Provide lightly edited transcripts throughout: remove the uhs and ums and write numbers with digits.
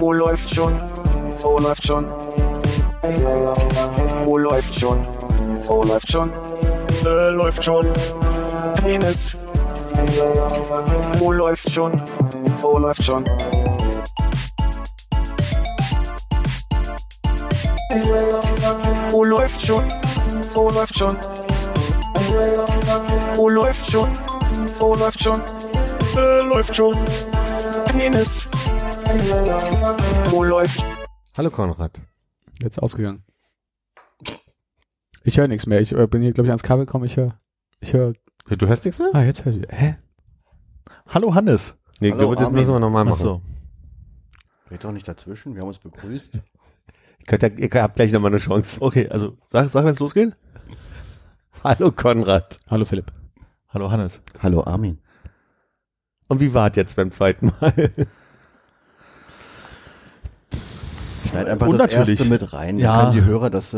Oh, läuft schon. Oh, läuft schon. Oh, läuft schon. Oh, läuft schon. Läuft schon. Penis. Oh, läuft schon. Oh, läuft schon. Oh, läuft schon. Oh, läuft schon. Oh, läuft schon. Oh, läuft schon. Läuft schon. Penis. Oh, läuft. Hallo Konrad. Jetzt ausgegangen. Ich höre nichts mehr. Ich bin hier, glaube ich, ans Kabel gekommen. Ich höre. Du hörst nichts mehr? Ah, jetzt höre ich wieder. Hä? Hallo Hannes. Nee, hallo, das müssen wir nochmal machen. Achso. Red doch nicht dazwischen. Wir haben uns begrüßt. Ihr habt gleich nochmal eine Chance. Okay, also sag wenn es losgeht. Hallo Konrad. Hallo Philipp. Hallo Hannes. Hallo Armin. Und wie war's jetzt beim zweiten Mal? Schneid einfach das erste mit rein, ja. Dann können die Hörer das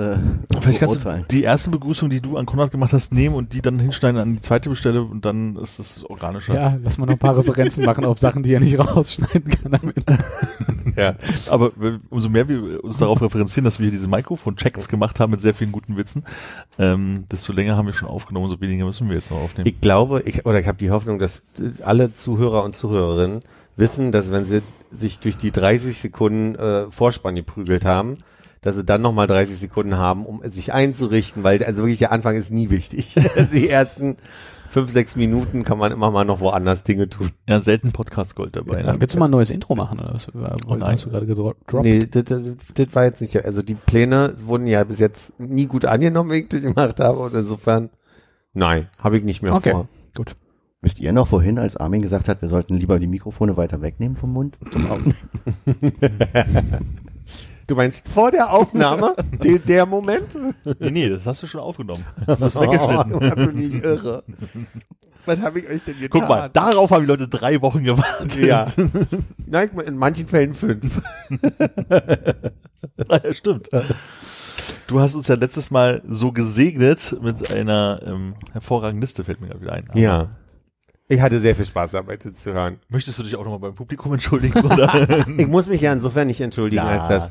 vielleicht beurteilen. Die erste Begrüßung, die du an Konrad gemacht hast, nehmen und die dann hinschneiden an die zweite Bestelle und dann ist das organischer. Ja, lass mal noch ein paar Referenzen machen auf Sachen, die er nicht rausschneiden kann damit. Ja, aber umso mehr wir uns darauf referenzieren, dass wir hier diese Mikrofon-Checks gemacht haben mit sehr vielen guten Witzen, desto länger haben wir schon aufgenommen, so weniger müssen wir jetzt noch aufnehmen. Ich glaube, ich habe die Hoffnung, dass alle Zuhörer und Zuhörerinnen wissen, dass wenn sie sich durch die 30 Sekunden Vorspann geprügelt haben, dass sie dann nochmal 30 Sekunden haben, um sich einzurichten, weil also wirklich der Anfang ist nie wichtig. Die ersten 5-6 Minuten kann man immer mal noch woanders Dinge tun. Ja, selten Podcast-Gold dabei. Ja, willst du mal ein neues Intro machen? Oder was? Oh nein. Hast du gerade gedroppt? Nee, das war jetzt nicht. Also die Pläne wurden ja bis jetzt nie gut angenommen, wie ich das gemacht habe. Und insofern, nein, habe ich nicht mehr vor. Okay, gut. Wisst ihr noch, wohin, als Armin gesagt hat, wir sollten lieber die Mikrofone weiter wegnehmen vom Mund zum Aufnehmen? Du meinst vor der Aufnahme? der Moment? Nee, das hast du schon aufgenommen. Du hast weggeschnitten. Ich bin nicht irre. Was habe ich euch denn getan? Guck mal, darauf haben die Leute 3 Wochen gewartet. Ja. Nein, in manchen Fällen 5. Ja, stimmt. Du hast uns ja letztes Mal so gesegnet mit einer hervorragenden Liste, fällt mir gerade wieder ein. Aber ja. Ich hatte sehr viel Spaß dabei, das zu hören. Möchtest du dich auch nochmal beim Publikum entschuldigen? Oder? Ich muss mich ja insofern nicht entschuldigen, als das.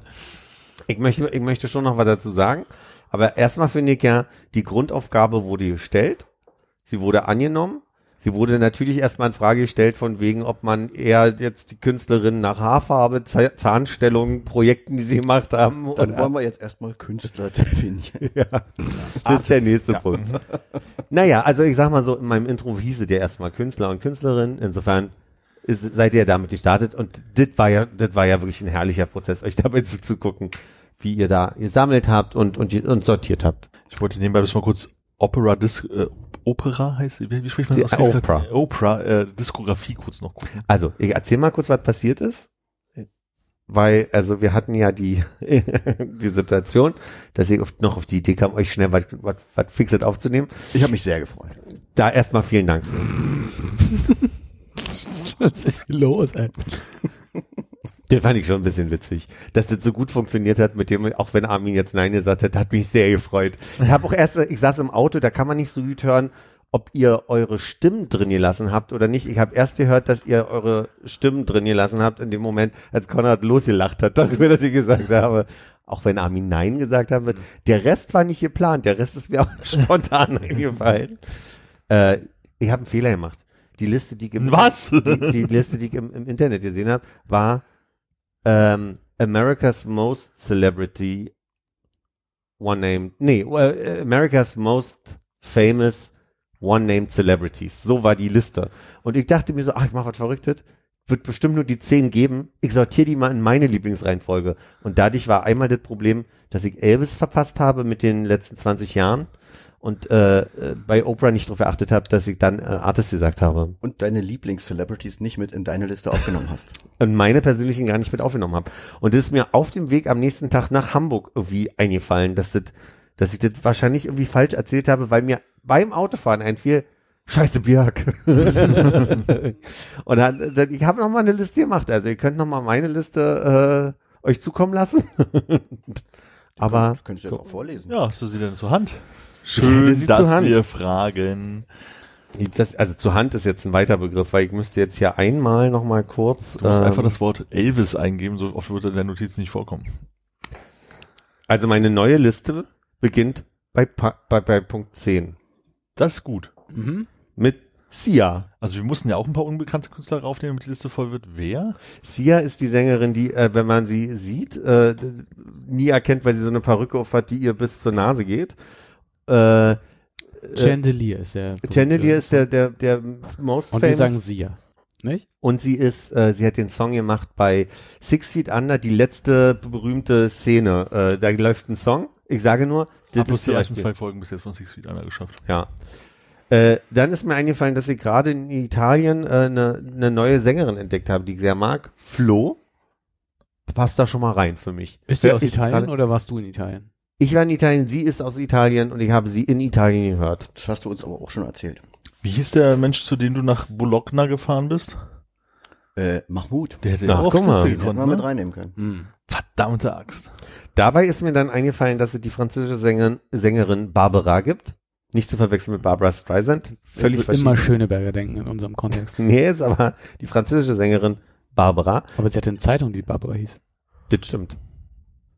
Ich möchte schon noch was dazu sagen. Aber erstmal finde ich ja, die Grundaufgabe wurde gestellt. Sie wurde angenommen. Sie wurde natürlich erstmal in Frage gestellt von wegen, ob man eher jetzt die Künstlerinnen nach Haarfarbe, Zahnstellung, Projekten, die sie gemacht haben. Dann wollen wir jetzt erstmal Künstler definieren. Ja. Ja. Das ist der nächste Punkt. Naja, also ich sag mal so, in meinem Intro hieß es ja erstmal Künstler und Künstlerinnen. Insofern seid ihr damit gestartet und das war ja wirklich ein herrlicher Prozess, euch dabei zuzugucken, wie ihr da gesammelt habt und sortiert habt. Ich wollte nebenbei das mal kurz Opera heißt, wie spricht man das aus? Opera, Diskografie kurz noch. Also, ich erzähl mal kurz, was passiert ist. Weil, also wir hatten ja die Situation, dass ich noch auf die Idee kam, euch schnell was fixet aufzunehmen. Ich habe mich sehr gefreut. Da erstmal vielen Dank. Was ist hier los, ey? Den fand ich schon ein bisschen witzig, dass das so gut funktioniert hat mit dem, auch wenn Armin jetzt Nein gesagt hat, hat mich sehr gefreut. Ich saß im Auto, da kann man nicht so gut hören, ob ihr eure Stimmen drin gelassen habt oder nicht. Ich habe erst gehört, dass ihr eure Stimmen drin gelassen habt in dem Moment, als Konrad losgelacht hat, darüber, dass ich gesagt habe, auch wenn Armin Nein gesagt hat, der Rest war nicht geplant, der Rest ist mir auch spontan eingefallen. Ich habe einen Fehler gemacht. Die Liste, die ich im Internet gesehen habe, war America's Most Celebrity America's Most Famous One-Named Celebrities. So war die Liste. Und ich dachte mir so, ich mache was Verrücktes. Wird bestimmt nur die 10 geben. Ich sortiere die mal in meine Lieblingsreihenfolge. Und dadurch war einmal das Problem, dass ich Elvis verpasst habe mit den letzten 20 Jahren. Und bei Oprah nicht darauf geachtet habe, dass ich dann Artist gesagt habe. Und deine Lieblings-Celebrities nicht mit in deine Liste aufgenommen hast. Und meine persönlichen gar nicht mit aufgenommen habe. Und das ist mir auf dem Weg am nächsten Tag nach Hamburg irgendwie eingefallen, dass ich das wahrscheinlich irgendwie falsch erzählt habe, weil mir beim Autofahren einfiel, Scheiße Björk. Und dann, ich habe nochmal eine Liste gemacht. Also ihr könnt nochmal meine Liste euch zukommen lassen. Aber das könntest du ja auch vorlesen. Ja, hast du sie denn zur Hand? Schön, dass wir fragen. Das, also zur Hand ist jetzt ein weiter Begriff, weil ich müsste jetzt hier einmal nochmal kurz... Du musst einfach das Wort Elvis eingeben, so oft würde in der Notiz nicht vorkommen. Also meine neue Liste beginnt bei Punkt 10. Das ist gut. Mhm. Mit Sia. Also wir mussten ja auch ein paar unbekannte Künstler raufnehmen, damit die Liste voll wird. Wer? Sia ist die Sängerin, die, wenn man sie sieht, nie erkennt, weil sie so eine Perücke auf hat, die ihr bis zur Nase geht. Chandelier ist der. Chandelier ist der most famous. Und die sagen Sia, nicht? Und sie ist, sie hat den Song gemacht bei Six Feet Under, die letzte berühmte Szene. Da läuft ein Song. Ich sage nur, das ist die ersten 2 Folgen bis jetzt von Six Feet Under geschafft. Ja. Dann ist mir eingefallen, dass ich gerade in Italien eine neue Sängerin entdeckt habe, die ich sehr mag. Flo. Passt da schon mal rein für mich. Ist sie aus Italien oder warst du in Italien? Ich war in Italien, sie ist aus Italien und ich habe sie in Italien gehört. Das hast du uns aber auch schon erzählt. Wie hieß der Mensch, zu dem du nach Bologna gefahren bist? Mahmoud. Der hätte ja auch mal mit reinnehmen können. Hm. Verdammte Axt. Dabei ist mir dann eingefallen, dass es die französische Sängerin Barbara gibt. Nicht zu verwechseln mit Barbara Streisand. Völlig verschieden. Immer Schöneberger denken in unserem Kontext. Nee, jetzt aber die französische Sängerin Barbara. Aber sie hatte eine Zeitung, die Barbara hieß. Das stimmt.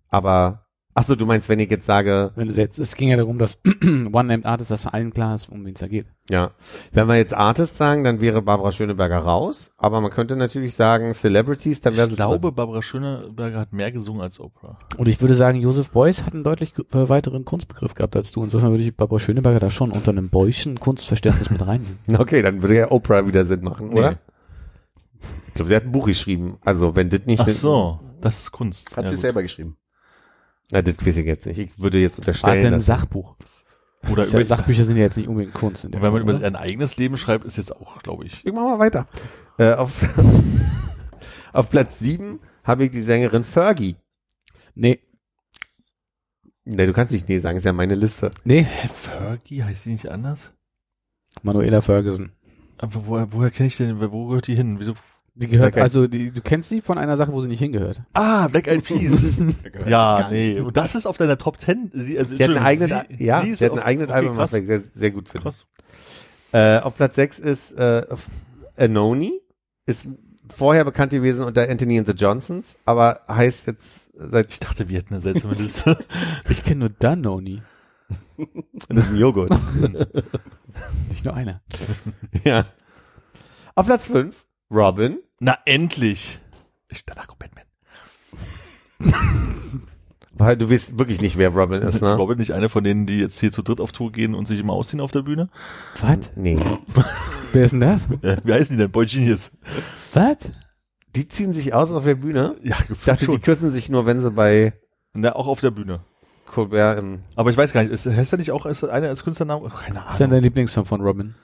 Aber... Achso, du meinst, wenn ich jetzt sage... Wenn du jetzt, es ging ja darum, dass One-Named Artist, dass allen klar ist, um wen es da geht. Ja. Wenn wir jetzt Artist sagen, dann wäre Barbara Schöneberger raus, aber man könnte natürlich sagen Celebrities, dann wäre es... Ich glaube, Barbara Schöneberger hat mehr gesungen als Oprah. Und ich würde sagen, Josef Beuys hat einen deutlich weiteren Kunstbegriff gehabt als du. Insofern würde ich Barbara Schöneberger da schon unter einem Beuys'chen Kunstverständnis mit reinnehmen. Okay, dann würde ja Oprah wieder Sinn machen, oder? Nee. Ich glaube, sie hat ein Buch geschrieben. Also, wenn das nicht... Ach so, das ist Kunst. Hat ja, sie gut. Selber geschrieben. Na, das weiß ich jetzt nicht. Ich würde jetzt unterstellen, dass... Hat ein Sachbuch. Oder ja, Sachbücher sind ja jetzt nicht unbedingt Kunst. In der wenn Form, man über sein eigenes Leben schreibt, ist jetzt auch, glaube ich... Ich mach mal weiter. Auf Platz 7 habe ich die Sängerin Fergie. Nee. Nee, du kannst nicht nee sagen, ist ja meine Liste. Nee. Hä, Fergie? Heißt sie nicht anders? Manuela Ferguson. Aber woher kenne ich denn, wo gehört die hin? Wieso... Die gehört, also du kennst sie von einer Sache, wo sie nicht hingehört. Ah, Black Eyed Peas. Ja, nee. Und das ist auf deiner Top 10. Also, sie hat ein eigenes Album, was ich sehr, sehr gut finde. Krass. Auf Platz 6 ist Anoni. Ist vorher bekannt gewesen unter Anthony and the Johnsons, aber heißt jetzt seit... Ich dachte, wir hätten eine seltsame Liste. Ich kenne nur Danoni. Das ist ein Joghurt. Nicht nur einer. Ja. Auf Platz 5 Robin. Na, endlich. Danach kommt Batman. Weil du weißt wirklich nicht, wer Robin ist, ne? Ist Robin nicht einer von denen, die jetzt hier zu dritt auf Tour gehen und sich immer ausziehen auf der Bühne? Was? Nee. Wer ist denn das? Ja, wie heißen die denn? Boy Genius. Was? Die ziehen sich aus auf der Bühne? Ja, ich dachte, schon. Die küssen sich nur, wenn sie bei... Na, auch auf der Bühne. Colbert im... Aber ich weiß gar nicht, heißt er nicht auch ist einer als Künstlername? Keine Ahnung. Was ist denn dein Lieblingssong von Robin?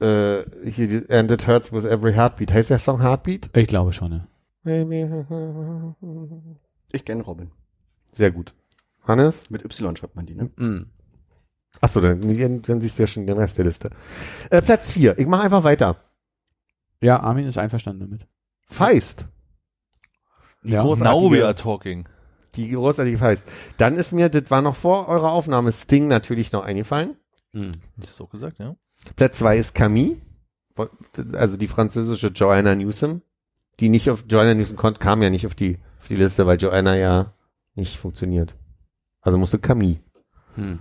Hier, and it hurts with every heartbeat. Heißt der Song Heartbeat? Ich glaube schon, ne. Ich kenne Robin. Sehr gut. Hannes? Mit Y schreibt man die, ne? Mm. Achso, dann siehst du ja schon den Rest der Liste. Platz 4. Ich mache einfach weiter. Ja, Armin ist einverstanden damit. Feist. Ja. Now we are talking. Die großartige Feist. Dann ist mir, das war noch vor eurer Aufnahme, Sting natürlich noch eingefallen. Mm. Das ist auch gesagt, ja. Platz 2 ist Camille, also die französische Joanna Newsom, die nicht auf, Joanna Newsom kam ja nicht auf die Liste, weil Joanna ja nicht funktioniert. Also musste Camille. Hm.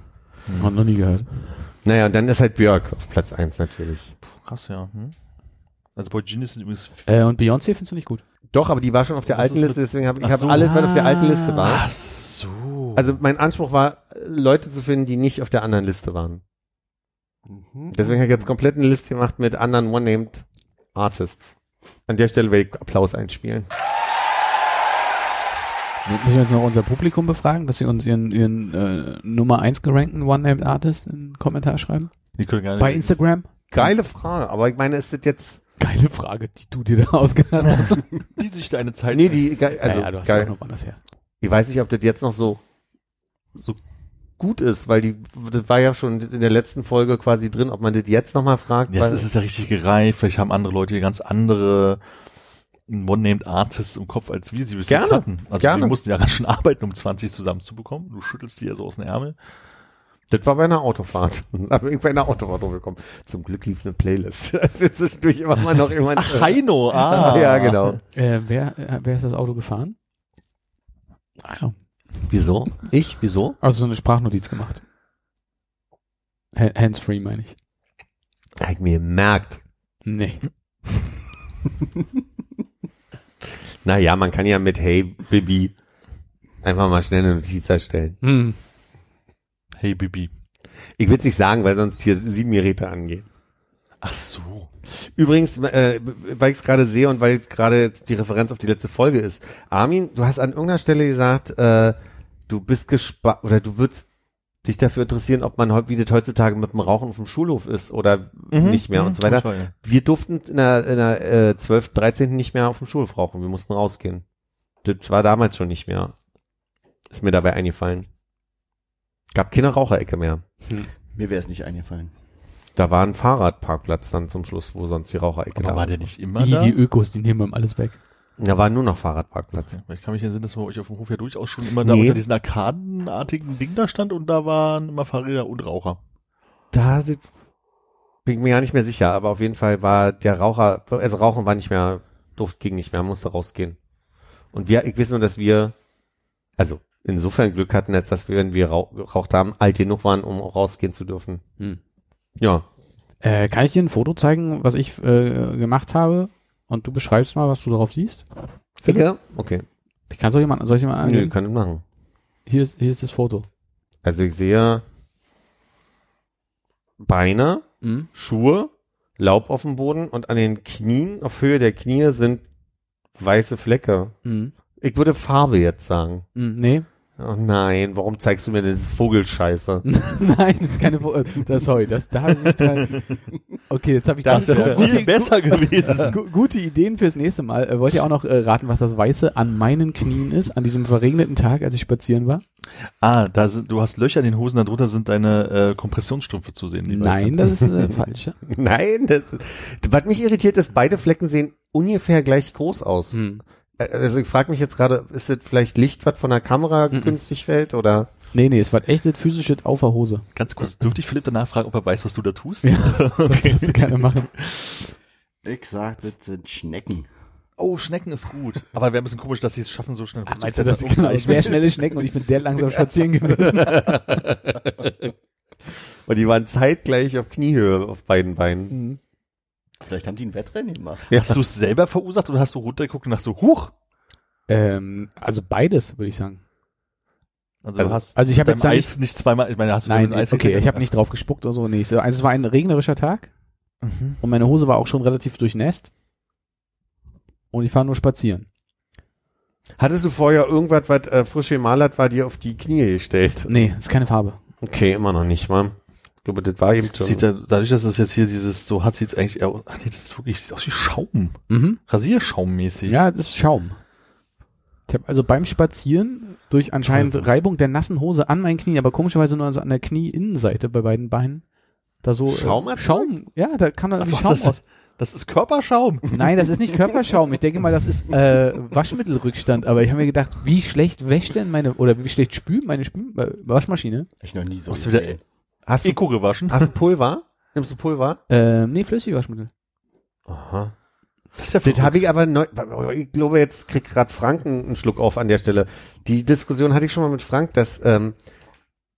Hat noch nie gehört. Naja, und dann ist halt Björk auf Platz 1 natürlich. Puh, krass, ja. Hm? Also bei Genius sind übrigens... und Beyoncé findest du nicht gut? Doch, aber die war schon auf der alten Liste, deswegen habe ich alles, was auf der alten Liste war. Ach so. Also mein Anspruch war, Leute zu finden, die nicht auf der anderen Liste waren. Deswegen habe ich jetzt komplett eine Liste gemacht mit anderen One-Named Artists. An der Stelle werde ich Applaus einspielen. Müssen wir jetzt noch unser Publikum befragen, dass sie uns ihren Nummer 1 gerankten One-Named Artist in einen Kommentar schreiben? Die können gerne bei Instagram? Geile Frage, aber ich meine, ist das jetzt... Geile Frage, die du dir da ausgedacht hast. Die sich deine Zeit... Nee, die... Also, naja, du hast ja auch noch anders her. Ich weiß nicht, ob das jetzt noch so gut ist, weil das war ja schon in der letzten Folge quasi drin, ob man das jetzt nochmal fragt. Jetzt ist es ja richtig gereift, vielleicht haben andere Leute hier ganz andere One-Named Artists im Kopf, als wir sie bis jetzt hatten. Also wir mussten ja ganz schön arbeiten, um 20 zusammenzubekommen. Du schüttelst die ja so aus dem Ärmel. Das war bei einer Autofahrt. Da bin ich bei einer Autofahrt rumgekommen. Zum Glück lief eine Playlist. Das wird zwischendurch immer mal noch jemand. Ach, Heino, ja, genau. Wer ist das Auto gefahren? Ah, ja. Wieso? Ich? Wieso? Also so eine Sprachnotiz gemacht. Handsfree, meine ich. Hab ich mir gemerkt. Nee. Naja, man kann ja mit Hey, Baby einfach mal schnell eine Notiz erstellen. Hm. Hey, Baby. Ich will es nicht sagen, weil sonst hier 7 Geräte angehen. Ach so. Übrigens, weil ich es gerade sehe und weil gerade die Referenz auf die letzte Folge ist. Armin, du hast an irgendeiner Stelle gesagt, du bist gespannt oder du würdest dich dafür interessieren, ob man heute, wie das heutzutage mit dem Rauchen auf dem Schulhof ist oder nicht mehr und so weiter. Total, ja. Wir durften in der 12., 13. nicht mehr auf dem Schulhof rauchen. Wir mussten rausgehen. Das war damals schon nicht mehr. Ist mir dabei eingefallen. Gab keine Raucherecke mehr. Hm. Mir wäre es nicht eingefallen. Da war ein Fahrradparkplatz dann zum Schluss, wo sonst die Raucherecke war. Aber war der nicht immer da? Die Ökos, die nehmen alles weg. Da war nur noch Fahrradparkplatz. Okay. Ich kann mich erinnern, dass bei euch auf dem Hof ja durchaus schon immer da unter diesen arkadenartigen Ding da stand und da waren immer Fahrräder und Raucher. Da bin ich mir gar nicht mehr sicher, aber auf jeden Fall war der Raucher, also Rauchen war nicht mehr, ging nicht mehr, musste rausgehen. Und ich weiß nur, dass wir, also insofern Glück hatten jetzt, dass wir, wenn wir geraucht haben, alt genug waren, um rausgehen zu dürfen. Hm. Ja. Kann ich dir ein Foto zeigen, was ich gemacht habe? Und du beschreibst mal, was du darauf siehst? Ficker? Okay. Ich kann es soll ich jemand angeben? Nö, kann ich machen. Hier ist das Foto. Also ich sehe Beine, Schuhe, Laub auf dem Boden und an den Knien, auf Höhe der Knie sind weiße Flecke. Mhm. Ich würde Farbe jetzt sagen. Nee. Oh nein, warum zeigst du mir denn das Vogelscheiße? Nein, das ist keine Vogelscheiße. Sorry, da habe ich nicht dran. Okay, jetzt habe ich das viel besser gewesen. Gute Ideen fürs nächste Mal. Wollt ihr auch noch raten, was das Weiße an meinen Knien ist, an diesem verregneten Tag, als ich spazieren war? Ah, du hast Löcher in den Hosen, darunter sind deine Kompressionsstrümpfe zu sehen. Nein, das ist falsch. Nein, was mich irritiert ist, beide Flecken sehen ungefähr gleich groß aus. Hm. Also ich frage mich jetzt gerade, ist das vielleicht Licht, was von der Kamera günstig fällt, oder? Nee, es war echt das physische auf der Hose. Ganz kurz, dürfte ich Philipp danach fragen, ob er weiß, was du da tust? Ja, okay. Das kannst du gerne machen. Ich sag, das sind Schnecken. Oh, Schnecken ist gut. Aber wäre ein bisschen komisch, dass sie es schaffen, so schnell hochzukommen. Meinst du, dass sie sehr schnelle Schnecken und ich bin sehr langsam spazieren gewesen. Und die waren zeitgleich auf Kniehöhe auf beiden Beinen. Mhm. Vielleicht haben die ein Wettrennen gemacht. Ja. Hast du es selber verursacht oder hast du runtergeguckt und dachte so, huch? Also beides, würde ich sagen. Also ich habe jetzt Eis nicht zweimal, ich meine, hast du nein, Eis okay, gekriegt? Ich habe nicht drauf gespuckt oder so. Nee, also es war ein regnerischer Tag und meine Hose war auch schon relativ durchnässt und ich fahre nur spazieren. Hattest du vorher irgendwas, was frisch gemalert war, dir auf die Knie gestellt? Nee, das ist keine Farbe. Okay, immer noch nicht, Mann. Aber das war eben schon. Dadurch, dass das jetzt hier dieses so hat, sieht es eigentlich aus. Ach nee, das ist wirklich, sieht aus wie Schaum. Mhm. Rasierschaummäßig. Ja, das ist Schaum. Ich habe also beim Spazieren durch anscheinend Reibung der nassen Hose an meinen Knien, aber komischerweise nur an der Knieinnenseite bei beiden Beinen, da so Schaum. Ja, da kam dann Schaum raus. Das ist Körperschaum. Nein, das ist nicht Körperschaum. Ich denke mal, das ist Waschmittelrückstand. Aber ich habe mir gedacht, wie schlecht wäscht denn wie schlecht spült meine Waschmaschine? Ich noch nie so. Hast du Eko gewaschen? Hast du Pulver? Nimmst du Pulver? Nee, Flüssigwaschmittel. Aha. Das habe ich aber neu. Ich glaube, jetzt kriegt gerade Frank einen Schluck auf an der Stelle. Die Diskussion hatte ich schon mal mit Frank, dass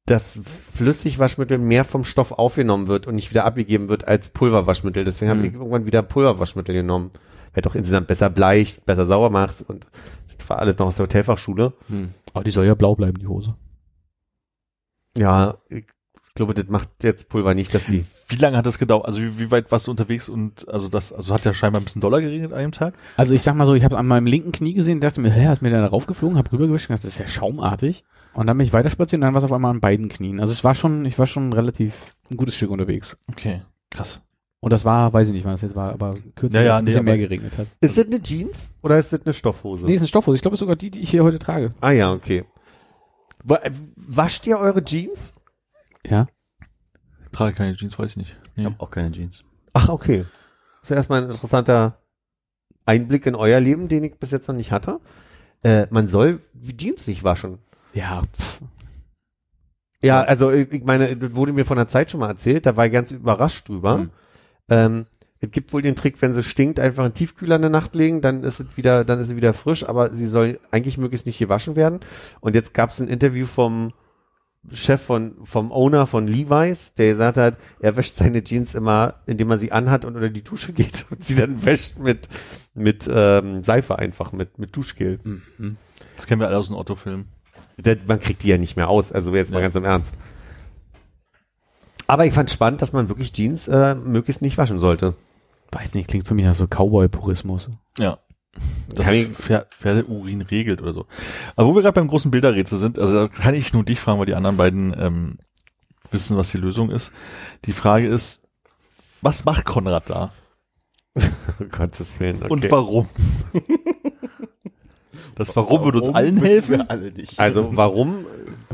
das Flüssigwaschmittel mehr vom Stoff aufgenommen wird und nicht wieder abgegeben wird als Pulverwaschmittel. Deswegen habe ich irgendwann wieder Pulverwaschmittel genommen. Weil doch insgesamt besser bleicht, besser sauer macht. Und das war alles noch aus der Hotelfachschule. Hm. Aber die soll ja blau bleiben, die Hose. Ja, ich glaube, das macht jetzt Pulver nicht, dass sie... Wie lange hat das gedauert? Also wie weit warst du unterwegs? Und also hat ja scheinbar ein bisschen Dollar geregnet an einem Tag. Also ich sag mal so, ich habe es an meinem linken Knie gesehen, dachte mir, hast mir da raufgeflogen, habe rübergewischt und dachte, das ist ja schaumartig. Und dann bin ich weiter spazieren und dann war es auf einmal an beiden Knien. Also ich war schon relativ ein gutes Stück unterwegs. Okay, krass. Und das war, weiß ich nicht, wann das jetzt war, aber kürzlich ein bisschen mehr geregnet hat. Ist das eine Jeans oder ist das eine Stoffhose? Nee, ist eine Stoffhose. Ich glaube, es ist sogar die, die ich hier heute trage. Ah ja, okay. Wascht ihr eure Jeans? Ja. Ich trage keine Jeans, weiß ich nicht. Nee. Ich habe auch keine Jeans. Ach, okay. Das ist erstmal ein interessanter Einblick in euer Leben, den ich bis jetzt noch nicht hatte. Man soll Jeans nicht waschen. Ja. Pff. Ja, also ich meine, wurde mir von der Zeit schon mal erzählt, da war ich ganz überrascht drüber. Mhm. Es gibt wohl den Trick, wenn sie stinkt, einfach einen Tiefkühler in der Nacht legen, dann ist es wieder frisch, aber sie soll eigentlich möglichst nicht gewaschen werden. Und jetzt gab es ein Interview vom Chef vom Owner von Levi's, der gesagt hat, er wäscht seine Jeans immer, indem er sie anhat und unter die Dusche geht und sie dann wäscht mit Seife einfach, mit Duschgel. Mhm. Das kennen wir alle aus dem Otto-Film. Man kriegt die ja nicht mehr aus, also jetzt mal ganz im Ernst. Aber ich fand spannend, dass man wirklich Jeans möglichst nicht waschen sollte. Weiß nicht, klingt für mich nach so Cowboy-Purismus. Ja. Das Pferdeurin regelt oder so. Aber wo wir gerade beim großen Bilderrätsel sind, also da kann ich nur dich fragen, weil die anderen beiden wissen, was die Lösung ist. Die Frage ist, was macht Konrad da? Oh Gottes Willen, okay. Und warum? Das Warum wird uns allen helfen? Wir alle nicht. Also warum?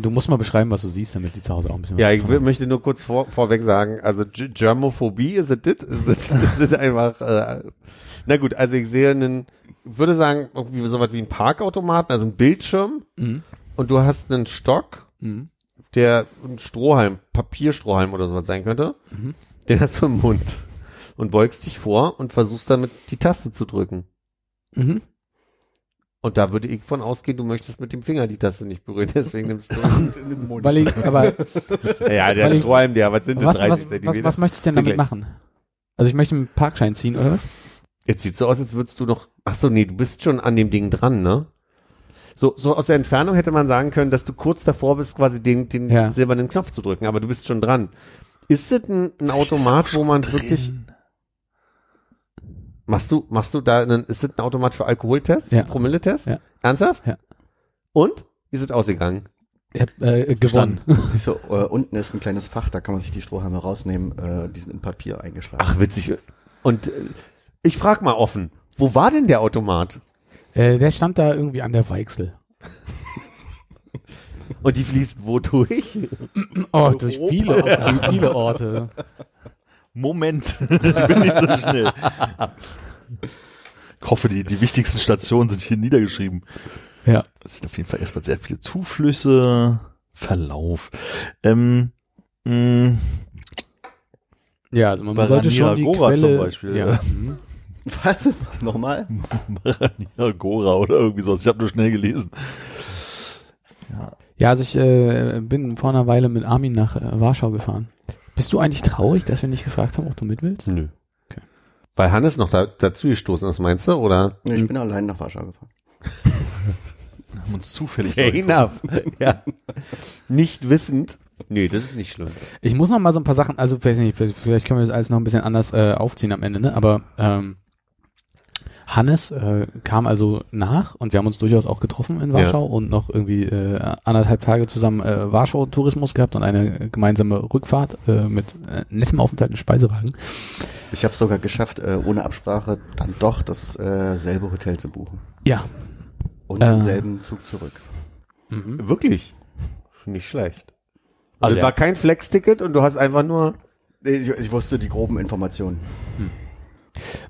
Du musst mal beschreiben, was du siehst, damit die zu Hause auch ein bisschen... Ja, ich möchte nur kurz vorweg sagen, also Germophobie, is it? Is it einfach... Na gut, also ich sehe einen, würde sagen, irgendwie sowas wie einen Parkautomaten, also einen Bildschirm, und du hast einen Stock, der ein Strohhalm, Papierstrohhalm oder sowas sein könnte, den hast du im Mund und beugst dich vor und versuchst damit die Taste zu drücken. Mhm. Und da würde ich von ausgehen, du möchtest mit dem Finger die Taste nicht berühren, deswegen nimmst du in den Mund. Weil ich, aber... Ja, der Strohhalm, der, was sind das, 30 Zentimeter? Was möchte ich denn damit machen? Also ich möchte einen Parkschein ziehen, oder was? Jetzt sieht so aus, als würdest du noch... Ach so, nee, du bist schon an dem Ding dran, ne? So aus der Entfernung hätte man sagen können, dass du kurz davor bist, quasi den silbernen Knopf zu drücken, aber du bist schon dran. Ist es ein Automat, wo man wirklich... Machst du da einen, ist das ein Automat für Alkoholtests? Ja. Promilletest? Ja. Ernsthaft? Ja. Und? Wie ist es ausgegangen? Ich hab gewonnen. Siehst du, unten ist ein kleines Fach, da kann man sich die Strohhalme rausnehmen, die sind in Papier eingeschlagen. Ach, witzig. Und ich frag mal offen, wo war denn der Automat? Der stand da irgendwie an der Weichsel. Und die fließt wo durch? Oh, durch viele Orte. Moment, ich bin nicht so schnell. Ich hoffe, die wichtigsten Stationen sind hier niedergeschrieben. Ja. Das sind auf jeden Fall erstmal sehr viele Zuflüsse, Verlauf. Ja, also man sollte schon die Quelle... zum Beispiel. Ja. Was? Nochmal? Gora oder irgendwie sowas. Ich habe nur schnell gelesen. Ja, also ich bin vor einer Weile mit Armin nach Warschau gefahren. Bist du eigentlich traurig, dass wir nicht gefragt haben, ob du mit willst? Nö. Okay. Weil Hannes noch dazu gestoßen ist, meinst du, oder? Nee, ich bin allein nach Warschau gefahren. Wir haben uns zufällig... Fair enough. Ja. Nicht wissend. Nee, das ist nicht schlimm. Ich muss noch mal so ein paar Sachen, also vielleicht können wir das alles noch ein bisschen anders aufziehen am Ende, ne? Aber Hannes kam also nach und wir haben uns durchaus auch getroffen in Warschau und noch irgendwie 1,5 Tage zusammen Warschau-Tourismus gehabt und eine gemeinsame Rückfahrt mit nettem Aufenthalt im Speisewagen. Ich habe es sogar geschafft, ohne Absprache dann doch dasselbe Hotel zu buchen. Ja. Und denselben Zug zurück. Mhm. Wirklich? Nicht schlecht. Also, war kein Flex-Ticket und du hast einfach nur... Ich wusste die groben Informationen. Hm.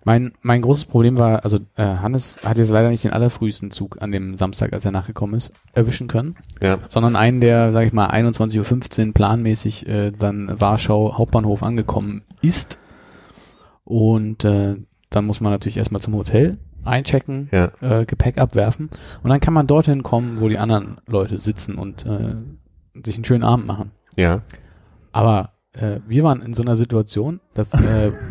Mein großes Problem war, also Hannes hat jetzt leider nicht den allerfrühesten Zug an dem Samstag, als er nachgekommen ist, erwischen können, sondern einen, der, sag ich mal, 21.15 Uhr planmäßig dann Warschau Hauptbahnhof angekommen ist und dann muss man natürlich erstmal zum Hotel einchecken, Gepäck abwerfen und dann kann man dorthin kommen, wo die anderen Leute sitzen und sich einen schönen Abend machen. Ja. Aber wir waren in so einer Situation, dass,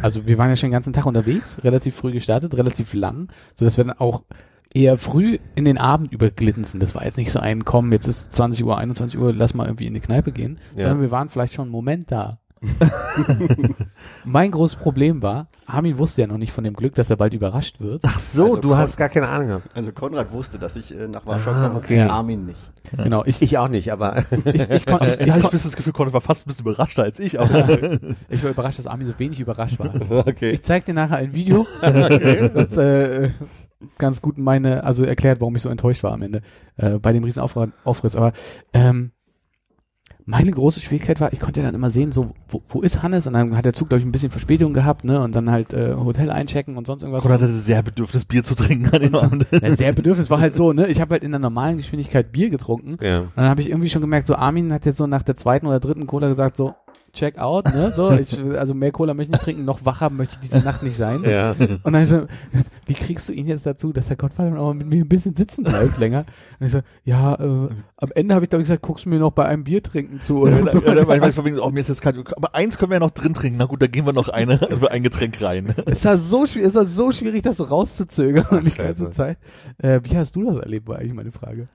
also wir waren ja schon den ganzen Tag unterwegs, relativ früh gestartet, relativ lang, sodass wir dann auch eher früh in den Abend überglitten sind. Das war jetzt nicht so ein, komm, jetzt ist 20 Uhr, 21 Uhr, lass mal irgendwie in die Kneipe gehen, sondern wir waren vielleicht schon einen Moment da. Mein großes Problem war, Armin wusste ja noch nicht von dem Glück, dass er bald überrascht wird. Ach so, also du hast gar keine Ahnung gehabt. Also Konrad wusste, dass ich nach Warschau kam, Armin nicht. Genau, ich auch nicht, aber ich habe das Gefühl, Konrad war fast ein bisschen überraschter als ich. Aber ich war überrascht, dass Armin so wenig überrascht war. Okay. Ich zeig dir nachher ein Video, das ganz gut also erklärt, warum ich so enttäuscht war am Ende bei dem riesen Aufriss. Aber Meine große Schwierigkeit war, ich konnte ja dann immer sehen, so, wo ist Hannes? Und dann hat der Zug, glaube ich, ein bisschen Verspätung gehabt, ne? Und dann halt Hotel einchecken und sonst irgendwas. Oder hatte sehr Bedürfnis, Bier zu trinken an dem Abend. Ja, sehr Bedürfnis war halt so, ne? Ich habe halt in der normalen Geschwindigkeit Bier getrunken. Ja. Und dann habe ich irgendwie schon gemerkt, so Armin hat jetzt so nach der zweiten oder dritten Cola gesagt, so, check out, ne? So, also mehr Cola möchte ich nicht trinken, noch wacher möchte ich diese Nacht nicht sein. Ja. Und dann ich so, wie kriegst du ihn jetzt dazu, dass der Gottvater auch mit mir ein bisschen sitzen bleibt länger? Und ich so, ja, am Ende habe ich, glaube ich, gesagt, guckst du mir noch bei einem Bier trinken zu oder ja, so. Manchmal, mir ist das kalt. Aber eins können wir ja noch drin trinken. Na gut, da gehen wir noch ein Getränk rein. Es war so schwierig, das so rauszuzögern die ganze Zeit. Wie hast du das erlebt, war eigentlich meine Frage.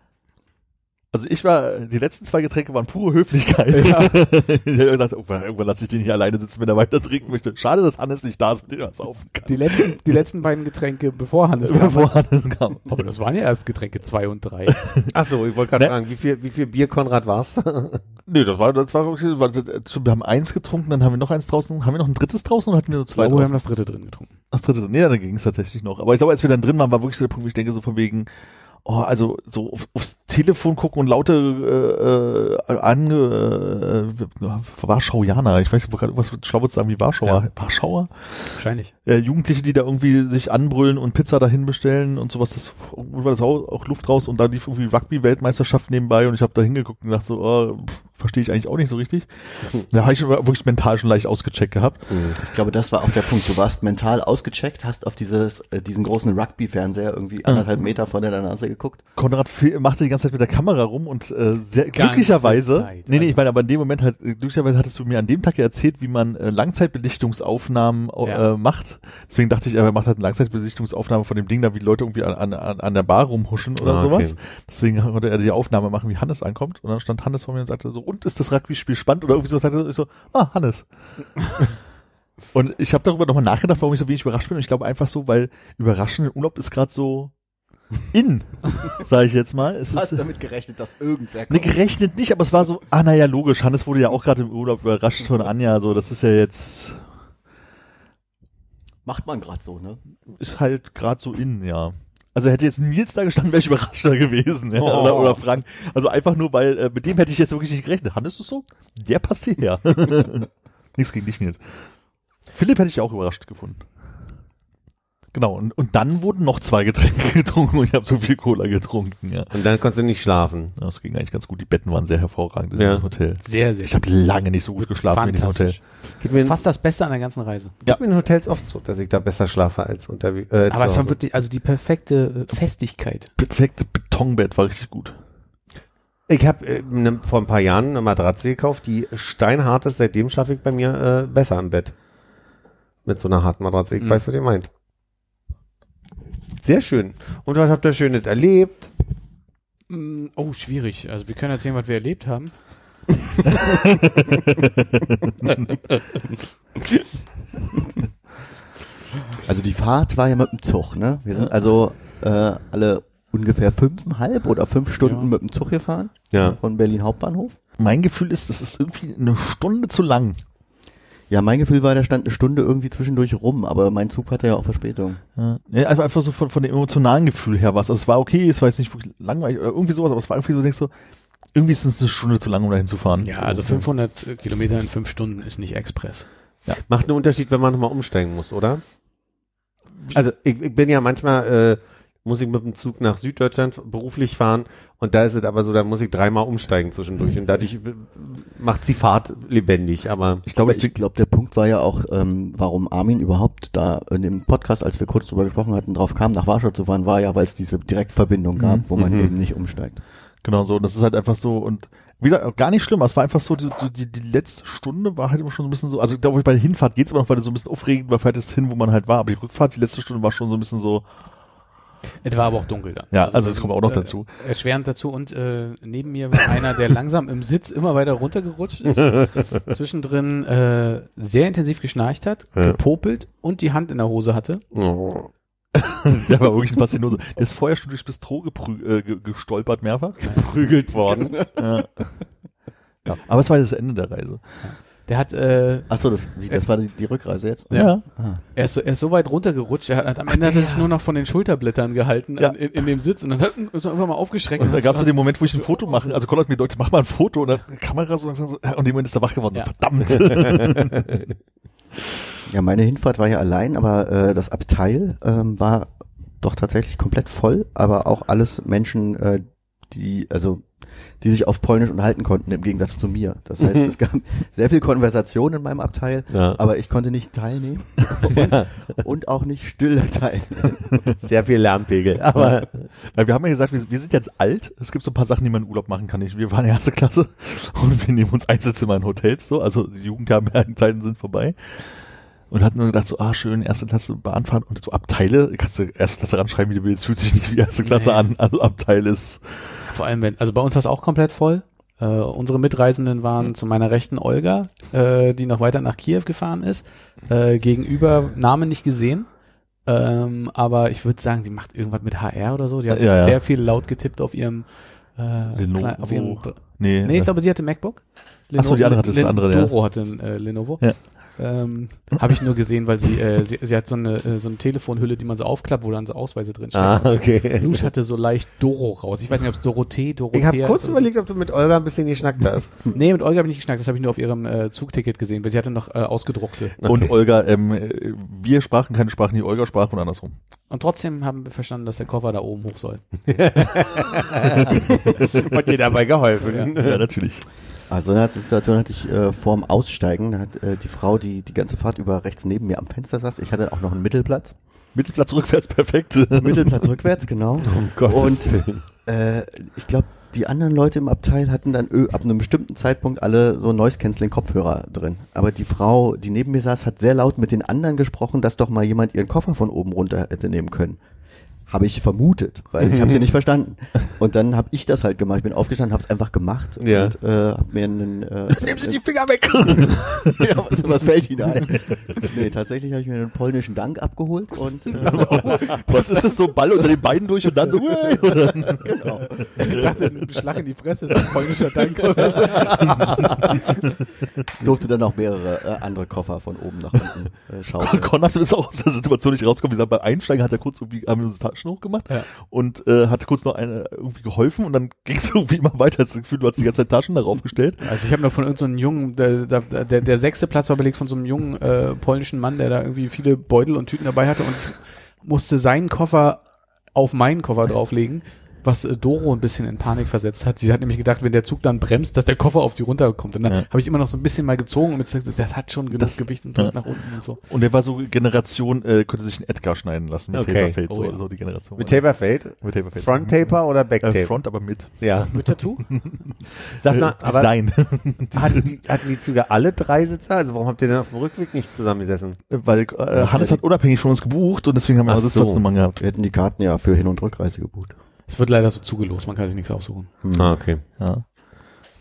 Also die letzten zwei Getränke waren pure Höflichkeit. Ja. Ich habe gesagt, irgendwann lasse ich den hier alleine sitzen, wenn er weiter trinken möchte. Schade, dass Hannes nicht da ist, mit dem er saufen kann. Die letzten beiden Getränke, bevor Hannes kam. Aber das waren ja erst Getränke 2 und 3. Ach so, ich wollte gerade fragen, wie viel Bier, Konrad, war's? Nee, wir haben 1 getrunken, dann haben wir noch 1 draußen, haben wir noch ein drittes draußen und hatten wir nur 2 draußen? Wir haben das dritte drin getrunken. Das dritte drin, nee, dann ging es tatsächlich noch. Aber ich glaube, als wir dann drin waren, war wirklich so der Punkt, wo ich denke, so von wegen, aufs Telefon gucken und laute Warschawianer, ich weiß nicht, was schlau wird sagen wie Warschauer. Ja. Warschauer? Wahrscheinlich. Jugendliche, die da irgendwie sich anbrüllen und Pizza dahin bestellen und sowas, das war das auch Luft raus und da lief irgendwie Rugby-Weltmeisterschaft nebenbei und ich habe da hingeguckt und dachte so, verstehe ich eigentlich auch nicht so richtig. Da habe ich wirklich mental schon leicht ausgecheckt gehabt. Ich glaube, das war auch der Punkt. Du warst mental ausgecheckt, hast auf diesen großen Rugby-Fernseher irgendwie 1,5 Meter vor deiner Nase geguckt. Konrad machte die ganze Zeit mit der Kamera rum und glücklicherweise, ich meine, aber in dem Moment halt, glücklicherweise hattest du mir an dem Tag ja erzählt, wie man Langzeitbelichtungsaufnahmen macht. Deswegen dachte ich, er macht halt eine Langzeitbelichtungsaufnahme von dem Ding da, wie Leute irgendwie an der Bar rumhuschen oder sowas. Okay. Deswegen konnte er die Aufnahme machen, wie Hannes ankommt. Und dann stand Hannes vor mir und sagte so, und ist das Rugby-Spiel spannend oder irgendwie so, sagte ich so, Hannes. Und ich habe darüber nochmal nachgedacht, warum ich so wenig überrascht bin. Und ich glaube einfach so, weil überraschend Urlaub ist gerade so in, sage ich jetzt mal. Du hast damit gerechnet, dass irgendwer kommt. Nee, gerechnet nicht, aber es war so, naja, logisch. Hannes wurde ja auch gerade im Urlaub überrascht von Anja. So, das ist ja jetzt... Macht man gerade so, ne? Ist halt gerade so in, ja. Also hätte jetzt Nils da gestanden, wäre ich überraschter gewesen. Ja, oder Frank. Also einfach nur, weil mit dem hätte ich jetzt wirklich nicht gerechnet. Hannes ist so, der passt hierher. Nichts gegen dich, Nils. Philipp hätte ich auch überrascht gefunden. Genau, und dann wurden noch 2 Getränke getrunken und ich habe so viel Cola getrunken. Ja. Und dann konntest du nicht schlafen. Ja, das ging eigentlich ganz gut. Die Betten waren sehr hervorragend in diesem Hotel. Sehr, sehr. Ich habe lange nicht so gut geschlafen wie in diesem Hotel. Fast das Beste an der ganzen Reise. Ja. Ich bin in Hotels oft so, dass ich da besser schlafe als unterwegs. Aber es war wirklich, also die perfekte Festigkeit. Perfekte Betonbett war richtig gut. Ich habe vor ein paar Jahren eine Matratze gekauft, die steinhart ist. Seitdem schlafe ich bei mir besser im Bett. Mit so einer harten Matratze. Ich weiß, was ihr meint. Sehr schön. Und was habt ihr Schönes erlebt? Oh, schwierig. Also wir können erzählen, was wir erlebt haben. Also die Fahrt war ja mit dem Zug, ne? Wir sind also alle ungefähr 5,5 oder 5 Stunden mit dem Zug gefahren von Berlin Hauptbahnhof. Mein Gefühl ist, das ist irgendwie eine Stunde zu lang. Ja, mein Gefühl war, da stand eine Stunde irgendwie zwischendurch rum, aber mein Zug hatte ja auch Verspätung. Ja, einfach so von dem emotionalen Gefühl her war es. Also es war okay, es war jetzt nicht wirklich langweilig oder irgendwie sowas, aber es war irgendwie so, denkst du, irgendwie ist es eine Stunde zu lang, um dahin zu fahren. Ja, also 500 Kilometer in 5 Stunden ist nicht Express. Ja. Macht einen Unterschied, wenn man nochmal umsteigen muss, oder? Also ich bin ja manchmal, muss ich mit dem Zug nach Süddeutschland beruflich fahren und da ist es aber so, da muss ich 3-mal umsteigen zwischendurch und dadurch macht die Fahrt lebendig. Aber ich glaube, der Punkt war ja auch, warum Armin überhaupt da in dem Podcast, als wir kurz drüber gesprochen hatten, drauf kam, nach Warschau zu fahren, war ja, weil es diese Direktverbindung gab, wo man eben nicht umsteigt. Genau so, das ist halt einfach so und wie gesagt, gar nicht schlimm, es war einfach so, die letzte Stunde war halt immer schon so ein bisschen so, also ich glaube, bei der Hinfahrt geht es immer noch, weil das so ein bisschen aufregend war, fährt es hin, wo man halt war, aber die Rückfahrt, die letzte Stunde war schon so ein bisschen so. Es war aber auch dunkel dann. Ja, also das kommt auch noch dazu. Erschwerend dazu und neben mir war einer, der langsam im Sitz immer weiter runtergerutscht ist, zwischendrin sehr intensiv geschnarcht hat, gepopelt und die Hand in der Hose hatte. Oh. Der war wirklich ein Faszinose. Der ist vorher schon durchs Bistro gestolpert mehrfach. Geprügelt worden. Ja. Ja. Aber es war das Ende der Reise. Ja. Der hat. Achso, das war die Rückreise jetzt. Ja. Er ist so weit runtergerutscht. Am Ende hat er sich nur noch von den Schulterblättern gehalten in dem Sitz und dann hat er uns einfach mal aufgeschreckt. Und da gab es so den Moment, wo ich ein Foto mache. Also Konrad mir deutlich, mach mal ein Foto und dann Kamera so langsam so. Und dem Moment ist er wach geworden. Ja. Verdammt. Ja, meine Hinfahrt war ja allein, aber das Abteil war doch tatsächlich komplett voll, aber auch alles Menschen, die sich auf Polnisch unterhalten konnten, im Gegensatz zu mir. Das heißt, es gab sehr viel Konversation in meinem Abteil, aber ich konnte nicht teilnehmen und auch nicht still teilnehmen. Sehr viel Lärmpegel. Aber wir haben ja gesagt, wir sind jetzt alt. Es gibt so ein paar Sachen, die man im Urlaub machen kann. Wir waren erste Klasse und wir nehmen uns Einzelzimmer in Hotels. So. Also die Jugendherbergenzeiten sind vorbei. Und hatten nur gedacht, so, schön, erste Klasse Bahnfahren und so Abteile, kannst du erste Klasse ranschreiben, wie du willst, fühlt sich nicht wie erste Klasse an, also Abteile ist. Vor allem, also bei uns war es auch komplett voll. Unsere Mitreisenden waren zu meiner Rechten Olga, die noch weiter nach Kiew gefahren ist, gegenüber, Namen nicht gesehen, aber ich würde sagen, sie macht irgendwas mit HR oder so, die hat sehr viel laut getippt auf ihrem, ich glaube, sie hatte MacBook. Achso, die andere hatte das andere, ja. Doro hatte ein Lenovo. Ja. Habe ich nur gesehen, weil sie hat so eine Telefonhülle, die man so aufklappt, wo dann so Ausweise drinstehen. Okay. Lusch hatte so leicht Doro raus. Ich weiß nicht, ob es Dorothea. Ich habe kurz überlegt, ob du mit Olga ein bisschen geschnackt hast. Nee, mit Olga habe ich nicht geschnackt. Das habe ich nur auf ihrem Zugticket gesehen, weil sie hatte noch ausgedruckte. Okay. Und Olga, wir sprachen keine Sprachen, die Olga sprach und andersrum. Und trotzdem haben wir verstanden, dass der Koffer da oben hoch soll. Hat dir dabei geholfen. Ja, natürlich. Also eine Situation hatte ich vor dem Aussteigen, da hat die Frau, die ganze Fahrt über rechts neben mir am Fenster saß, ich hatte auch noch einen Mittelplatz. Mittelplatz rückwärts, perfekt. Mittelplatz rückwärts, genau. Oh Gott. Und ich glaube, die anderen Leute im Abteil hatten dann ab einem bestimmten Zeitpunkt alle so Noise-Canceling-Kopfhörer drin. Aber die Frau, die neben mir saß, hat sehr laut mit den anderen gesprochen, dass doch mal jemand ihren Koffer von oben runter hätte nehmen können. Habe ich vermutet, weil ich habe sie nicht verstanden. Und dann habe ich das halt gemacht. Ich bin aufgestanden, habe es einfach gemacht und habe mir einen... Nehmen Sie die Finger weg! Ja, was fällt Ihnen ein? Nee, tatsächlich habe ich mir einen polnischen Dank abgeholt und... was ist das, so ein Ball unter den Beinen durch und dann so... Genau. Ich dachte, ein Schlag in die Fresse ist ein polnischer Dank. Durfte dann auch mehrere andere Koffer von oben nach unten schauen. Konrad ist auch aus der Situation nicht rausgekommen. Wie gesagt, beim Einsteigen hat er kurz irgendwie... Schnurr gemacht und hatte kurz noch eine irgendwie geholfen und dann ging es irgendwie immer weiter. Das Gefühl, du hast die ganze Zeit Taschen darauf gestellt. Also ich habe noch von irgendeinem Jungen, der sechste Platz war belegt von so einem jungen polnischen Mann, der da irgendwie viele Beutel und Tüten dabei hatte und ich musste seinen Koffer auf meinen Koffer drauflegen, was Doro ein bisschen in Panik versetzt hat. Sie hat nämlich gedacht, wenn der Zug dann bremst, dass der Koffer auf sie runterkommt. Und dann habe ich immer noch so ein bisschen mal gezogen und gesagt, das hat schon genug Gewicht und drückt nach unten und so. Und der war so Generation, könnte sich einen Edgar schneiden lassen mit Taperfade. So die Generation. Mit Taperfade? Mit Taperfade. Front Taper oder Back Taper? Front, aber mit. Ja. Mit Tattoo? Sag mal, aber Design. Hatten die Züge alle drei Sitze? Also warum habt ihr denn auf dem Rückweg nicht zusammengesessen? Weil Hannes hat unabhängig von uns gebucht und deswegen haben wir das Sitzplatznummern gehabt. Wir hätten die Karten ja für Hin- und Rückreise gebucht. Es wird leider so zugelost, man kann sich nichts aussuchen. Okay. Ja.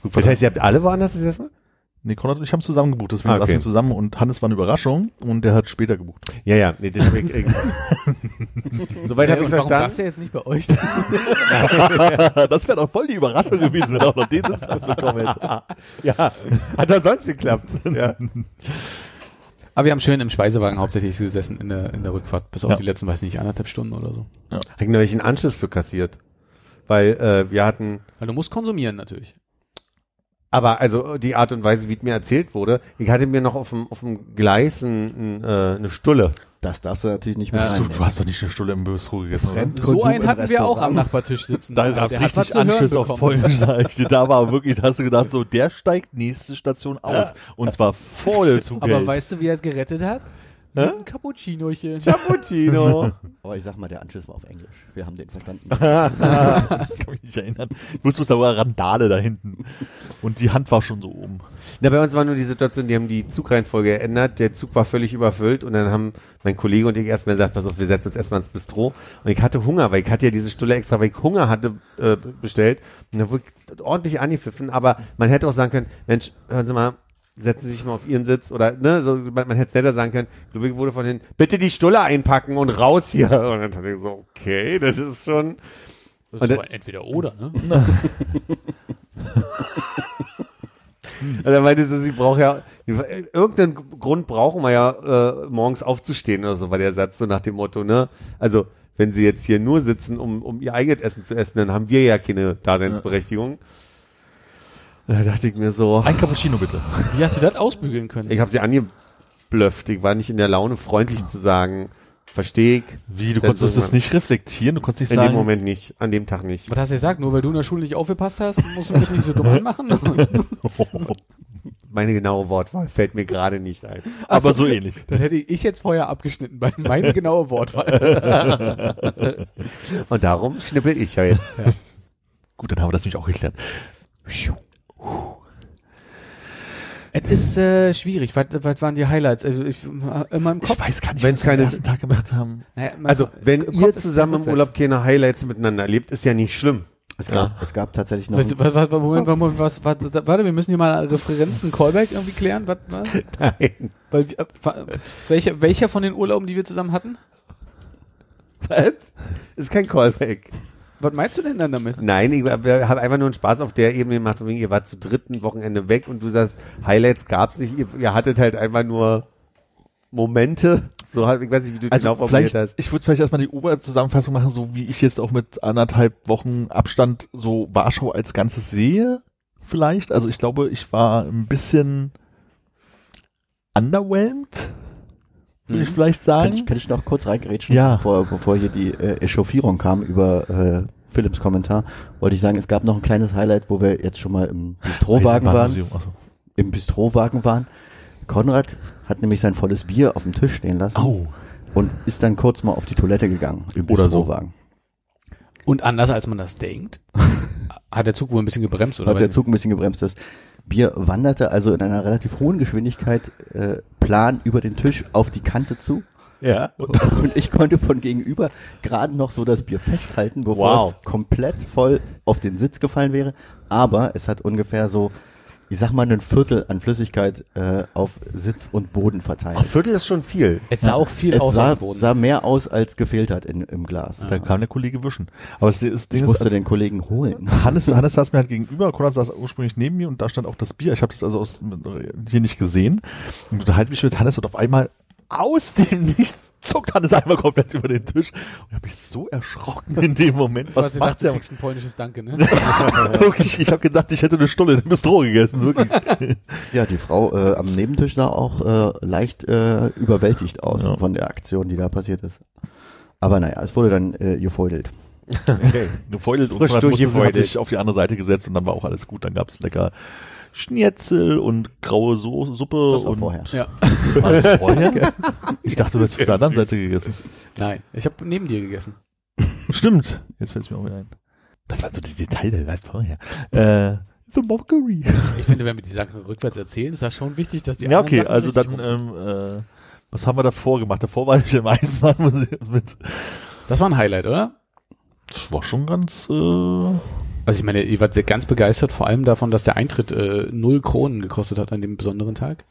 Gut, das heißt, ihr habt alle woanders gesessen? Nee, Konrad und ich haben zusammen gebucht, deswegen saßen wir zusammen und Hannes war eine Überraschung und der hat später gebucht. Ja, nee, deswegen. Soweit habe ich verstanden. Warum saß der jetzt nicht bei euch? Das wäre doch voll die Überraschung gewesen, wenn auch noch den Sitz bekommen hätte. Ja, hat doch sonst geklappt. Ja. Aber wir haben schön im Speisewagen hauptsächlich gesessen in der Rückfahrt, bis auf die letzten, weiß nicht, 1,5 Stunden oder so. Ja. Ich habe nämlich einen Anschluss für kassiert, weil wir hatten... Weil du musst konsumieren natürlich. Aber also die Art und Weise, wie es mir erzählt wurde, ich hatte mir noch auf dem Gleis eine Stulle. Das darfst du natürlich nicht mehr einnehmen. Du hast doch nicht eine Stulle im Bösruhe gegessen. So einen hatten wir auch am Nachbartisch sitzen. Da gab es richtig Anschiss auf Polnisch. Da war wirklich, da hast du gedacht, so der steigt nächste Station aus. Ja. Und zwar voll zu Geld. Aber weißt du, wie er es gerettet hat? Ein Cappuccinochen. Cappuccino. Aber ich sag mal, der Anschiss war auf Englisch. Wir haben den verstanden. Ich kann mich nicht erinnern. Ich wusste, da war Randale da hinten. Und die Hand war schon so oben. Na, bei uns war nur die Situation, die haben die Zugreihenfolge geändert. Der Zug war völlig überfüllt. Und dann haben mein Kollege und ich erstmal gesagt, pass auf, wir setzen uns erstmal ins Bistro. Und ich hatte Hunger, weil ich hatte ja diese Stulle extra, weil ich Hunger hatte, bestellt. Und dann wurde ich ordentlich angepfiffen. Aber man hätte auch sagen können, Mensch, hören Sie mal, setzen Sie sich mal auf Ihren Sitz oder, ne, so, man hätte es netter sagen können, Ludwig wurde von hinten, bitte die Stulle einpacken und raus hier. Und dann dachte ich so, okay, das ist schon. Das ist aber entweder oder, ne? Und dann meinte sie, sie braucht ja, irgendeinen Grund brauchen wir ja, morgens aufzustehen oder so, war der Satz so nach dem Motto, ne? Also, wenn sie jetzt hier nur sitzen, um ihr eigenes Essen zu essen, dann haben wir ja keine Daseinsberechtigung. Und da dachte ich mir so. Ein Cappuccino bitte. Wie hast du das ausbügeln können? Ich habe sie angeblöfft. Ich war nicht in der Laune, freundlich zu sagen, verstehe ich. Wie, du konntest das nicht reflektieren? Du konntest nicht sagen? In dem Moment nicht, an dem Tag nicht. Was hast du gesagt? Nur weil du in der Schule nicht aufgepasst hast, musst du mich nicht so dumm anmachen? Meine genaue Wortwahl fällt mir gerade nicht ein. Aber so ähnlich. Das hätte ich jetzt vorher abgeschnitten, bei meine genaue Wortwahl. Und darum schnippel ich halt. Ja. Gut, dann haben wir das nämlich auch geklärt. Es ist schwierig. Was waren die Highlights? Also ich, immer im Kopf. Ich weiß gar nicht, wenn es keinen ersten Tag gemacht haben. Naja, also wenn ihr zusammen im Urlaub keine Highlights miteinander erlebt, ist ja nicht schlimm. Es gab tatsächlich noch... Warte, wir müssen hier mal Referenzen Callback irgendwie klären. Was? Nein. Welcher von den Urlauben, die wir zusammen hatten? Was? Ist kein Callback. Was meinst du denn dann damit? Nein, ich habe einfach nur einen Spaß auf der Ebene gemacht, wegen ihr wart zu dritten Wochenende weg und du sagst, Highlights gab es nicht, ihr hattet halt einfach nur Momente. So halt, ich weiß nicht, wie du also genau formuliert hast. Ich würde vielleicht erstmal die Oberzusammenfassung machen, so wie ich jetzt auch mit 1,5 Wochen Abstand so Warschau als Ganzes sehe, vielleicht. Also ich glaube, ich war ein bisschen underwhelmed, würde ich vielleicht sagen. Kann ich noch kurz reingrätschen, ja. bevor hier die Echauffierung kam über Philips Kommentar, wollte ich sagen, es gab noch ein kleines Highlight, wo wir jetzt schon mal im Bistrowagen waren. Im Bistrowagen waren. Konrad hat nämlich sein volles Bier auf dem Tisch stehen lassen und ist dann kurz mal auf die Toilette gegangen im Bistrowagen. So. Und anders als man das denkt, hat der Zug wohl ein bisschen gebremst, oder? Hat der Zug ein bisschen gebremst. Das Bier wanderte also in einer relativ hohen Geschwindigkeit plan über den Tisch auf die Kante zu. Ja. Und ich konnte von gegenüber gerade noch so das Bier festhalten, bevor es komplett voll auf den Sitz gefallen wäre. Aber es hat ungefähr so, ich sag mal, ein Viertel an Flüssigkeit auf Sitz und Boden verteilt. Ein Viertel ist schon viel. Es sah auch viel aus am Boden. Es sah mehr aus, als gefehlt hat im Glas. Ja. Dann kam der Kollege wischen. Aber ich musste den Kollegen holen. Hannes saß mir halt gegenüber, Konrad saß ursprünglich neben mir und da stand auch das Bier. Ich habe das also hier nicht gesehen. Und unterhalte mich mit Hannes und auf einmal aus dem Nichts zuckt Hannes einmal komplett über den Tisch. Und ich habe mich so erschrocken in dem Moment. Was macht der? Du kriegst ein polnisches Danke, ne? Wirklich, ich habe gedacht, ich hätte eine Stulle in Bistro gegessen, wirklich. Ja, die Frau am Nebentisch sah auch leicht überwältigt aus von der Aktion, die da passiert ist. Aber naja, es wurde dann gefeudelt. Okay, gefeudelt und dann hat sich auf die andere Seite gesetzt und dann war auch alles gut. Dann gab es lecker Schnitzel und graue Suppe. Das war vorher. Ja. War das vorher? Ich dachte, du hättest auf der anderen Seite gegessen. Nein, ich habe neben dir gegessen. Stimmt. Jetzt fällt es mir auch wieder ein. Das war so die Detail, war vorher. The Mockery. Ich finde, wenn wir die Sachen rückwärts erzählen, ist das schon wichtig, dass die anderen Sachen richtig dann, was haben wir davor gemacht? Davor war ich im Eisenbahnmuseum mit. Das war ein Highlight, oder? Das war schon ganz... Also ich meine, ihr wart ganz begeistert, vor allem davon, dass der Eintritt 0 Kronen gekostet hat an dem besonderen Tag.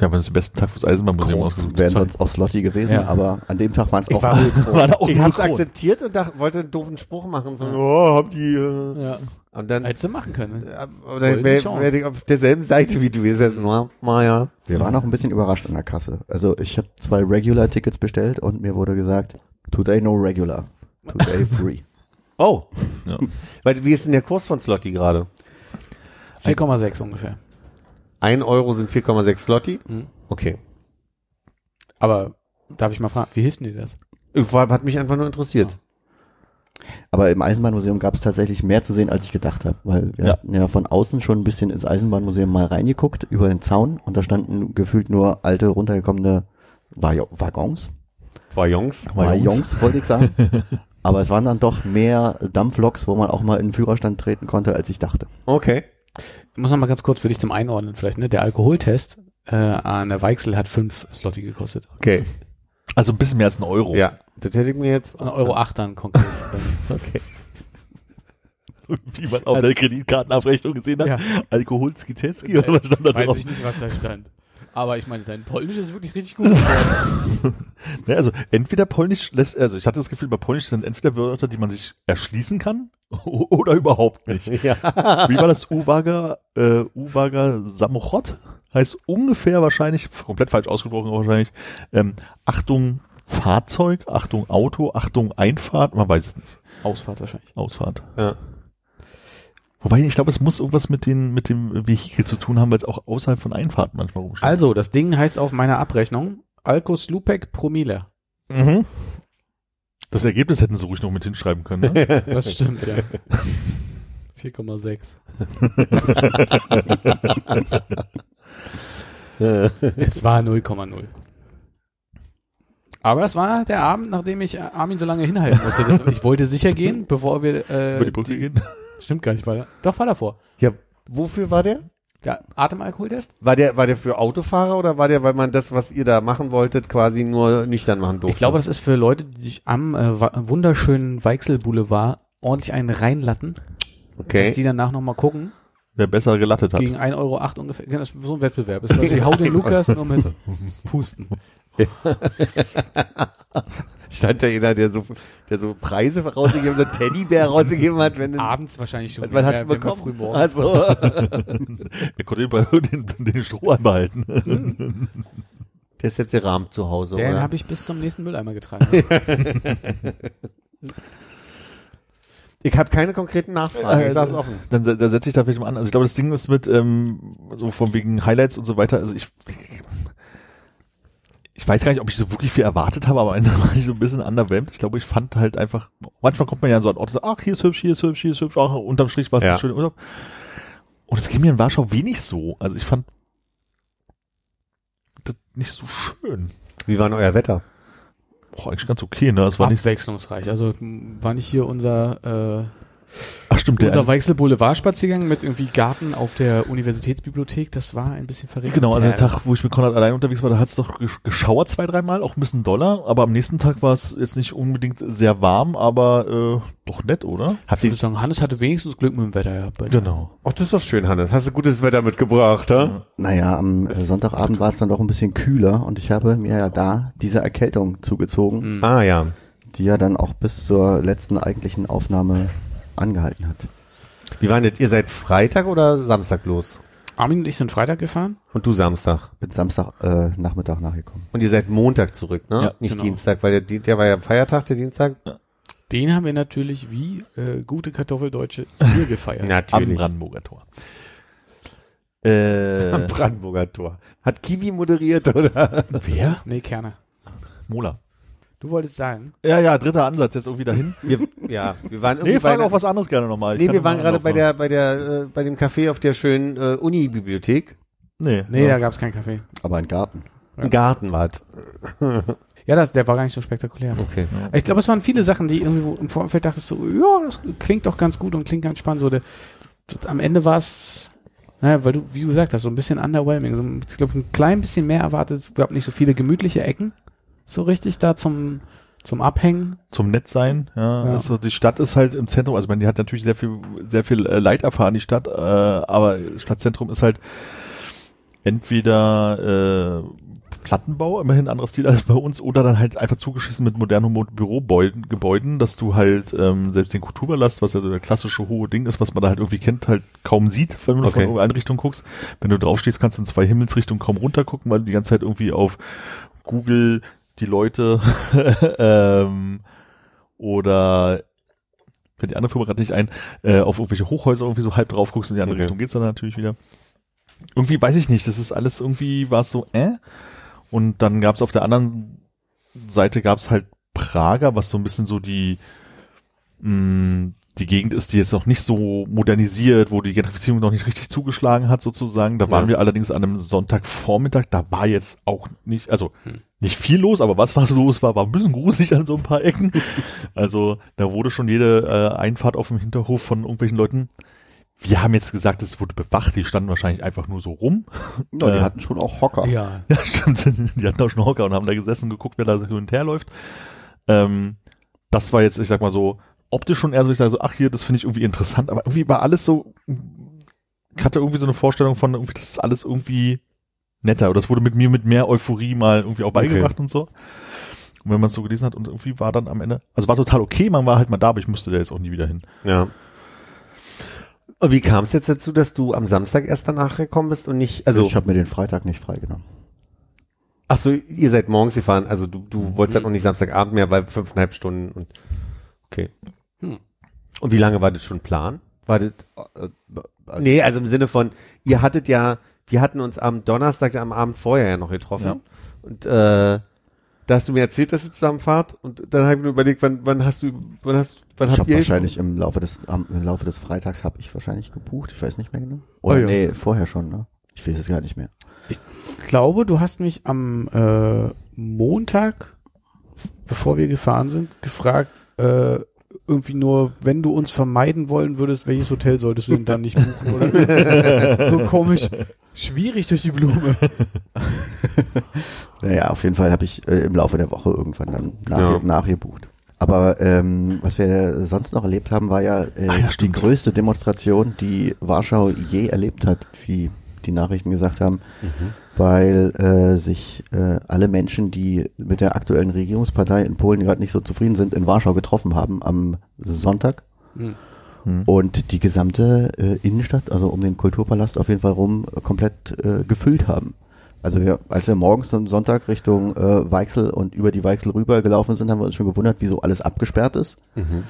Ja, aber das ist der beste Tag fürs Eisenbahnmuseum ausgesucht. Wären sonst auch Slotty gewesen, aber an dem Tag waren es auch 0 Kronen. Ich hab's akzeptiert und wollte einen doofen Spruch machen. Von, haben die... Und dann, hättest du machen können. Aber dann wäre ich auf derselben Seite wie du. Wir waren auch ein bisschen überrascht an der Kasse. Also ich habe 2 Regular-Tickets bestellt und mir wurde gesagt, today no regular, today free. Oh, ja. Wie ist denn der Kurs von Slotty gerade? 4,6 ungefähr. 1 Euro sind 4,6 Slotty? Mhm. Okay. Aber darf ich mal fragen, wie hilft denn dir das? Hat mich einfach nur interessiert. Ja. Aber im Eisenbahnmuseum gab es tatsächlich mehr zu sehen, als ich gedacht habe. Weil wir hatten ja von außen schon ein bisschen ins Eisenbahnmuseum mal reingeguckt, über den Zaun. Und da standen gefühlt nur alte, runtergekommene Waggons. Waggons, wollte ich sagen. Aber es waren dann doch mehr Dampfloks, wo man auch mal in den Führerstand treten konnte, als ich dachte. Okay. Ich muss noch mal ganz kurz für dich zum Einordnen vielleicht, ne? Der Alkoholtest an der Weichsel hat 5 Slotty gekostet. Okay. Also ein bisschen mehr als 1 Euro. Ja. Das hätte ich mir jetzt... 1,08 € dann konkret. Okay. Wie man auf der Kreditkartenabrechnung gesehen hat. Ja. Alkoholski-Teski oder was stand da drauf? Weiß ich nicht, was da stand. Aber ich meine, dein Polnisch ist wirklich richtig gut. Ja, also entweder Polnisch lässt, also ich hatte das Gefühl, bei Polnisch sind entweder Wörter, die man sich erschließen kann oder überhaupt nicht. Ja. Wie war das? Uwaga Samochod? Heißt ungefähr wahrscheinlich, komplett falsch ausgesprochen wahrscheinlich, Achtung Fahrzeug, Achtung Auto, Achtung Einfahrt, man weiß es nicht. Ausfahrt wahrscheinlich. Ausfahrt. Ja. Wobei, ich glaube, es muss irgendwas mit dem Vehikel zu tun haben, weil es auch außerhalb von Einfahrten manchmal rumsteht. Also, das Ding heißt auf meiner Abrechnung Alkos Lupek Promille. Mhm. Das Ergebnis hätten sie ruhig noch mit hinschreiben können, ne? Das stimmt, ja. 4,6. Es war 0,0. Aber es war der Abend, nachdem ich Armin so lange hinhalten musste. Ich wollte sicher gehen, bevor wir... über die Brücke gehen? Stimmt gar nicht, war davor. Ja, wofür war der? Der Atemalkoholtest? War der für Autofahrer oder war der, weil man das, was ihr da machen wolltet, quasi nur nüchtern machen durfte? Ich glaube, das ist für Leute, die sich am wunderschönen Weichsel Boulevard ordentlich einen reinlatten. Okay. Dass die danach nochmal gucken. Wer besser gelattet hat. Gegen 1,08 Euro ungefähr. Das ist so ein Wettbewerb. Das ist also wie Hau den Lukas nur mit Pusten. Stand da jeder, der so Preise rausgegeben hat, so Teddybär rausgegeben hat, wenn abends wahrscheinlich schon. Wann hast du bekommen? Früh morgens. Ach so. Er konnte überall den Strohhalm behalten. Hm. Der ist jetzt der Rahmen zu Hause. Den habe ich bis zum nächsten Mülleimer getragen. Ich habe keine konkreten Nachfragen, ich saß offen. Dann setze ich da vielleicht mal an. Also ich glaube, das Ding ist mit so von wegen Highlights und so weiter. Also ich weiß gar nicht, ob ich so wirklich viel erwartet habe, aber am Ende war ich so ein bisschen underwhelmed. Ich glaube, ich fand halt einfach, manchmal kommt man ja so an Orte, so, ach, hier ist hübsch, hier ist hübsch, hier ist hübsch, ach, unterm Strich war es ein schöner Urlaub. Und es ging mir in Warschau wenig so. Also ich fand das nicht so schön. Wie war denn euer Wetter? Boah, eigentlich ganz okay, ne? Es war abwechslungsreich. Nicht so, also war nicht hier unser... Ach stimmt, unser Weichsel Boulevard-Spaziergang mit irgendwie Garten auf der Universitätsbibliothek, das war ein bisschen verregnet. Genau, also der Tag, wo ich mit Konrad allein unterwegs war, da hat es doch geschauert 2-3 Mal, auch ein bisschen doller, aber am nächsten Tag war es jetzt nicht unbedingt sehr warm, aber doch nett, oder? Ich würde sagen, Hannes hatte wenigstens Glück mit dem Wetter. Ja, genau. Ach, das ist doch schön, Hannes. Hast du gutes Wetter mitgebracht, ja? Ja. Naja, am Sonntagabend war es dann doch ein bisschen kühler und ich habe mir ja da diese Erkältung zugezogen. Mhm. Ah ja. Die ja dann auch bis zur letzten eigentlichen Aufnahme angehalten hat. Wie war denn das? Ihr seid Freitag oder Samstag los? Armin und ich sind Freitag gefahren. Und du Samstag? Bin Samstag Nachmittag nachgekommen. Und ihr seid Montag zurück, ne? Ja, nicht genau. Dienstag, weil der war ja Feiertag, der Dienstag. Den haben wir natürlich wie gute Kartoffeldeutsche hier gefeiert. Natürlich. Am Brandenburger Tor. Am Brandenburger Tor. Hat Kiwi moderiert, oder? Wer? Nee, Kerner. Mola. Du wolltest sagen. Ja, dritter Ansatz, jetzt irgendwie dahin. Wir waren irgendwie. Nee, fragen auch was anderes gerne nochmal. Nee, wir waren gerade bei dem Café auf der schönen Uni-Bibliothek. Nee, da gab es keinen Café. Aber einen Garten. Ja. Ein Garten war es. Ja, der war gar nicht so spektakulär. Okay. Ich glaube, es waren viele Sachen, die irgendwie im Vorfeld dachtest so, ja, das klingt doch ganz gut und klingt ganz spannend. So, am Ende war es, naja, weil du, wie du gesagt hast, so ein bisschen underwhelming. So, ich glaube, ein klein bisschen mehr erwartet. Es gab nicht so viele gemütliche Ecken. So richtig da zum Abhängen. Zum Nettsein, ja. Also die Stadt ist halt im Zentrum, also man, die hat natürlich sehr viel Leid erfahren, die Stadt, aber Stadtzentrum ist halt entweder Plattenbau, immerhin anderes Stil als bei uns, oder dann halt einfach zugeschissen mit modernen Bürogebäuden, dass du halt selbst den Kulturpalast, was ja so der klassische hohe Ding ist, was man da halt irgendwie kennt, halt kaum sieht, wenn du von irgendeiner Einrichtung guckst. Wenn du draufstehst, kannst du in 2 Himmelsrichtungen kaum runtergucken, weil du die ganze Zeit irgendwie auf Google die Leute oder wenn die andere Firma gerade nicht ein, auf irgendwelche Hochhäuser irgendwie so halb drauf guckst, in die andere Richtung geht's dann natürlich wieder. Irgendwie weiß ich nicht, das ist alles irgendwie, war es so, Und dann gab's auf der anderen Seite gab's halt Prager, was so ein bisschen so die Gegend ist, die jetzt noch nicht so modernisiert, wo die Gentrifizierung noch nicht richtig zugeschlagen hat sozusagen. Da waren wir allerdings an einem Sonntagvormittag, da war jetzt auch nicht, also nicht viel los, aber was los war, ein bisschen gruselig an so ein paar Ecken. Also da wurde schon jede Einfahrt auf dem Hinterhof von irgendwelchen Leuten, wir haben jetzt gesagt, es wurde bewacht, die standen wahrscheinlich einfach nur so rum. Ja, die hatten schon auch Hocker. Ja. Ja, stimmt, die hatten auch schon Hocker und haben da gesessen und geguckt, wer da hin und her läuft. Das war jetzt, ich sag mal so, optisch schon eher so, ich sage so, ach hier, das finde ich irgendwie interessant, aber irgendwie war alles so, ich hatte irgendwie so eine Vorstellung von, irgendwie, das ist alles irgendwie netter. Oder es wurde mit mir mit mehr Euphorie mal irgendwie auch beigebracht und so. Und wenn man es so gelesen hat und irgendwie war dann am Ende, also war total okay, man war halt mal da, aber ich musste da jetzt auch nie wieder hin. Ja. Und wie kam es jetzt dazu, dass du am Samstag erst danach gekommen bist und nicht, also. Ich habe mir den Freitag nicht freigenommen. Ach so, ihr seid morgens gefahren, also du wolltest halt noch nicht Samstagabend mehr, weil 5,5 Stunden und, okay. Hm. Und wie lange war das schon Plan? War das, nee, also im Sinne von, ihr hattet ja, wir hatten uns am Donnerstag, am Abend vorher ja noch getroffen. Ja. Und, da hast du mir erzählt, dass ihr zusammenfahrt und dann habe ich mir überlegt, wann habt ihr wahrscheinlich im Laufe des Freitags habe ich wahrscheinlich gebucht, ich weiß nicht mehr genau. Oder nee, vorher schon, ne? Ich weiß es gar nicht mehr. Ich glaube, du hast mich am Montag, bevor wir gefahren sind, gefragt, irgendwie nur, wenn du uns vermeiden wollen würdest, welches Hotel solltest du denn dann nicht buchen, oder? So komisch, schwierig durch die Blume. Naja, auf jeden Fall habe ich im Laufe der Woche irgendwann dann nachgebucht. Aber was wir sonst noch erlebt haben, war ja, die größte Demonstration, die Warschau je erlebt hat, wie die Nachrichten gesagt haben, weil sich alle Menschen, die mit der aktuellen Regierungspartei in Polen gerade nicht so zufrieden sind, in Warschau getroffen haben am Sonntag. Mhm. Und die gesamte Innenstadt, also um den Kulturpalast auf jeden Fall rum, komplett gefüllt haben. Also als wir morgens am Sonntag Richtung Weichsel und über die Weichsel rüber gelaufen sind, haben wir uns schon gewundert, wieso alles abgesperrt ist. Mhm.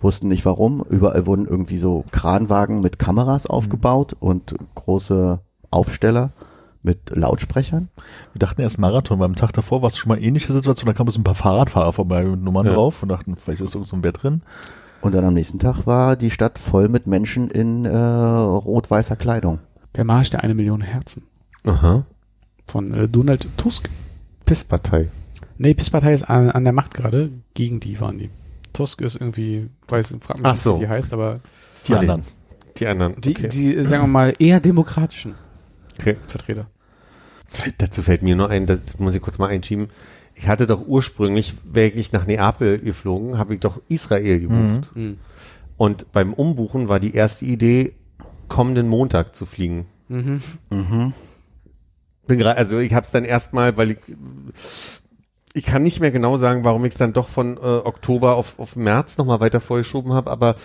Wussten nicht warum. Überall wurden irgendwie so Kranwagen mit Kameras aufgebaut und große Aufsteller mit Lautsprechern. Wir dachten erst Marathon, weil am Tag davor war es schon mal ähnliche Situation, da kamen so ein paar Fahrradfahrer vorbei mit Nummern drauf und dachten, vielleicht ist irgend so ein Bett drin. Und dann am nächsten Tag war die Stadt voll mit Menschen in rot-weißer Kleidung. Der Marsch der 1 Million Herzen. Aha. Von Donald Tusk. PiS-Partei. Nee, PiS-Partei ist an der Macht gerade, gegen die waren die. Tusk ist irgendwie, weiß, frag mich nicht, wie die heißt, aber die anderen. Die anderen. Die, sagen wir mal, eher demokratischen Vertreter. Dazu fällt mir nur ein, das muss ich kurz mal einschieben. Ich hatte doch ursprünglich, wäre ich nach Neapel geflogen, habe ich doch Israel gebucht. Mhm. Und beim Umbuchen war die erste Idee, kommenden Montag zu fliegen. Mhm. Mhm. Ich habe es dann erstmal, weil ich kann nicht mehr genau sagen, warum ich es dann doch von Oktober auf März nochmal weiter vorgeschoben habe, aber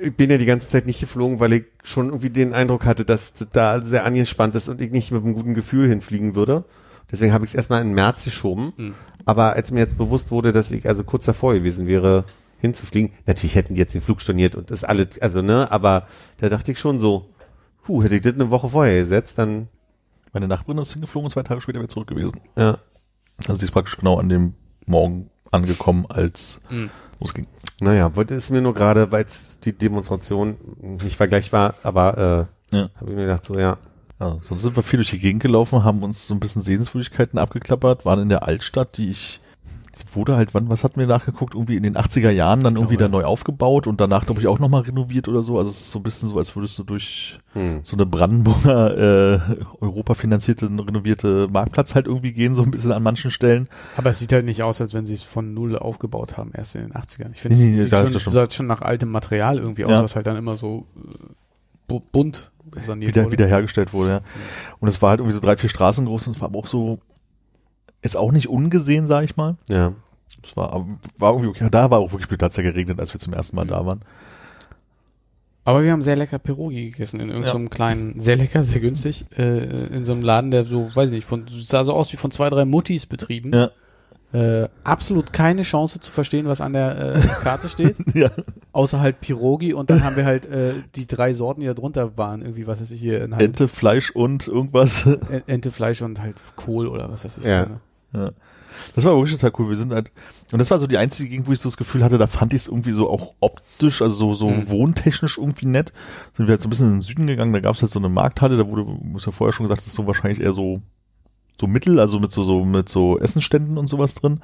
ich bin ja die ganze Zeit nicht geflogen, weil ich schon irgendwie den Eindruck hatte, dass da sehr angespannt ist und ich nicht mit einem guten Gefühl hinfliegen würde. Deswegen habe ich es erstmal in März geschoben. Mhm. Aber als mir jetzt bewusst wurde, dass ich also kurz davor gewesen wäre, hinzufliegen, natürlich hätten die jetzt den Flug storniert und das alles, also ne, aber da dachte ich schon so, hätte ich das eine Woche vorher gesetzt, dann. Meine Nachbarin ist hingeflogen und 2 Tage später wieder zurück gewesen. Ja. Also die ist praktisch genau an dem Morgen angekommen, als losging. Naja, wollte es mir nur gerade, weil es die Demonstration nicht vergleichbar, aber habe ich mir gedacht, sonst sind wir viel durch die Gegend gelaufen, haben uns so ein bisschen Sehenswürdigkeiten abgeklappert, waren in der Altstadt, die wurde halt, was hatten wir nachgeguckt, irgendwie in den 80er Jahren dann irgendwie da neu aufgebaut und danach, glaube ich, auch nochmal renoviert oder so. Also es ist so ein bisschen so, als würdest du durch so eine Brandenburger, europafinanzierte, renovierte Marktplatz halt irgendwie gehen, so ein bisschen an manchen Stellen. Aber es sieht halt nicht aus, als wenn sie es von Null aufgebaut haben, erst in den 80ern. Ich finde, es sieht schon nach altem Material irgendwie aus, was halt dann immer so bunt saniert wurde. Wiederhergestellt wurde, ja. Und es war halt irgendwie so 3-4 Straßen groß und es war aber auch so, ist auch nicht ungesehen, sag ich mal. Ja. Das war irgendwie okay. Da war auch wirklich blöd, hat es ja geregnet, als wir zum ersten Mal da waren. Aber wir haben sehr lecker Pierogi gegessen in irgendeinem kleinen, sehr lecker, sehr günstig, in so einem Laden, der so, weiß ich nicht, sah so aus wie von 2-3 Muttis betrieben. Ja. Absolut keine Chance zu verstehen, was an der Karte steht. Außer halt Pierogi und dann haben wir halt die 3 Sorten, die da drunter waren. Irgendwie, was weiß ich hier. In halt Ente, Fleisch und irgendwas. Ente, Fleisch und halt Kohl oder was weiß ich. Ja. Ja. Das war wirklich total cool. Wir sind halt, und das war so die einzige Gegend, wo ich so das Gefühl hatte, da fand ich es irgendwie so auch optisch, also so wohntechnisch irgendwie nett. Sind wir halt so ein bisschen in den Süden gegangen, da gab es halt so eine Markthalle, da wurde, muss ja vorher schon gesagt, das ist so wahrscheinlich eher so mittel, also mit so Essenständen und sowas drin.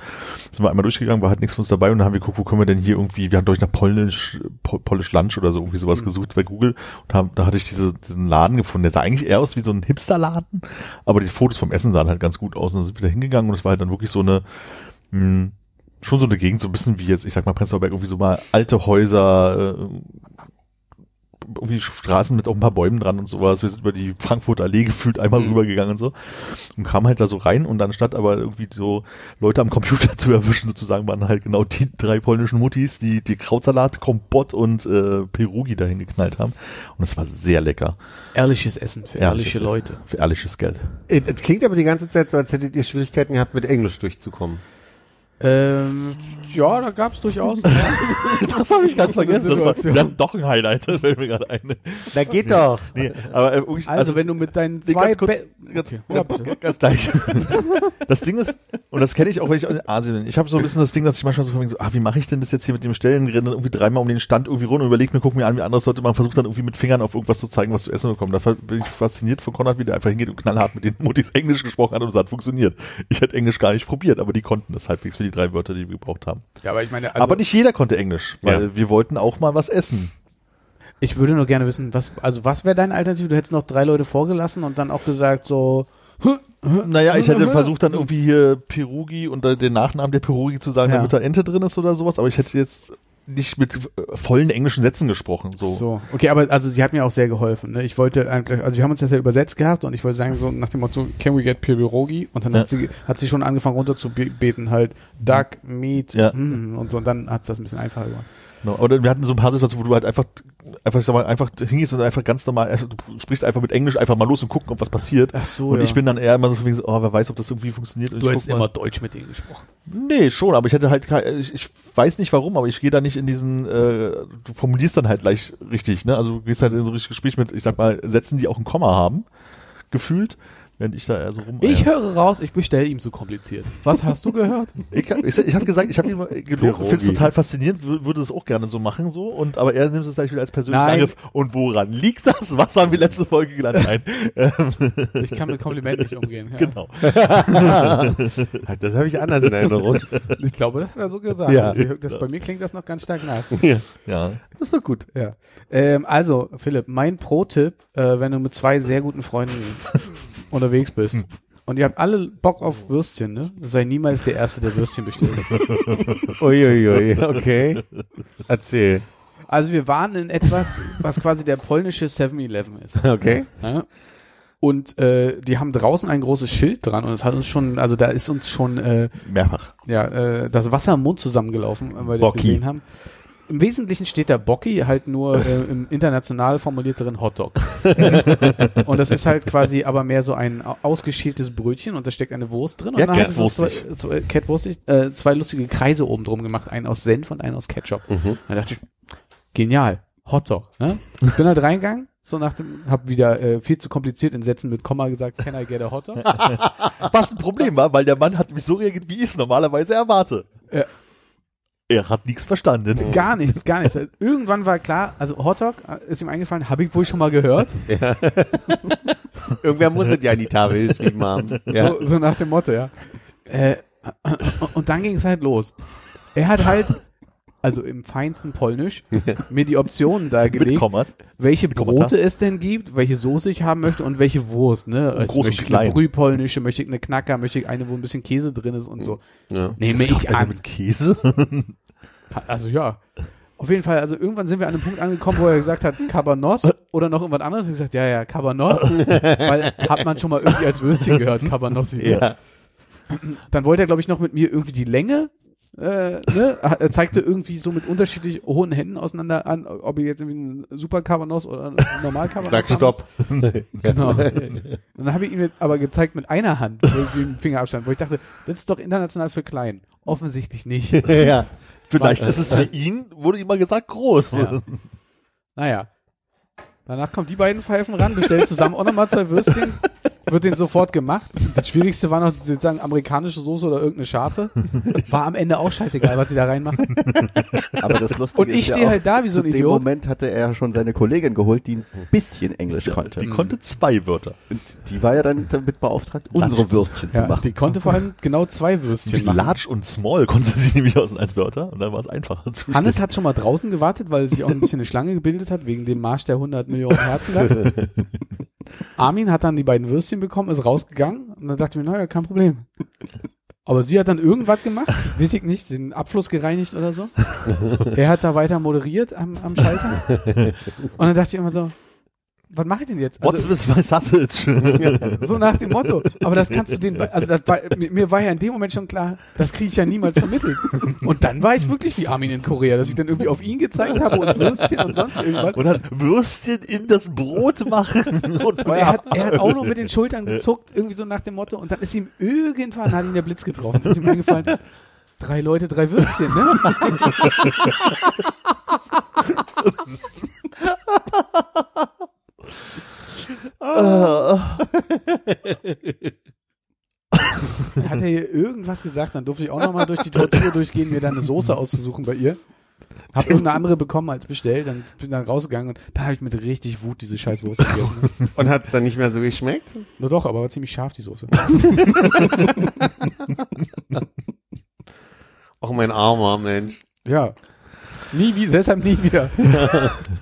Sind wir einmal durchgegangen, war halt nichts für uns dabei und dann haben wir geguckt, wo können wir denn hier irgendwie, wir haben durch nach Polish Lunch oder so irgendwie sowas gesucht bei Google und da hatte ich diesen Laden gefunden, der sah eigentlich eher aus wie so ein Hipsterladen, aber die Fotos vom Essen sahen halt ganz gut aus und dann sind wir da hingegangen und es war halt dann wirklich so eine, schon so eine Gegend, so ein bisschen wie jetzt, ich sag mal Prenzlauer Berg, irgendwie so mal alte Häuser, irgendwie Straßen mit auch ein paar Bäumen dran und sowas. Wir sind über die Frankfurter Allee gefühlt einmal rübergegangen und so und kamen halt da so rein und anstatt aber irgendwie so Leute am Computer zu erwischen sozusagen, waren halt genau die drei polnischen Muttis, die Krautsalat, Kompott und Pierogi dahin geknallt haben und es war sehr lecker. Ehrliches Essen für ehrliche Leute. Für ehrliches Geld. Es klingt aber die ganze Zeit so, als hättet ihr Schwierigkeiten gehabt, mit Englisch durchzukommen. Ja, da gab's durchaus. Das habe ich ganz vergessen. Wir haben doch ein Highlight, fällt mir gerade ein. Da geht doch. Nee, aber, also wenn du mit deinen zwei... Ganz gleich. Das Ding ist, und das kenne ich auch, wenn ich in Asien bin, ich habe so ein bisschen das Ding, dass ich manchmal so vorwiegend so, wie mache ich denn das jetzt hier mit dem Stellenrennen, irgendwie dreimal um den Stand irgendwie rum und überlege mir, guck mir an, wie andere Leute machen, versucht dann irgendwie mit Fingern auf irgendwas zu zeigen, was zu essen bekommen. Da bin ich fasziniert von Konrad, wie der einfach hingeht und knallhart mit den Mutis Englisch gesprochen hat und es hat funktioniert. Ich hätte Englisch gar nicht probiert, aber die konnten das halbwegs für die drei Wörter, die wir gebraucht haben. Ja, aber ich meine, also aber nicht jeder konnte Englisch, weil wir wollten auch mal was essen. Ich würde nur gerne wissen, was wäre dein Alternative? Du hättest noch drei Leute vorgelassen und dann auch gesagt so... Naja, ich hätte versucht dann irgendwie hier Pierogi und den Nachnamen der Pierogi zu sagen, damit da Ente drin ist oder sowas, aber ich hätte jetzt nicht mit vollen englischen Sätzen gesprochen. So, okay, aber also sie hat mir auch sehr geholfen. Ne? Ich wollte eigentlich, also wir haben uns das ja übersetzt gehabt und ich wollte sagen so nach dem Motto, can we get Pierogi? Und dann hat sie schon angefangen runter zu beten, halt duck, meat und so und dann hat es das ein bisschen einfacher gemacht. Genau. Oder wir hatten so ein paar Situationen, wo du halt einfach hingehst und einfach ganz normal, du sprichst einfach mit Englisch einfach mal los und gucken, ob was passiert. Ach so, und ich bin dann eher immer so, wer weiß, ob das irgendwie funktioniert. Du hättest immer Deutsch mit denen gesprochen. Nee, schon, aber ich hätte halt, ich weiß nicht warum, aber ich gehe da nicht in diesen, du formulierst dann halt gleich richtig, ne? Also du gehst halt in so ein richtiges Gespräch mit, ich sag mal, Sätzen, die auch ein Komma haben, gefühlt. Während ich da eher so rum. Ich höre raus, ich bestelle ihm so kompliziert. Was hast du gehört? Ich habe gesagt, ich habe ihm gelogen. Ich finde es total faszinierend, würde es auch gerne so machen, so. Und, aber er nimmt es gleich wieder als persönlichen Angriff. Und woran liegt das? Was haben wir letzte Folge gelernt? Nein. Ich kann mit Komplimenten nicht umgehen. Ja. Genau. Das habe ich anders in Erinnerung. Ich glaube, das hat er so gesagt. Ja. Also, bei mir klingt das noch ganz stark nach. Ja. Das ist doch gut. Ja. Also, Philipp, mein Pro-Tipp, wenn du mit zwei sehr guten Freunden unterwegs bist. Und ihr habt alle Bock auf Würstchen, ne? Sei niemals der Erste, der Würstchen bestellt. Uiuiui, okay. Erzähl. Also wir waren in etwas, was quasi der polnische 7-Eleven ist. Okay. Ja? Und die haben draußen ein großes Schild dran und es hat uns schon, also da ist uns schon mehrfach. Ja, das Wasser im Mund zusammengelaufen, weil wir das gesehen haben. Im Wesentlichen steht da Bocki halt nur im international formulierteren Hotdog. Und das ist halt quasi aber mehr so ein ausgeschältes Brötchen und da steckt eine Wurst drin. Und dann haben sie so zwei lustige Kreise oben drum gemacht, einen aus Senf und einen aus Ketchup. Da dachte ich, genial, Hotdog. Ne? Ich bin halt reingegangen, so nach dem, hab wieder viel zu kompliziert in Sätzen mit Komma gesagt, can I get a Hotdog? Was ein Problem war, weil der Mann hat mich so reagiert, wie ich es normalerweise erwarte. Ja. Er hat nichts verstanden. Gar nichts. Irgendwann war klar, also Hotdog ist ihm eingefallen, habe ich wohl schon mal gehört. Ja. Irgendwer muss das ja in die Tafel geschrieben haben. Ja. So nach dem Motto, ja. Und dann ging es halt los. Er hat halt, also im feinsten Polnisch, mir die Optionen dargelegt, welche Brote es denn gibt, welche Soße ich haben möchte und welche Wurst. Ne? Also möchte ich eine Brühpolnische, möchte ich eine Knacker, möchte ich eine, wo ein bisschen Käse drin ist und so. Ja. Nehme ich an. Mit Käse? Also ja, auf jeden Fall, also irgendwann sind wir an einem Punkt angekommen, wo er gesagt hat, Cabanos oder noch irgendwas anderes. Ich habe gesagt, ja, Cabanos, weil hat man schon mal irgendwie als Würstchen gehört, Cabanossi. Ja. Dann wollte er, glaube ich, noch mit mir irgendwie die Länge, er zeigte irgendwie so mit unterschiedlich hohen Händen auseinander an, ob ihr jetzt irgendwie einen Super Cabanos oder einen Normal Cabanos habt. Sag Stopp. Genau. Und dann habe ich ihm aber gezeigt mit einer Hand, mit dem Fingerabstand, wo ich dachte, das ist doch international für klein. Offensichtlich nicht. Ja. Vielleicht ist es für ihn, wurde immer gesagt, groß. Ja. Naja. Danach kommt die beiden Pfeifen ran, bestellen zusammen auch nochmal zwei Würstchen, wird denen sofort gemacht. Das Schwierigste war noch, sozusagen, amerikanische Soße oder irgendeine Scharfe. War am Ende auch scheißegal, was sie da reinmachen. Aber das Lustige und ich stehe ja halt da wie so ein Idiot. In dem Moment hatte er schon seine Kollegin geholt, die ein bisschen Englisch konnte. Die konnte zwei Wörter. Und die war ja dann damit beauftragt, unsere Würstchen zu machen. Die konnte vor allem genau zwei Würstchen mit machen. Large und Small konnte sie nämlich aus als Wörter und dann war es einfacher zu. Hannes hat schon mal draußen gewartet, weil sich auch ein bisschen eine Schlange gebildet hat, wegen dem Marsch der 100 Millionen Herzen da. Armin hat dann die beiden Würstchen bekommen, ist rausgegangen und dann dachte ich mir, naja, kein Problem. Aber sie hat dann irgendwas gemacht, weiß ich nicht, den Abfluss gereinigt oder so. Er hat da weiter moderiert am Schalter. Und dann dachte ich immer so, was mache ich denn jetzt? Also, what's with my sausage? So nach dem Motto. Aber das kannst du den, also mir war ja in dem Moment schon klar, das kriege ich ja niemals vermittelt. Und dann war ich wirklich wie Armin in Korea, dass ich dann irgendwie auf ihn gezeigt habe und Würstchen und sonst irgendwas. Und dann Würstchen in das Brot machen. Und er hat auch nur mit den Schultern gezuckt, irgendwie so nach dem Motto. Und dann ist ihm irgendwann, hat ihn der Blitz getroffen. Ist ihm eingefallen, 3 Leute, 3 Würstchen, ne? Hat er hier irgendwas gesagt, dann durfte ich auch nochmal durch die Tortur durchgehen, mir dann eine Soße auszusuchen bei ihr. Hab irgendeine andere bekommen als bestellt, dann bin dann rausgegangen und dann habe ich mit richtig Wut diese scheiß Wurst gegessen. Und hat es dann nicht mehr so geschmeckt? Na doch, aber war ziemlich scharf die Soße. Auch mein armer Mensch. Ja. Deshalb nie wieder.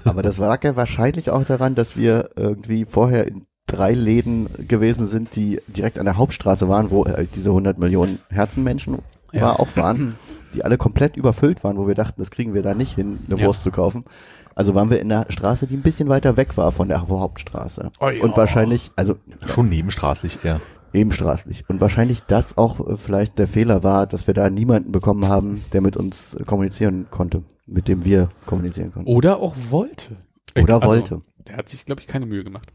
Aber das lag ja wahrscheinlich auch daran, dass wir irgendwie vorher in 3 Läden gewesen sind, die direkt an der Hauptstraße waren, wo diese 100 Millionen Herzenmenschen auch waren, die alle komplett überfüllt waren, wo wir dachten, das kriegen wir da nicht hin, eine Wurst zu kaufen. Also waren wir in einer Straße, die ein bisschen weiter weg war von der Hauptstraße. Oh ja. Und wahrscheinlich, also schon nebenstraßlich, ja. Nebenstraßlich. Und wahrscheinlich das auch vielleicht der Fehler war, dass wir da niemanden bekommen haben, der mit uns kommunizieren konnte. Mit dem wir kommunizieren konnten. Oder auch wollte. Der hat sich, glaube ich, keine Mühe gemacht.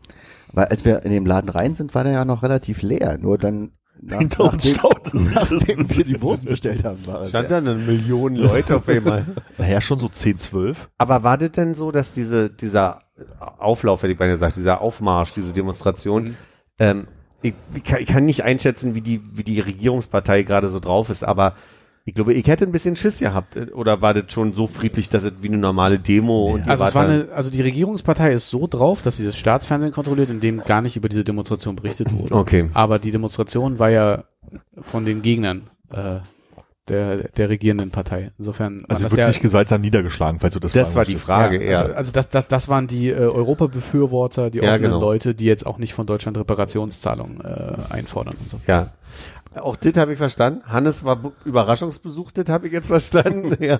Weil als wir in den Laden rein sind, war der ja noch relativ leer. Nur dann, nachdem wir die Wurst bestellt haben, war es. Stand da eine Million Leute auf einmal. Naja, schon so 10, 12. Aber war das denn so, dass dieser Auflauf, hätte ich beinahe gesagt, dieser Aufmarsch, diese Demonstration, ich kann nicht einschätzen, wie die Regierungspartei gerade so drauf ist, aber ich glaube, ich hätte ein bisschen Schiss gehabt. Oder war das schon so friedlich, dass es wie eine normale Demo und die Regierungspartei ist so drauf, dass sie das Staatsfernsehen kontrolliert, in dem gar nicht über diese Demonstration berichtet wurde. Okay. Aber die Demonstration war ja von den Gegnern der regierenden Partei. Insofern also wird nicht gewaltsam niedergeschlagen, falls du das fragst. Das war die Frage, ja. Also das waren die Europabefürworter, die offenen Leute, die jetzt auch nicht von Deutschland Reparationszahlungen einfordern und so. Ja. Auch das habe ich verstanden. Hannes war Überraschungsbesuch, das habe ich jetzt verstanden. Ja.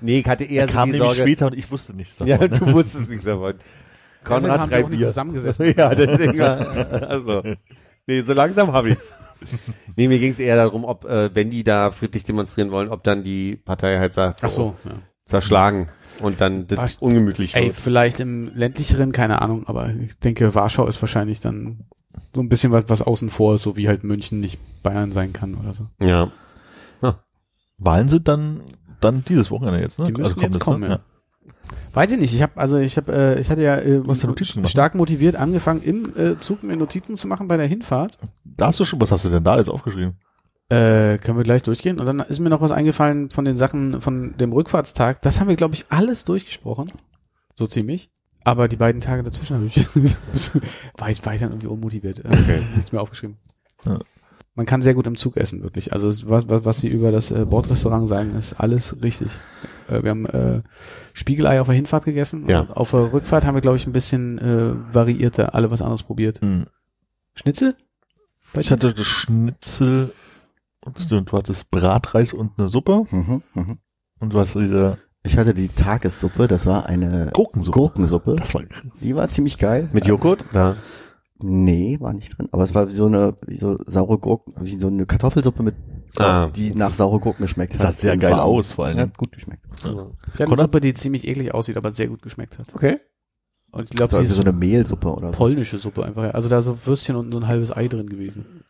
Nee, ich hatte eher so die Sorge. Später und ich wusste nichts davon. Ja, du wusstest nichts davon. Konrad haben wir auch nicht zusammengesessen. Ja, deswegen. Also, nee, so langsam habe ich es. Nee, mir ging es eher darum, ob, wenn die da friedlich demonstrieren wollen, ob dann die Partei halt sagt, zerschlagen und dann das ungemütlich wird. Vielleicht im ländlicheren, keine Ahnung, aber ich denke, Warschau ist wahrscheinlich dann so ein bisschen was außen vor ist, so wie halt München nicht Bayern sein kann oder so. Ja. Wahlen sind dann dieses Wochenende jetzt, ne? Die müssen jetzt kommen, ja. Weiß ich nicht, ich hatte ja stark motiviert angefangen, im Zug mir Notizen zu machen bei der Hinfahrt. Was hast du denn da jetzt aufgeschrieben? Können wir gleich durchgehen. Und dann ist mir noch was eingefallen von den Sachen von dem Rückfahrtstag. Das haben wir, glaube ich, alles durchgesprochen. So ziemlich. Aber die beiden Tage dazwischen war ich dann irgendwie unmotiviert. Okay. Nichts mehr aufgeschrieben. Ja. Man kann sehr gut im Zug essen, wirklich. Also was sie über das Bordrestaurant sagen, ist alles richtig. Wir haben Spiegelei auf der Hinfahrt gegessen. Ja. Und auf der Rückfahrt haben wir, glaube ich, ein bisschen variierter, alle was anderes probiert. Mhm. Schnitzel? Ich hatte das Schnitzel und du hattest Bratreis und eine Suppe. Mhm, mhm. Und was wieder... Ich hatte die Tagessuppe, das war eine Gurkensuppe. Die war ziemlich geil. Mit Joghurt? Da. Nee, war nicht drin. Aber es war wie so saure Gurken, wie so eine Kartoffelsuppe mit, die nach saure Gurken geschmeckt hat. Das sah sehr geil aus, vor allem. Hat gut geschmeckt. Ja. Ich hatte eine Suppe, die ziemlich eklig aussieht, aber sehr gut geschmeckt hat. Okay. Und ich glaube, so eine Mehlsuppe oder so. Polnische Suppe einfach. Also da so Würstchen und so ein halbes Ei drin gewesen.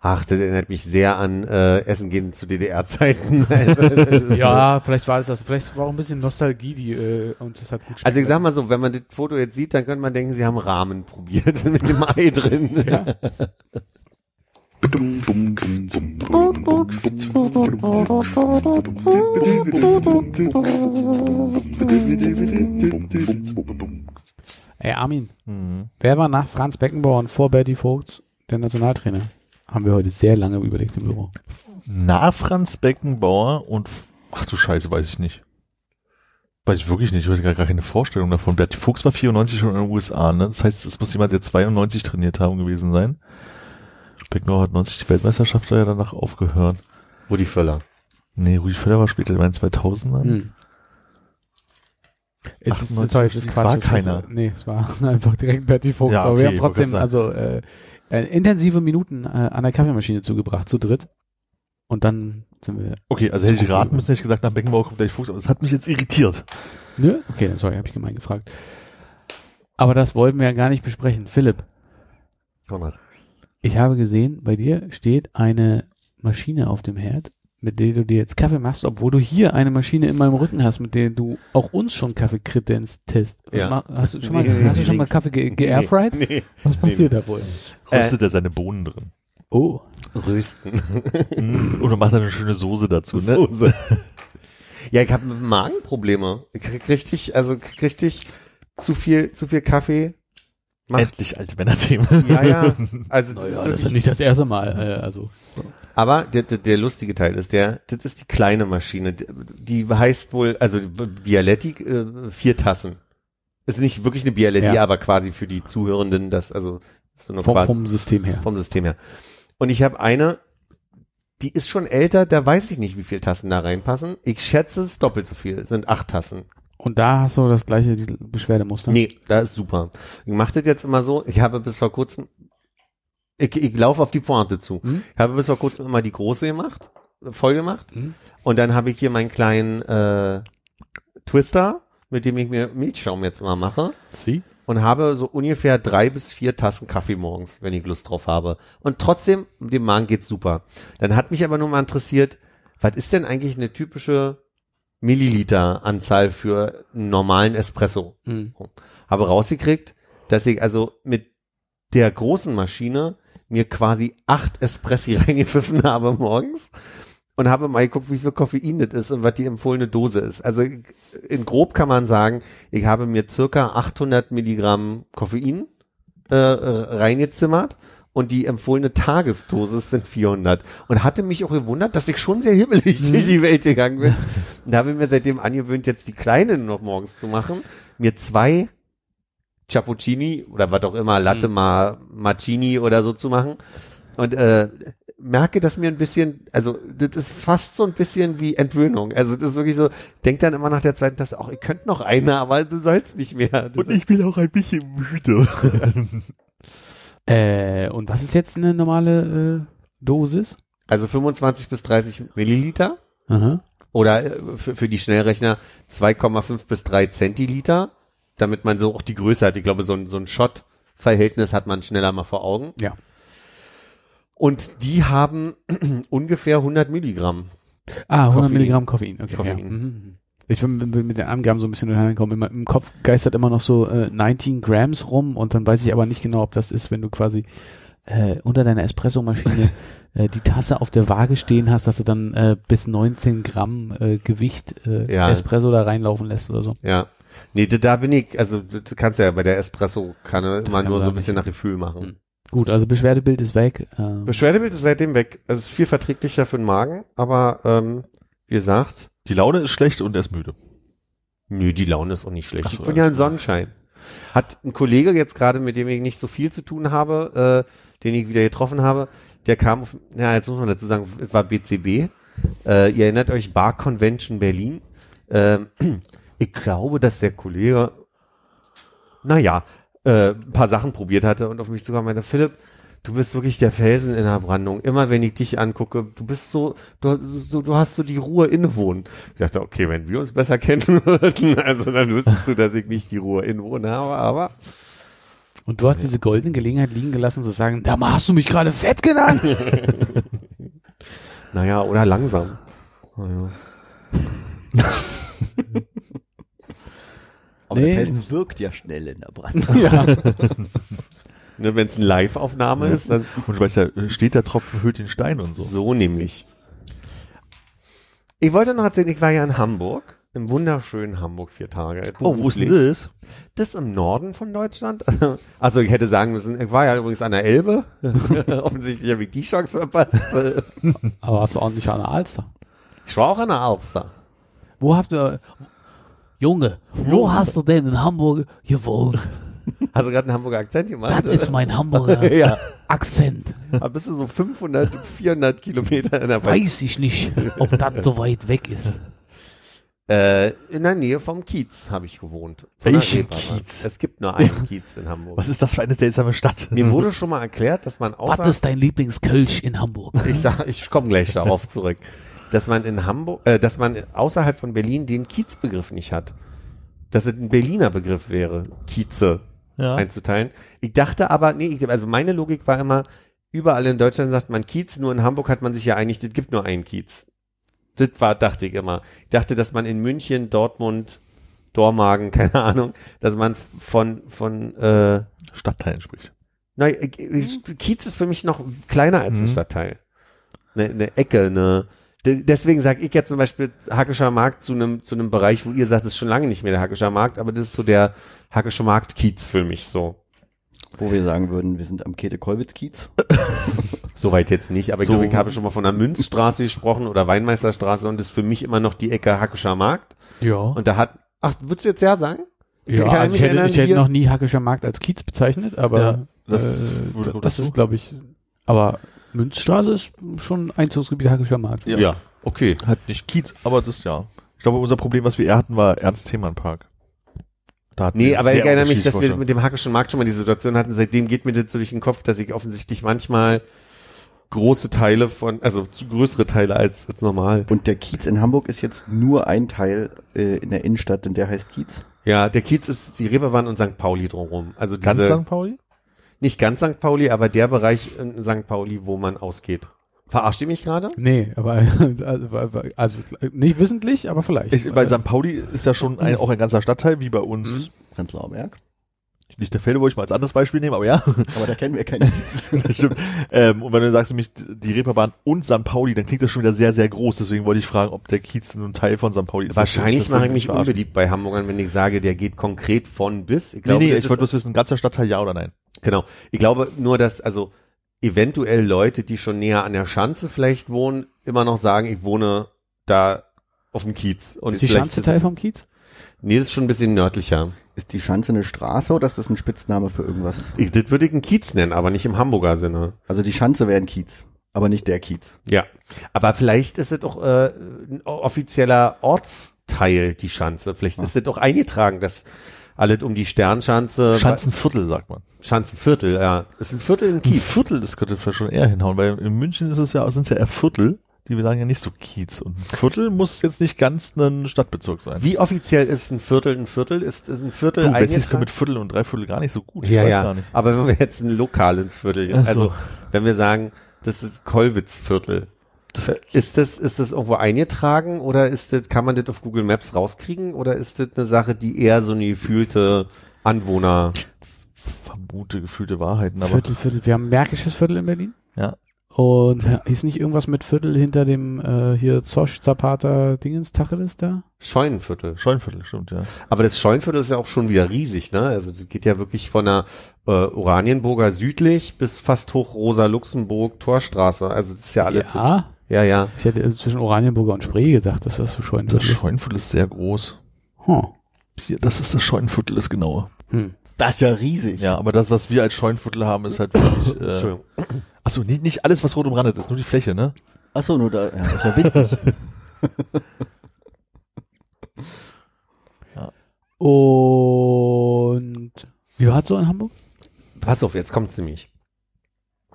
Ach, das erinnert mich sehr an Essen gehen zu DDR-Zeiten. Ja, vielleicht war es das. Vielleicht war auch ein bisschen Nostalgie, die uns das hat gut schmeckt. Also ich sag mal so, wenn man das Foto jetzt sieht, dann könnte man denken, sie haben Ramen probiert mit dem Ei drin. Ja. Ey Armin, wer war nach Franz Beckenbauer und vor Berti Vogts der Nationaltrainer? Haben wir heute sehr lange überlegt im Büro. Na, Franz Beckenbauer und... Ach du Scheiße, weiß ich nicht. Weiß ich wirklich nicht. Ich hatte gar keine Vorstellung davon. Berti Vogts war 94 schon in den USA, ne? Das heißt, es muss jemand, der 92 trainiert haben, gewesen sein. Beckenbauer hat 90 die Weltmeisterschaft ja danach aufgehört. Rudi Völler. Nee, Rudi Völler war später in den 2000ern. Hm. Es war einfach direkt Berti Vogel. Ja, okay, wir haben trotzdem intensive Minuten an der Kaffeemaschine zugebracht, zu dritt. Und dann sind wir... Okay, also hätte ich raten müssen, hätte ich gesagt, nach Beckenbauer kommt gleich Fuchs, aber das hat mich jetzt irritiert. Nö? Okay, das habe ich gemein gefragt. Aber das wollten wir ja gar nicht besprechen. Philipp. Konrad. Ich habe gesehen, bei dir steht eine Maschine auf dem Herd, mit der du dir jetzt Kaffee machst, obwohl du hier eine Maschine in meinem Rücken hast, mit der du auch uns schon Kaffee kredenzt. Ja. Hast du schon mal Kaffee geairfried? Nee. Was passiert da wohl? Röstet er seine Bohnen drin. Oh. Rösten. Oder macht er eine schöne Soße dazu, ne? Soße. Ja, ich habe Magenprobleme. Ich krieg richtig zu viel Kaffee. Endlich alte Männerthemen. Ja, ja. Also das ist nicht das erste Mal. Aber der lustige Teil ist das ist die kleine Maschine. Die heißt wohl, also Bialetti, 4 Tassen. Ist nicht wirklich eine Bialetti, ja, aber quasi für die Zuhörenden, das, also so eine vom System her. Vom System her. Und ich habe eine, die ist schon älter, da weiß ich nicht, wie viele Tassen da reinpassen. Ich schätze, es ist doppelt so viel, es sind 8 Tassen. Und da hast du das gleiche Beschwerdemuster? Nee, da ist super. Ich mache das jetzt immer so, ich habe bis vor kurzem, ich laufe auf die Pointe zu. Mhm. Ich habe bis vor kurzem immer die große gemacht, voll gemacht. Mhm. Und dann habe ich hier meinen kleinen Twister, mit dem ich mir Milchschaum jetzt immer mache. Sie? Und habe so ungefähr 3 bis 4 Tassen Kaffee morgens, wenn ich Lust drauf habe. Und trotzdem, dem Magen geht's super. Dann hat mich aber nur mal interessiert, was ist denn eigentlich eine typische Milliliter-Anzahl für einen normalen Espresso. Mhm. Habe rausgekriegt, dass ich also mit der großen Maschine mir quasi 8 Espressi reingepfiffen habe morgens und habe mal geguckt, wie viel Koffein das ist und was die empfohlene Dose ist. Also in grob kann man sagen, ich habe mir circa 800 Milligramm Koffein reingezimmert. Und die empfohlene Tagesdosis sind 400. Und hatte mich auch gewundert, dass ich schon sehr himmelig durch die Welt gegangen bin. Und da habe ich mir seitdem angewöhnt, jetzt die Kleine noch morgens zu machen. Mir 2 Cappuccini oder was auch immer, Latte Marcini oder so zu machen. Und merke, dass mir ein bisschen, also das ist fast so ein bisschen wie Entwöhnung. Also das ist wirklich so, denk dann immer nach der zweiten Tasse, ach, ihr könnt noch eine, aber du sollst nicht mehr. Und ich bin auch ein bisschen müde. Und was ist jetzt eine normale Dosis? Also 25 bis 30 Milliliter. Aha. Oder für die Schnellrechner 2,5 bis 3 Zentiliter, damit man so auch die Größe hat. Ich glaube, so ein Shot-Verhältnis hat man schneller mal vor Augen. Ja. Und die haben ungefähr 100 Milligramm. 100 Koffein. Milligramm Koffein. Okay. Koffein. Ja. Mhm. Ich bin mit den Angaben so ein bisschen durcheingekommen. Im Kopf geistert immer noch so 19 Grams rum und dann weiß ich aber nicht genau, ob das ist, wenn du quasi unter deiner Espressomaschine die Tasse auf der Waage stehen hast, dass du dann bis 19 Gramm Gewicht Espresso da reinlaufen lässt oder so. Ja, nee, da bin ich, also du kannst ja bei der Espresso-Kanne immer nur so ein bisschen nach Gefühl machen. Mhm. Gut, also Beschwerdebild ist weg. Beschwerdebild ist seitdem weg. Es ist viel verträglicher für den Magen, aber wie gesagt, die Laune ist schlecht und er ist müde. Nö, die Laune ist auch nicht schlecht. Ich bin ja ein Sonnenschein. Hat ein Kollege jetzt gerade, mit dem ich nicht so viel zu tun habe, den ich wieder getroffen habe, der kam auf, ja, jetzt muss man dazu sagen, es war BCB. Ihr erinnert euch, Bar Convention Berlin. Ich glaube, dass der Kollege, ein paar Sachen probiert hatte und auf mich sogar meinte, Philipp, du bist wirklich der Felsen in der Brandung. Immer wenn ich dich angucke, du bist so, du hast so die Ruhe innewohnen. Ich dachte, okay, wenn wir uns besser kennen würden, also dann wüsstest du, dass ich nicht die Ruhe innewohnen habe, aber. Und du hast diese goldene Gelegenheit liegen gelassen zu sagen, da hast du mich gerade fett genannt. Oder langsam. Aber der Felsen wirkt ja schnell in der Brandung. Ja. Ne, wenn es eine Live-Aufnahme ist, dann. Und du weißt ja, steht der Tropfen, hüllt den Stein und so. So nämlich. Ich wollte noch erzählen, ich war ja in Hamburg. Im wunderschönen Hamburg 4 Tage. Oh, wo ist das? Das im Norden von Deutschland. Also ich hätte sagen müssen, ich war ja übrigens an der Elbe. Offensichtlich habe ich die Chance verpasst. Aber warst du auch nicht an der Alster? Ich war auch an der Alster. Wo hast du denn in Hamburg gewohnt? Hast du gerade einen Hamburger Akzent gemacht? Das ist mein Hamburger Akzent. Aber bist du so 500, 400 Kilometer in der Welt? Weiß ich nicht, ob das so weit weg ist. In der Nähe vom Kiez habe ich gewohnt. Welchen Kiez? Es gibt nur einen Kiez in Hamburg. Was ist das für eine seltsame Stadt? Mir wurde schon mal erklärt, dass man außer... Was ist dein Lieblingskölsch in Hamburg? Ich komme gleich darauf zurück. Dass man in Hamburg, dass man außerhalb von Berlin den Kiezbegriff nicht hat. Dass es ein Berliner Begriff wäre, Kieze einzuteilen. Ich dachte aber, also meine Logik war immer, überall in Deutschland sagt man Kiez, nur in Hamburg hat man sich ja einig, es gibt nur einen Kiez. Das war, dachte ich immer. Ich dachte, dass man in München, Dortmund, Dormagen, keine Ahnung, dass man von Stadtteilen spricht. Nein, Kiez ist für mich noch kleiner als ein Stadtteil. Eine Ecke, deswegen sage ich jetzt zum Beispiel Hackescher Markt zu einem Bereich, wo ihr sagt, das ist schon lange nicht mehr der Hackescher Markt, aber das ist so der Hackescher Markt Kiez für mich so. Wo wir sagen würden, wir sind am Käthe-Kollwitz-Kiez. Soweit jetzt nicht, aber ich glaube, ich habe schon mal von der Münzstraße gesprochen oder Weinmeisterstraße und das ist für mich immer noch die Ecke Hackescher Markt. Ja. Und da hat, würdest du jetzt ja sagen? Ja, ich hätte noch nie Hackescher Markt als Kiez bezeichnet, aber ja, das ist, glaube ich, aber Münzstraße ist schon Einzugsgebiet Hackescher Markt. Ja. Okay. Halt nicht Kiez, aber das ja. Ich glaube, unser Problem, was wir eher hatten, war Ernst-Thälmann-Park. Nee, aber ich erinnere mich, dass wir mit dem Hackischen Markt schon mal die Situation hatten. Seitdem geht mir das so durch den Kopf, dass ich offensichtlich manchmal große Teile also größere Teile als normal. Und der Kiez in Hamburg ist jetzt nur ein Teil in der Innenstadt, denn der heißt Kiez. Ja, der Kiez ist die Reeperbahn und St. Pauli drumherum. Also ganz St. Pauli? Nicht ganz St. Pauli, aber der Bereich in St. Pauli, wo man ausgeht. Verarscht ihr mich gerade? Nee, aber also nicht wissentlich, aber vielleicht. Bei St. Pauli ist ja schon auch ein ganzer Stadtteil, wie bei uns. Prenzlauer Berg. Nicht der Felde, wo ich mal als anderes Beispiel nehme, aber ja. Aber da kennen wir keinen. Das stimmt. Und wenn du sagst nämlich die Reeperbahn und St. Pauli, dann klingt das schon wieder sehr, sehr groß. Deswegen wollte ich fragen, ob der Kiez nun Teil von St. Pauli ist. Wahrscheinlich mache ich mich unbeliebt bei Hamburgern, wenn ich sage, der geht konkret von bis. Ich glaube, ich wollte bloß wissen, ein ganzer Stadtteil, ja oder nein? Genau. Ich glaube nur, dass, also eventuell Leute, die schon näher an der Schanze vielleicht wohnen, immer noch sagen, ich wohne da auf dem Kiez. Und ist die Schanze Teil vom Kiez? Nee, das ist schon ein bisschen nördlicher. Ist die Schanze eine Straße oder ist das ein Spitzname für irgendwas? Das würde ich einen Kiez nennen, aber nicht im Hamburger Sinne. Also die Schanze wäre ein Kiez, aber nicht der Kiez. Ja, aber vielleicht ist es doch ein offizieller Ortsteil, die Schanze. Vielleicht ist es doch eingetragen, dass alles um die Sternschanze. Schanzenviertel, sagt man. Schanzenviertel, ja. Ist ein Viertel in Kiez. Ein Viertel, das könnte vielleicht schon eher hinhauen, weil in München ist es ja, sind es ja eher Viertel, die wir sagen ja nicht so Kiez. Und ein Viertel muss jetzt nicht ganz ein Stadtbezirk sein. Wie offiziell ist ein Viertel ein Viertel? Ist ein Viertel eigentlich? Das ist mit Viertel und Dreiviertel gar nicht so gut. Ich weiß gar nicht. Aber wenn wir jetzt ein lokales Viertel, also wenn wir sagen, das ist Kollwitzviertel. Ist das irgendwo eingetragen oder ist das, kann man das auf Google Maps rauskriegen oder ist das eine Sache, die eher so eine gefühlte Anwohner vermute gefühlte Wahrheiten, aber Viertel, wir haben ein märkisches Viertel in Berlin. Ja. Und ist nicht irgendwas mit Viertel hinter dem hier Zosch, Zapata, Dingens, Tacheles da? Scheunenviertel, stimmt, ja. Aber das Scheunenviertel ist ja auch schon wieder riesig, ne? Also das geht ja wirklich von der Oranienburger südlich bis fast hoch Rosa-Luxemburg-Torstraße. Also das ist ja alles. Ja. Ich hätte zwischen Oranienburger und Spree gedacht, dass das so Scheunenviertel ist. Das Scheunenviertel ist sehr groß. Hier, das ist das Scheunenviertel, das genaue. Das ist ja riesig. Ja, aber das, was wir als Scheunenviertel haben, ist halt wirklich... Entschuldigung. Achso, nicht alles, was rot umrandet ist, nur die Fläche, ne? Achso, nur da... Ja, das ist ja witzig. Ja. Und... Wie war es so in Hamburg? Pass auf, jetzt kommt's nämlich.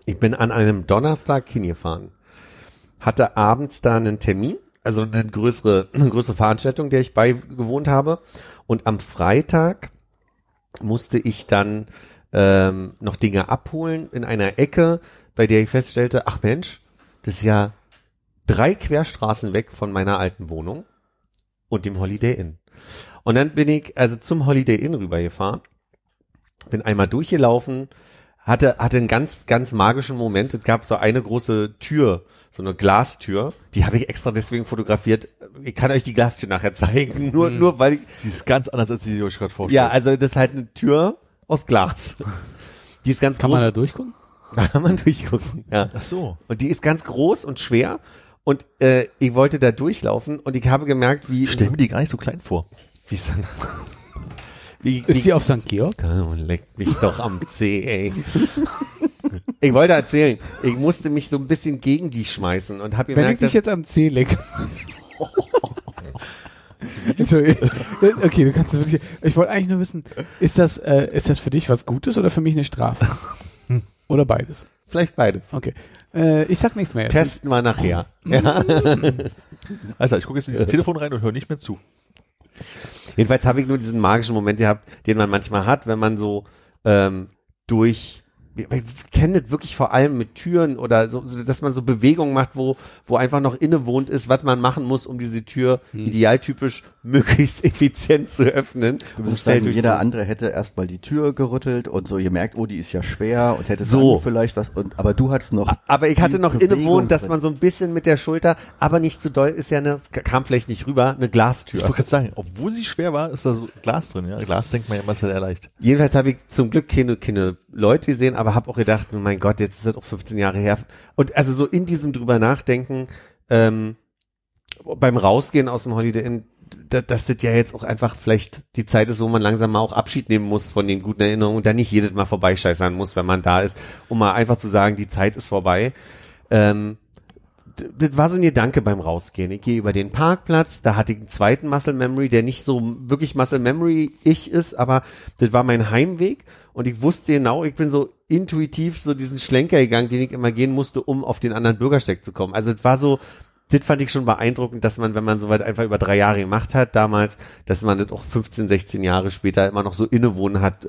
Ich bin an einem Donnerstag hingefahren. Hatte abends da einen Termin, also eine größere Veranstaltung, der ich beigewohnt habe. Und am Freitag... musste ich dann noch Dinge abholen in einer Ecke, bei der ich feststellte, ach Mensch, das ist ja 3 Querstraßen weg von meiner alten Wohnung und dem Holiday Inn. Und dann bin ich also zum Holiday Inn rübergefahren, bin einmal durchgelaufen, hatte einen ganz, ganz magischen Moment. Es gab so eine große Tür, so eine Glastür. Die habe ich extra deswegen fotografiert. Ich kann euch die Glastür nachher zeigen, nur weil... Die ist ganz anders, als die euch gerade vorstellt. Ja, also das ist halt eine Tür aus Glas. Die ist ganz groß. Kann man da durchgucken? Kann man durchgucken, ja. Ach so. Und die ist ganz groß und schwer. Und ich wollte da durchlaufen und ich habe gemerkt, wie... Ich stelle mir die gar nicht so klein vor. Wie ist das? Ist die auf St. Georg? Oh, leck mich doch am Zeh, ey. Ich wollte erzählen, ich musste mich so ein bisschen gegen die schmeißen und habe gemerkt, wenn ich dich jetzt am Zeh leck. Entschuldigung. Okay, du kannst es wirklich. Ich wollte eigentlich nur wissen, ist das für dich was Gutes oder für mich eine Strafe? Oder beides? Vielleicht beides. Okay. Ich sag nichts mehr jetzt. Testen wir nachher. Ja. Also, ich gucke jetzt in das Telefon rein und höre nicht mehr zu. Jedenfalls habe ich nur diesen magischen Moment gehabt, den man manchmal hat, wenn man so ich kenne das wirklich vor allem mit Türen oder so, dass man so Bewegungen macht, wo einfach noch innewohnt ist, was man machen muss, um diese Tür idealtypisch möglichst effizient zu öffnen. Du bist dann, jeder andere hätte erstmal die Tür gerüttelt und so, ihr merkt, die ist ja schwer und hätte so vielleicht was, aber du hattest noch. Aber ich hatte noch innewohnt, dass man so ein bisschen mit der Schulter, aber nicht zu doll, ist ja kam vielleicht nicht rüber, eine Glastür. Ich wollte gerade sagen, obwohl sie schwer war, ist da so Glas drin, ja. Glas denkt man ja immer, ist ja sehr leicht. Jedenfalls habe ich zum Glück keine Leute gesehen, aber habe auch gedacht, mein Gott, jetzt ist das auch 15 Jahre her. Und also so in diesem drüber nachdenken, beim Rausgehen aus dem Holiday Inn, dass das ja jetzt auch einfach vielleicht die Zeit ist, wo man langsam mal auch Abschied nehmen muss von den guten Erinnerungen und dann nicht jedes Mal vorbeischeißern muss, wenn man da ist, um mal einfach zu sagen, die Zeit ist vorbei. Das war so ein Gedanke beim Rausgehen. Ich gehe über den Parkplatz, da hatte ich einen zweiten Muscle Memory, der nicht so wirklich Muscle Memory-ich ist, aber das war mein Heimweg und ich wusste genau, ich bin so intuitiv so diesen Schlenker gegangen, den ich immer gehen musste, um auf den anderen Bürgersteig zu kommen. Also das war so, das fand ich schon beeindruckend, dass man, wenn man so weit einfach über 3 Jahre gemacht hat damals, dass man das auch 15, 16 Jahre später immer noch so innewohnen hat,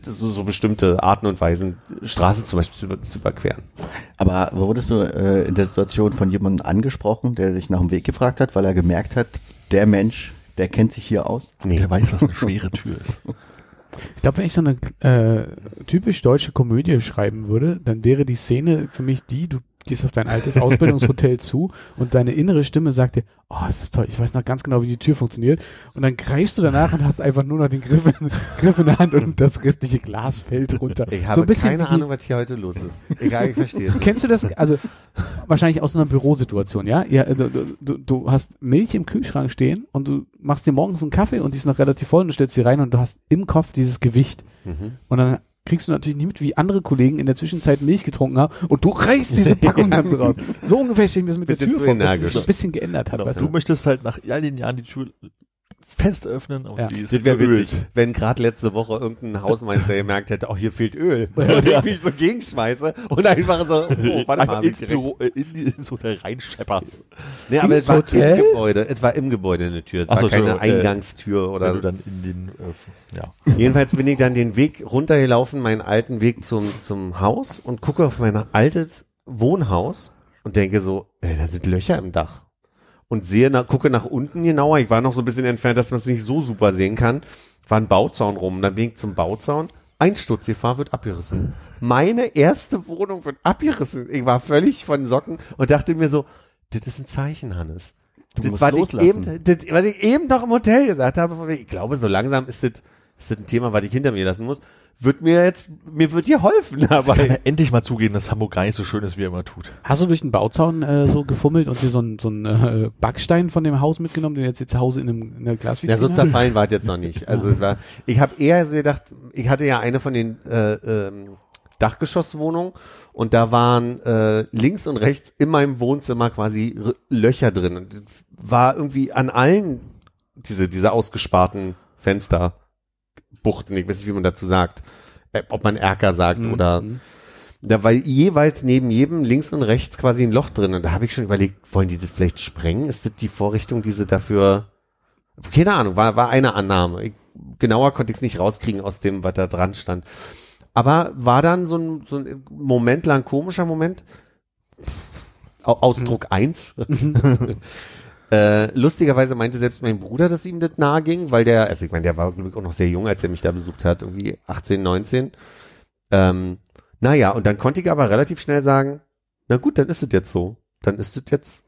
so bestimmte Arten und Weisen, Straßen zum Beispiel zu überqueren. Aber wurdest du in der Situation von jemandem angesprochen, der dich nach dem Weg gefragt hat, weil er gemerkt hat, der Mensch, der kennt sich hier aus? Nee, der weiß, was eine schwere Tür ist. Ich glaube, wenn ich so eine typisch deutsche Komödie schreiben würde, dann wäre die Szene für mich die, du gehst auf dein altes Ausbildungshotel zu und deine innere Stimme sagt dir, oh, es ist toll, ich weiß noch ganz genau, wie die Tür funktioniert. Und dann greifst du danach und hast einfach nur noch den Griff in der Hand und das restliche Glas fällt runter. Ich habe so ein bisschen keine Ahnung, was hier heute los ist. Egal, ich verstehe es. Kennst du das, also wahrscheinlich aus so einer Bürosituation, ja? Ja, du hast Milch im Kühlschrank stehen und du machst dir morgens einen Kaffee und die ist noch relativ voll und du stellst sie rein und du hast im Kopf dieses Gewicht. Mhm. Und dann kriegst du natürlich nicht mit, wie andere Kollegen in der Zwischenzeit Milch getrunken haben und du reißt diese Packung dann so raus. So ungefähr stehen wir es mit der Tür vor, dass es sich ein bisschen geändert hat. Genau. Weißt du möchtest halt nach all den Jahren die Tür fest öffnen und die ist. Das wäre witzig, wenn gerade letzte Woche irgendein Hausmeister gemerkt hätte, auch hier fehlt Öl. Und ich mich so gegenschmeiße und einfach so, warte mal, ins Büro, ins Hotel reinschepperst. Nee, aber es war im Gebäude, eine Tür, es war keine Eingangstür oder so. Dann in den, ja. Jedenfalls bin ich dann den Weg runtergelaufen, meinen alten Weg zum Haus und gucke auf mein altes Wohnhaus und denke so, ey, da sind Löcher im Dach. Und gucke nach unten genauer. Ich war noch so ein bisschen entfernt, dass man es nicht so super sehen kann. War ein Bauzaun rum. Dann bin ich zum Bauzaun. Einsturzgefahr, wird abgerissen. Meine erste Wohnung wird abgerissen. Ich war völlig von Socken und dachte mir so, das ist ein Zeichen, Hannes. Du musst loslassen. Was ich eben noch im Hotel gesagt habe, ich glaube, so langsam ist das ein Thema, was ich hinter mir lassen muss. Mir wird hier geholfen dabei. Ich kann ja endlich mal zugeben, dass Hamburg gar nicht so schön ist, wie er immer tut. Hast du durch den Bauzaun so gefummelt und dir so einen Backstein von dem Haus mitgenommen, den du jetzt zu Hause in einer Glasvitrine hast? Ja, so zerfallen war es jetzt noch nicht. Also ich habe eher so gedacht, ich hatte ja eine von den Dachgeschosswohnungen und da waren links und rechts in meinem Wohnzimmer quasi Löcher drin und war irgendwie an allen diese ausgesparten Fenster. Buchten, ich weiß nicht, wie man dazu sagt, ob man Erker sagt oder da war jeweils neben jedem links und rechts quasi ein Loch drin und da habe ich schon überlegt, wollen die das vielleicht sprengen? Ist das die Vorrichtung, diese dafür, keine Ahnung, war eine Annahme. Genauer konnte ich es nicht rauskriegen aus dem, was da dran stand. Aber war dann so ein Moment lang, komischer Moment, Ausdruck 1, lustigerweise meinte selbst mein Bruder, dass ihm das nahe ging, weil der war glaube ich auch noch sehr jung, als er mich da besucht hat, irgendwie 18, 19. Und dann konnte ich aber relativ schnell sagen, na gut, dann ist es jetzt so. Dann ist es jetzt.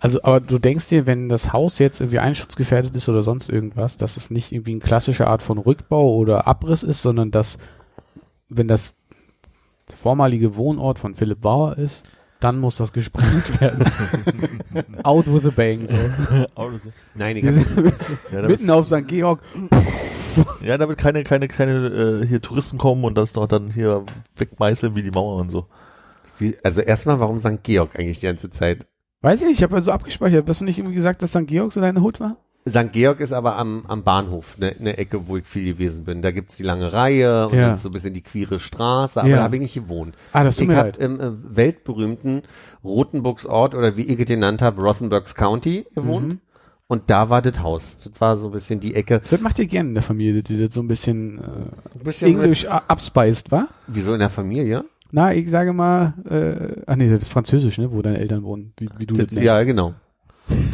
Also, aber du denkst dir, wenn das Haus jetzt irgendwie einschutzgefährdet ist oder sonst irgendwas, dass es nicht irgendwie eine klassische Art von Rückbau oder Abriss ist, sondern dass, wenn das der vormalige Wohnort von Philipp Bauer ist, dann muss das gesprengt werden. Out with a bang. So. Nein, ich mitten auf St. Georg. Ja, damit keine hier Touristen kommen und das noch dann hier wegmeißeln wie die Mauer und so. Wie, also erstmal, warum St. Georg eigentlich die ganze Zeit? Weiß ich nicht, ich habe ja so abgespeichert. Hast du nicht irgendwie gesagt, dass St. Georg so deine Hut war? St. Georg ist aber am Bahnhof, eine Ecke, wo ich viel gewesen bin. Da gibt's die lange Reihe und ja, so ein bisschen die queere Straße, aber ja, da habe ich nicht gewohnt. Ah, das tut mir leid. Ich habe im weltberühmten Rothenburgsort oder wie ich genannt habe, Rothenburgs County gewohnt. Mhm. Und da war das Haus. Das war so ein bisschen die Ecke. Das macht ihr gerne in der Familie, die das so ein bisschen englisch abspeist, wa? Wieso in der Familie? Na, ich sage mal, ach nee, das ist französisch, ne, wo deine Eltern wohnen, wie du das nennst. Ja, genau.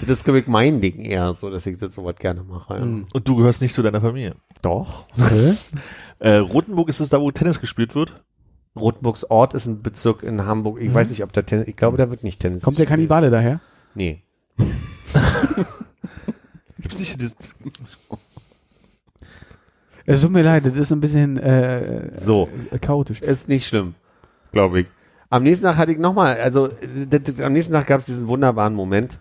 Das ist, glaube ich, mein Ding eher so, dass ich das sowas gerne mache. Ja. Und du gehörst nicht zu deiner Familie? Doch. Okay. Rothenburg, ist es da, wo Tennis gespielt wird? Rothenburgsort ist ein Bezirk in Hamburg. Ich weiß nicht, ob da Tennis, ich glaube, da wird nicht Tennis Kommt der Kannibale daher? Nee. Gibt's nicht das? Es tut mir leid, das ist ein bisschen so chaotisch. Ist nicht schlimm, glaube ich. Am nächsten Tag hatte ich nochmal, also am nächsten Tag gab es diesen wunderbaren Moment,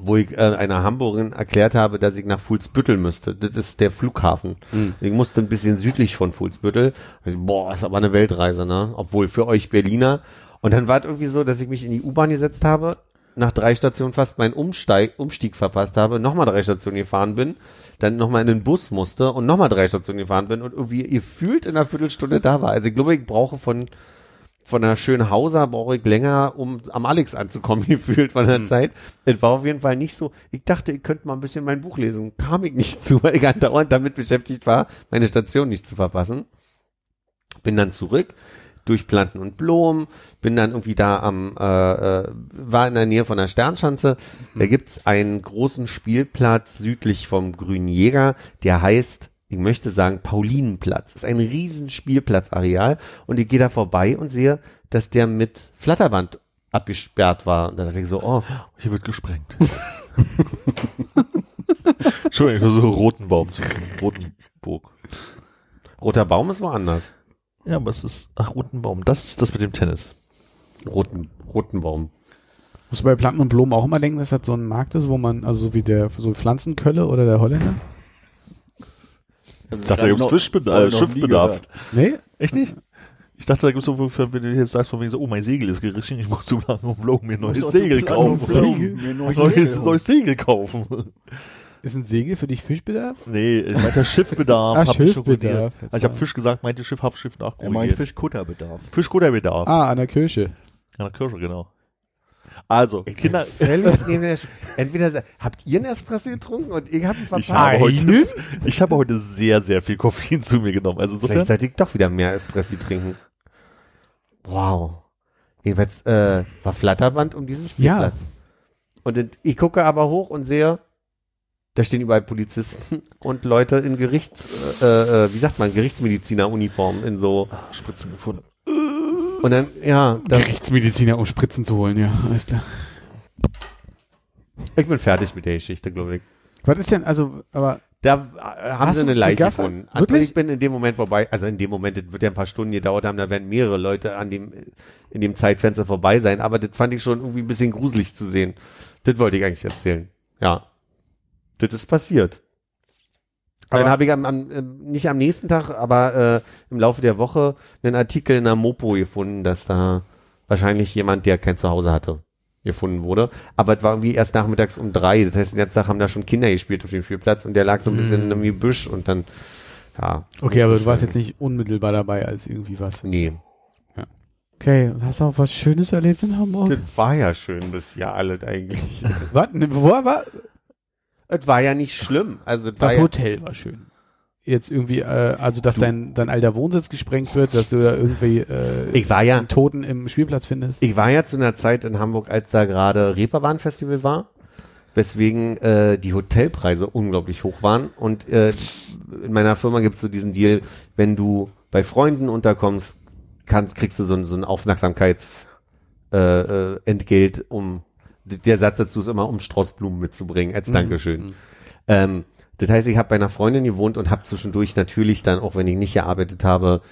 wo ich einer Hamburgerin erklärt habe, dass ich nach Fuhlsbüttel müsste. Das ist der Flughafen. Mhm. Ich musste ein bisschen südlich von Fuhlsbüttel. Boah, ist aber eine Weltreise, ne? Obwohl für euch Berliner. Und dann war es irgendwie so, dass ich mich in die U-Bahn gesetzt habe, nach 3 Stationen fast meinen Umstieg verpasst habe, nochmal 3 Stationen gefahren bin, dann nochmal in den Bus musste und nochmal 3 Stationen gefahren bin und irgendwie gefühlt in einer Viertelstunde da war. Also ich glaube, ich brauche von einer Schönhauser brauche ich länger, um am Alex anzukommen, gefühlt von der Zeit. Es war auf jeden Fall nicht so, ich dachte, ich könnte mal ein bisschen mein Buch lesen, kam ich nicht zu, weil ich andauernd damit beschäftigt war, meine Station nicht zu verpassen. Bin dann zurück, durch Planten und Blumen, bin dann irgendwie da war in der Nähe von der Sternschanze, da gibt's einen großen Spielplatz südlich vom Grünen Jäger, der heißt, ich möchte sagen, Paulinenplatz. Das ist ein riesen Spielplatzareal und ich gehe da vorbei und sehe, dass der mit Flatterband abgesperrt war. Und da dachte ich so, oh, hier wird gesprengt. Entschuldigung, ich versuche Rothenburg. Roter Baum ist woanders. Ja, aber es ist, Rothenbaum, das ist das mit dem Tennis. Rothenbaum. Musst du bei Planten und Blumen auch immer denken, dass das so ein Markt ist, wo man, also so wie so Pflanzenkölle oder der Holländer? Ich dachte, da gibt es Schiffbedarf. Nee? Echt nicht? Ich dachte, da gibt es so, wenn du jetzt sagst, von wegen so, oh, mein Segel ist gerissen, ich muss zum Planten und Blumen mir ein neues Segel kaufen. Neues Segel kaufen. Ist ein Segel für dich Fischbedarf? Nee, ich meinte Schiffbedarf. Ah, Schiffbedarf. Also ich habe Fisch gesagt, meinte Schiff, hab Schiff nachgeholt. Er meint Fischkutterbedarf. Fischkutterbedarf. Ah, an der Kirche. An der Kirche, genau. Also, Kinder. Entweder habt ihr einen Espresso getrunken und ihr habt einen verpasst. Ich habe heute sehr, sehr viel Koffein zu mir genommen. Also vielleicht sollte ich doch wieder mehr Espresso trinken. Wow. Jedenfalls war Flatterband um diesen Spielplatz. Ja. Und ich gucke aber hoch und sehe, da stehen überall Polizisten und Leute in Gerichtsmediziner-Uniformen in so Spritzen gefunden. Und dann, ja. Gerichtsmediziner, um Spritzen zu holen, ja, alles klar. Ich bin fertig mit der Geschichte, glaube ich. Was ist denn, also, aber. Da haben sie eine Leiche gefunden. Wirklich? Ich bin in dem Moment vorbei, also in dem Moment, das wird ja ein paar Stunden gedauert haben, da werden mehrere Leute in dem Zeitfenster vorbei sein, aber das fand ich schon irgendwie ein bisschen gruselig zu sehen. Das wollte ich eigentlich erzählen, ja. Das ist passiert. Aber dann habe ich nicht am nächsten Tag, aber im Laufe der Woche einen Artikel in der Mopo gefunden, dass da wahrscheinlich jemand, der kein Zuhause hatte, gefunden wurde. Aber es war irgendwie erst nachmittags um 3. Das heißt, den ganzen Tag haben da schon Kinder gespielt auf dem Spielplatz und der lag so ein bisschen in einem Gebüsch und dann, ja. Okay, aber du warst jetzt nicht unmittelbar dabei als irgendwie was. Nee. Ja. Okay, und hast du auch was Schönes erlebt in Hamburg? Das war ja schön bis Jahr alt eigentlich. Was? Woher war? Es war ja nicht schlimm. Also das Hotel war schön. Jetzt irgendwie, also dass dein alter Wohnsitz gesprengt wird, dass du da irgendwie einen Toten im Spielplatz findest. Ich war ja zu einer Zeit in Hamburg, als da gerade Reeperbahn-Festival war, weswegen die Hotelpreise unglaublich hoch waren. Und in meiner Firma gibt es so diesen Deal, wenn du bei Freunden unterkommst, kriegst du so ein Aufmerksamkeitsentgelt, der Satz dazu ist immer, um Straußblumen mitzubringen, als Dankeschön. Das heißt, ich habe bei einer Freundin gewohnt und habe zwischendurch natürlich dann, auch wenn ich nicht gearbeitet habe,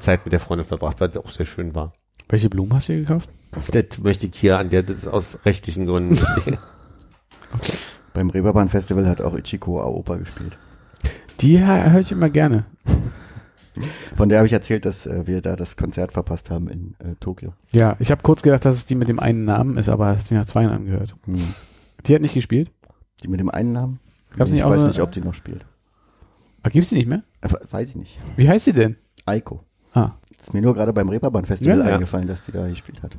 Zeit mit der Freundin verbracht, weil es auch sehr schön war. Welche Blumen hast du hier gekauft? Das möchte ich hier das ist aus rechtlichen Gründen. Okay. Beim Reeperbahn-Festival hat auch Ichiko Aoba gespielt. Die höre ich immer gerne. Von der habe ich erzählt, dass wir da das Konzert verpasst haben in Tokio. Ja, ich habe kurz gedacht, dass es die mit dem einen Namen ist, aber hast du nach zwei Namen gehört. Hm. Die hat nicht gespielt? Die mit dem einen Namen? Gab's nicht, ich weiß nicht, ob die noch spielt. Gibt's die nicht mehr? Weiß ich nicht. Wie heißt sie denn? Eiko. Ah. Ist mir nur gerade beim Reeperbahn-Festival eingefallen, dass die da gespielt hat.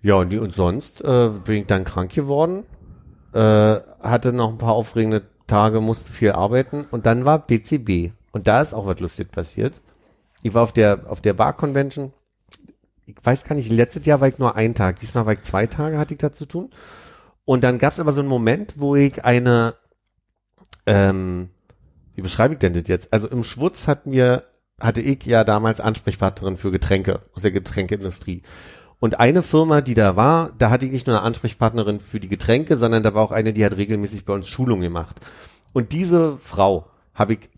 Ja, und sonst bin ich dann krank geworden, hatte noch ein paar aufregende Tage, musste viel arbeiten und dann war BCB. Und da ist auch was Lustiges passiert. Ich war auf der Bar Convention. Ich weiß gar nicht, letztes Jahr war ich nur einen Tag, diesmal war ich 2 Tage, hatte ich da zu tun. Und dann gab es aber so einen Moment, wo ich eine, wie beschreibe ich denn das jetzt? Also im Schwutz hatte ich ja damals Ansprechpartnerin für Getränke aus der Getränkeindustrie. Und eine Firma, die da war, da hatte ich nicht nur eine Ansprechpartnerin für die Getränke, sondern da war auch eine, die hat regelmäßig bei uns Schulungen gemacht. Und diese Frau habe ich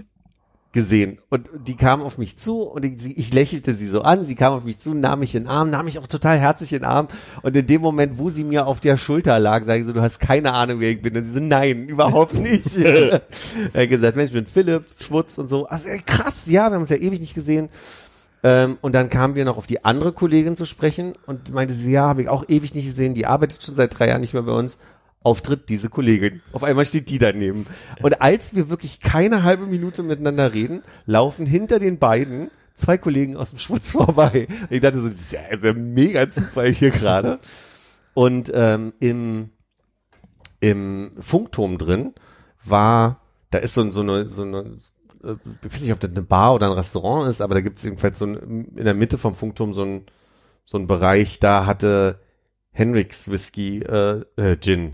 gesehen. Und die kam auf mich zu und ich lächelte sie so an. Sie kam auf mich zu, nahm mich in den Arm, nahm mich auch total herzlich in den Arm. Und in dem Moment, wo sie mir auf der Schulter lag, sage ich so, du hast keine Ahnung, wer ich bin. Und sie so, nein, überhaupt nicht. Er hat gesagt, Mensch, ich bin Philipp, Schwutz und so. Also, krass, ja, wir haben uns ja ewig nicht gesehen. Und dann kamen wir noch auf die andere Kollegin zu sprechen und meinte sie, ja, habe ich auch ewig nicht gesehen, die arbeitet schon seit 3 Jahren nicht mehr bei uns, auftritt diese Kollegin. Auf einmal steht die daneben. Und als wir wirklich keine halbe Minute miteinander reden, laufen hinter den beiden 2 Kollegen aus dem Schwutz vorbei. Und ich dachte so, das ist ja ein mega Zufall hier gerade. Und im Funkturm drin war, da ist so eine ich weiß nicht, ob das eine Bar oder ein Restaurant ist, aber da gibt es jedenfalls so in der Mitte vom Funkturm so einen Bereich, da hatte Henrik's Gin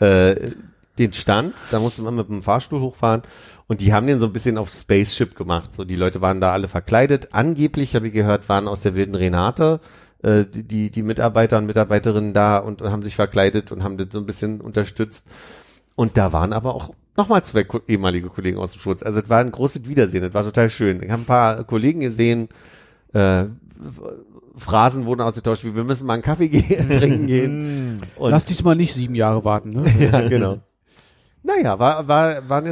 den Stand, da musste man mit dem Fahrstuhl hochfahren und die haben den so ein bisschen auf Spaceship gemacht, so die Leute waren da alle verkleidet, angeblich, habe ich gehört, waren aus der wilden Renate die Mitarbeiter und Mitarbeiterinnen da und haben sich verkleidet und haben das so ein bisschen unterstützt und da waren aber auch nochmal 2 ehemalige Kollegen aus dem Schwutz. Also es war ein großes Wiedersehen, das war total schön. Ich habe ein paar Kollegen gesehen, Phrasen wurden ausgetauscht, wie wir müssen mal einen Kaffee trinken gehen. Und lass diesmal nicht 7 Jahre warten, ne? Ja, genau. Naja, waren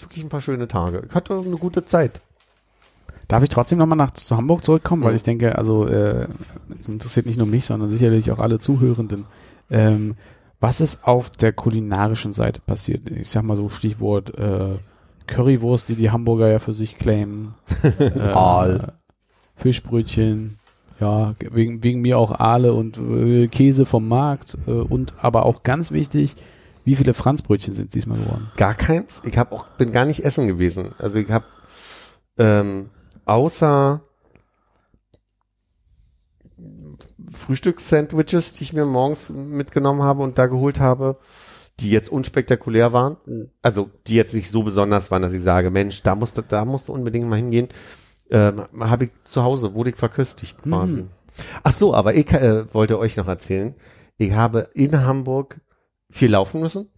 wirklich ein paar schöne Tage. Ich hatte eine gute Zeit. Darf ich trotzdem nochmal zu Hamburg zurückkommen? Mhm. Weil ich denke, also es interessiert nicht nur mich, sondern sicherlich auch alle Zuhörenden. Was ist auf der kulinarischen Seite passiert? Ich sag mal so Stichwort Currywurst, die Hamburger ja für sich claimen. Aal. Fischbrötchen. Ja, wegen mir auch Aale und Käse vom Markt. Und aber auch ganz wichtig, wie viele Franzbrötchen sind diesmal geworden? Gar keins. Ich bin gar nicht essen gewesen. Also ich habe außer Frühstückssandwiches, die ich mir morgens mitgenommen habe und da geholt habe, die jetzt unspektakulär waren, also die jetzt nicht so besonders waren, dass ich sage, Mensch, da musst du unbedingt mal hingehen, habe ich zu Hause, wurde ich verköstigt quasi. Ach so, aber ich wollte euch noch erzählen, ich habe in Hamburg viel laufen müssen,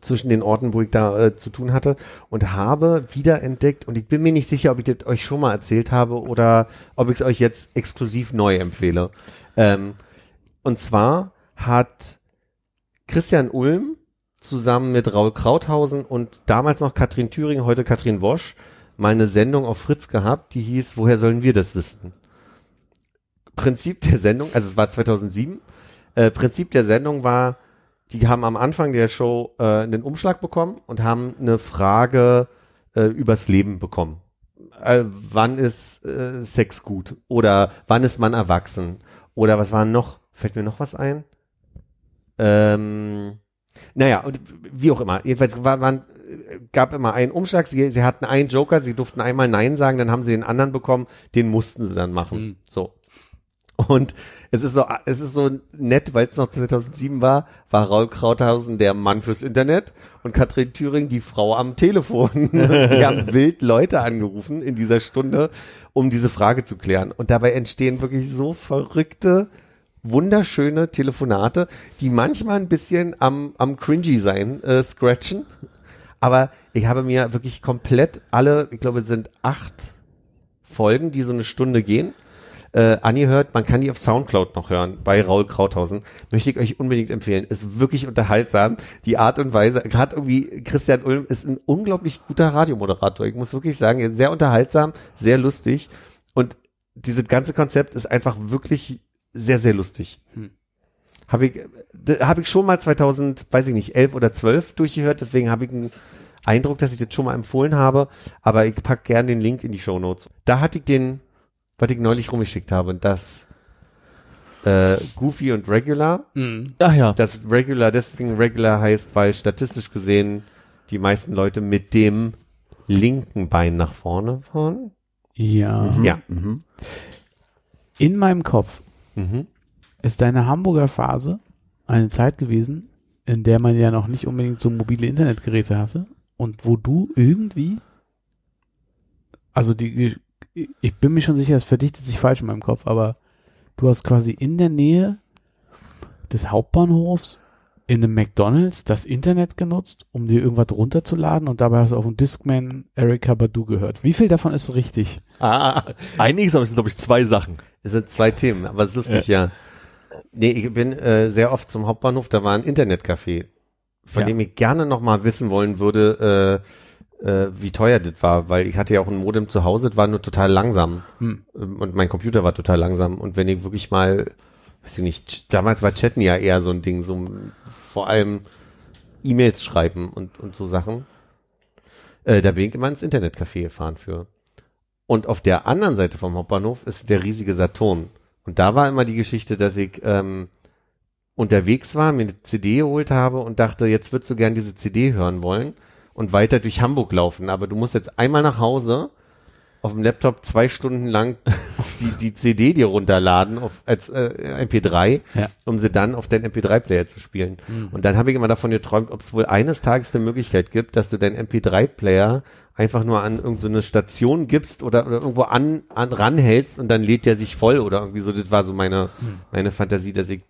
zwischen den Orten, wo ich da zu tun hatte und habe wiederentdeckt und ich bin mir nicht sicher, ob ich das euch schon mal erzählt habe oder ob ich es euch jetzt exklusiv neu empfehle. Und zwar hat Christian Ulm zusammen mit Raul Krauthausen und damals noch Katrin Thüring, heute Katrin Wosch, mal eine Sendung auf Fritz gehabt, die hieß, woher sollen wir das wissen? Prinzip der Sendung, also es war 2007, Prinzip der Sendung war, die haben am Anfang der Show einen Umschlag bekommen und haben eine Frage übers Leben bekommen. Wann ist Sex gut? Oder wann ist man erwachsen? Oder was war noch? Fällt mir noch was ein? Naja, und wie auch immer. Jedenfalls gab immer einen Umschlag. Sie hatten einen Joker, sie durften einmal Nein sagen, dann haben sie den anderen bekommen, den mussten sie dann machen. Mhm. So. Und es ist so nett, weil es noch 2007 war Raul Krauthausen der Mann fürs Internet und Katrin Thüring die Frau am Telefon. Die haben wild Leute angerufen in dieser Stunde, um diese Frage zu klären. Und dabei entstehen wirklich so verrückte, wunderschöne Telefonate, die manchmal ein bisschen am cringy sein, scratchen. Aber ich habe mir wirklich komplett alle, ich glaube, es sind 8 Folgen, die so eine Stunde gehen, angehört. Man kann die auf Soundcloud noch hören, bei Raul Krauthausen. Möchte ich euch unbedingt empfehlen. Ist wirklich unterhaltsam. Die Art und Weise, gerade irgendwie Christian Ulm ist ein unglaublich guter Radiomoderator. Ich muss wirklich sagen, sehr unterhaltsam, sehr lustig. Und dieses ganze Konzept ist einfach wirklich sehr, sehr lustig. Hm. Habe ich schon mal 2011 oder 12 durchgehört, deswegen habe ich einen Eindruck, dass ich das schon mal empfohlen habe, aber ich packe gerne den Link in die Shownotes. Da hatte ich den, was ich neulich rumgeschickt habe, das Goofy und Regular. Mhm. Ach ja. Das Regular, deswegen Regular heißt, weil statistisch gesehen die meisten Leute mit dem linken Bein nach vorne fahren. Ja. Mhm. Ja. Mhm. In meinem Kopf. Mhm. Ist deine Hamburger Phase eine Zeit gewesen, in der man ja noch nicht unbedingt so mobile Internetgeräte hatte und wo du irgendwie, also ich bin mir schon sicher, es verdichtet sich falsch in meinem Kopf, aber du hast quasi in der Nähe des Hauptbahnhofs in einem McDonald's das Internet genutzt, um dir irgendwas runterzuladen und dabei hast du auf dem Discman Erykah Badu gehört. Wie viel davon ist so richtig? Einiges, aber es sind, glaube ich, 2 Sachen. Es sind 2 Themen, aber es ist lustig, ja. Nee, ich bin sehr oft zum Hauptbahnhof, da war ein Internetcafé, von dem ich gerne nochmal wissen wollen würde, wie teuer das war, weil ich hatte ja auch ein Modem zu Hause, das war nur total langsam und mein Computer war total langsam und wenn ich wirklich mal, weiß ich nicht, damals war Chatten ja eher so ein Ding, so vor allem E-Mails schreiben und so Sachen, da bin ich immer ins Internetcafé gefahren für. Und auf der anderen Seite vom Hauptbahnhof ist der riesige Saturn. Und da war immer die Geschichte, dass ich unterwegs war, mir eine CD geholt habe und dachte, jetzt würdest du gern diese CD hören wollen und weiter durch Hamburg laufen. Aber du musst jetzt einmal nach Hause auf dem Laptop 2 Stunden lang die CD dir runterladen als MP3, um sie dann auf deinen MP3-Player zu spielen. Mhm. Und dann habe ich immer davon geträumt, ob es wohl eines Tages eine Möglichkeit gibt, dass du deinen MP3-Player einfach nur an irgendeine Station gibst oder irgendwo ranhältst und dann lädt der sich voll oder irgendwie so. Das war so meine Fantasie, dass ich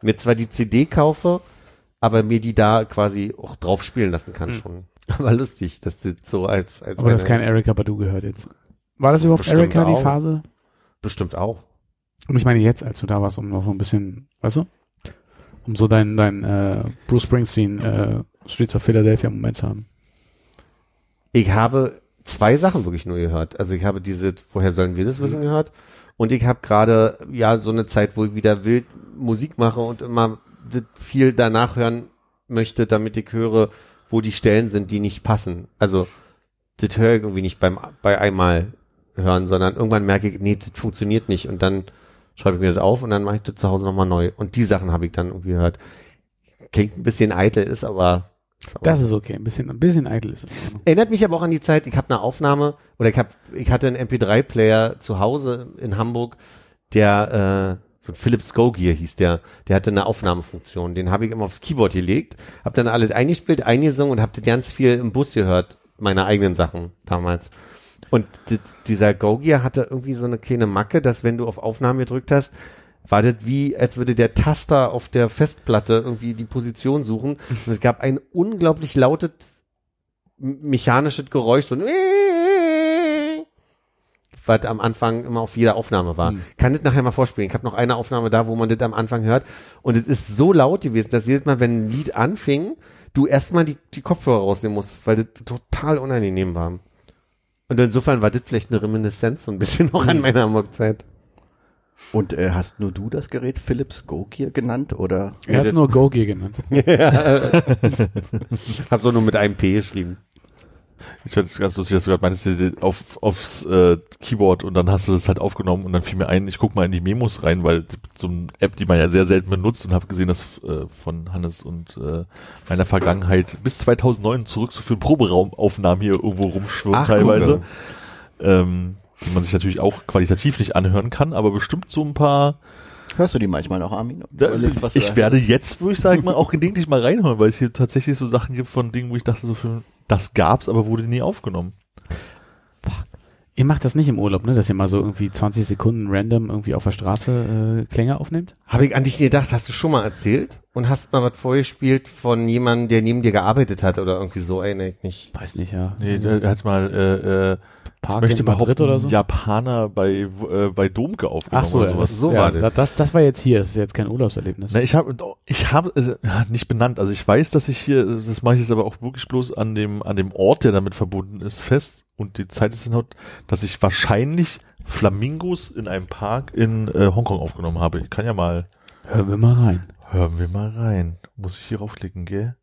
mir zwar die CD kaufe, aber mir die da quasi auch drauf spielen lassen kann schon. Aber lustig, dass das so als aber das ist kein Erykah Badu gehört jetzt. War das überhaupt Erykah die Phase? Bestimmt auch. Und ich meine jetzt, als du da warst, um noch so ein bisschen, weißt du, um so dein Bruce Springsteen Streets of Philadelphia Moment zu haben. Ich habe 2 Sachen wirklich nur gehört. Also ich habe diese, woher sollen wir das wissen, gehört. Und ich habe gerade, so eine Zeit, wo ich wieder wild Musik mache und immer viel danach hören möchte, damit ich höre, wo die Stellen sind, die nicht passen. Also das höre ich irgendwie nicht bei einmal hören, sondern irgendwann merke ich, nee, das funktioniert nicht. Und dann schreibe ich mir das auf und dann mache ich das zu Hause nochmal neu. Und die Sachen habe ich dann irgendwie gehört. Klingt ein bisschen eitel, ist aber... Das ist okay, ein bisschen eitel ist. Erinnert mich aber auch an die Zeit, ich habe eine Aufnahme oder ich hatte einen MP3-Player zu Hause in Hamburg, der so ein Philips GoGear hieß der hatte eine Aufnahmefunktion, den habe ich immer aufs Keyboard gelegt, habe dann alles eingespielt, eingesungen und habe ganz viel im Bus gehört, meine eigenen Sachen damals. Und dieser GoGear hatte irgendwie so eine kleine Macke, dass wenn du auf Aufnahme gedrückt hast, war das wie, als würde der Taster auf der Festplatte irgendwie die Position suchen. Und es gab ein unglaublich lautes mechanisches Geräusch, so ein was am Anfang immer auf jeder Aufnahme war. Kann das nachher mal vorspielen. Ich habe noch eine Aufnahme da, wo man das am Anfang hört. Und es ist so laut gewesen, dass jedes Mal, wenn ein Lied anfing, du erstmal die Kopfhörer rausnehmen musstest, weil das total unangenehm war. Und insofern war das vielleicht eine Reminiszenz so ein bisschen noch an meiner Hamburg-Zeit. Und hast nur du das Gerät Philips GoGear genannt, oder? Er hat es nur GoGear genannt. Hab's auch nur mit einem P geschrieben. Ich fand es ganz lustig, dass du gerade meinst, aufs Keyboard und dann hast du das halt aufgenommen und dann fiel mir ein, ich guck mal in die Memos rein, weil so eine App, die man ja sehr selten benutzt und habe gesehen, dass von Hannes und meiner Vergangenheit bis 2009 zurückzuführen Proberaumaufnahmen hier irgendwo rumschwirren teilweise. Gut, ja. Die man sich natürlich auch qualitativ nicht anhören kann, aber bestimmt so ein paar... Hörst du die manchmal noch, Armin? Ich werde jetzt, würde ich sagen, mal auch gelegentlich mal reinhören, weil es hier tatsächlich so Sachen gibt von Dingen, wo ich dachte, so für, das gab's, aber wurde nie aufgenommen. Fuck. Ihr macht das nicht im Urlaub, ne? Dass ihr mal so irgendwie 20 Sekunden random irgendwie auf der Straße Klänge aufnehmt? Habe ich an dich gedacht, hast du schon mal erzählt und hast mal was vorgespielt von jemandem, der neben dir gearbeitet hat oder irgendwie so, erinnere ich mich. Weiß nicht, ja. Nee, der hat mal Park in Madrid oder so? Japaner bei Domke aufgenommen. Ach so, oder sowas. So ja, war das war jetzt hier, das ist jetzt kein Urlaubserlebnis. Na, ich habe also, nicht benannt, also ich weiß, dass ich hier, das mache ich jetzt aber auch wirklich bloß an dem Ort, der damit verbunden ist, fest und die Zeit ist noch, dass ich wahrscheinlich Flamingos in einem Park in Hongkong aufgenommen habe. Ich kann ja mal... Hören wir mal rein. Muss ich hier raufklicken, gell?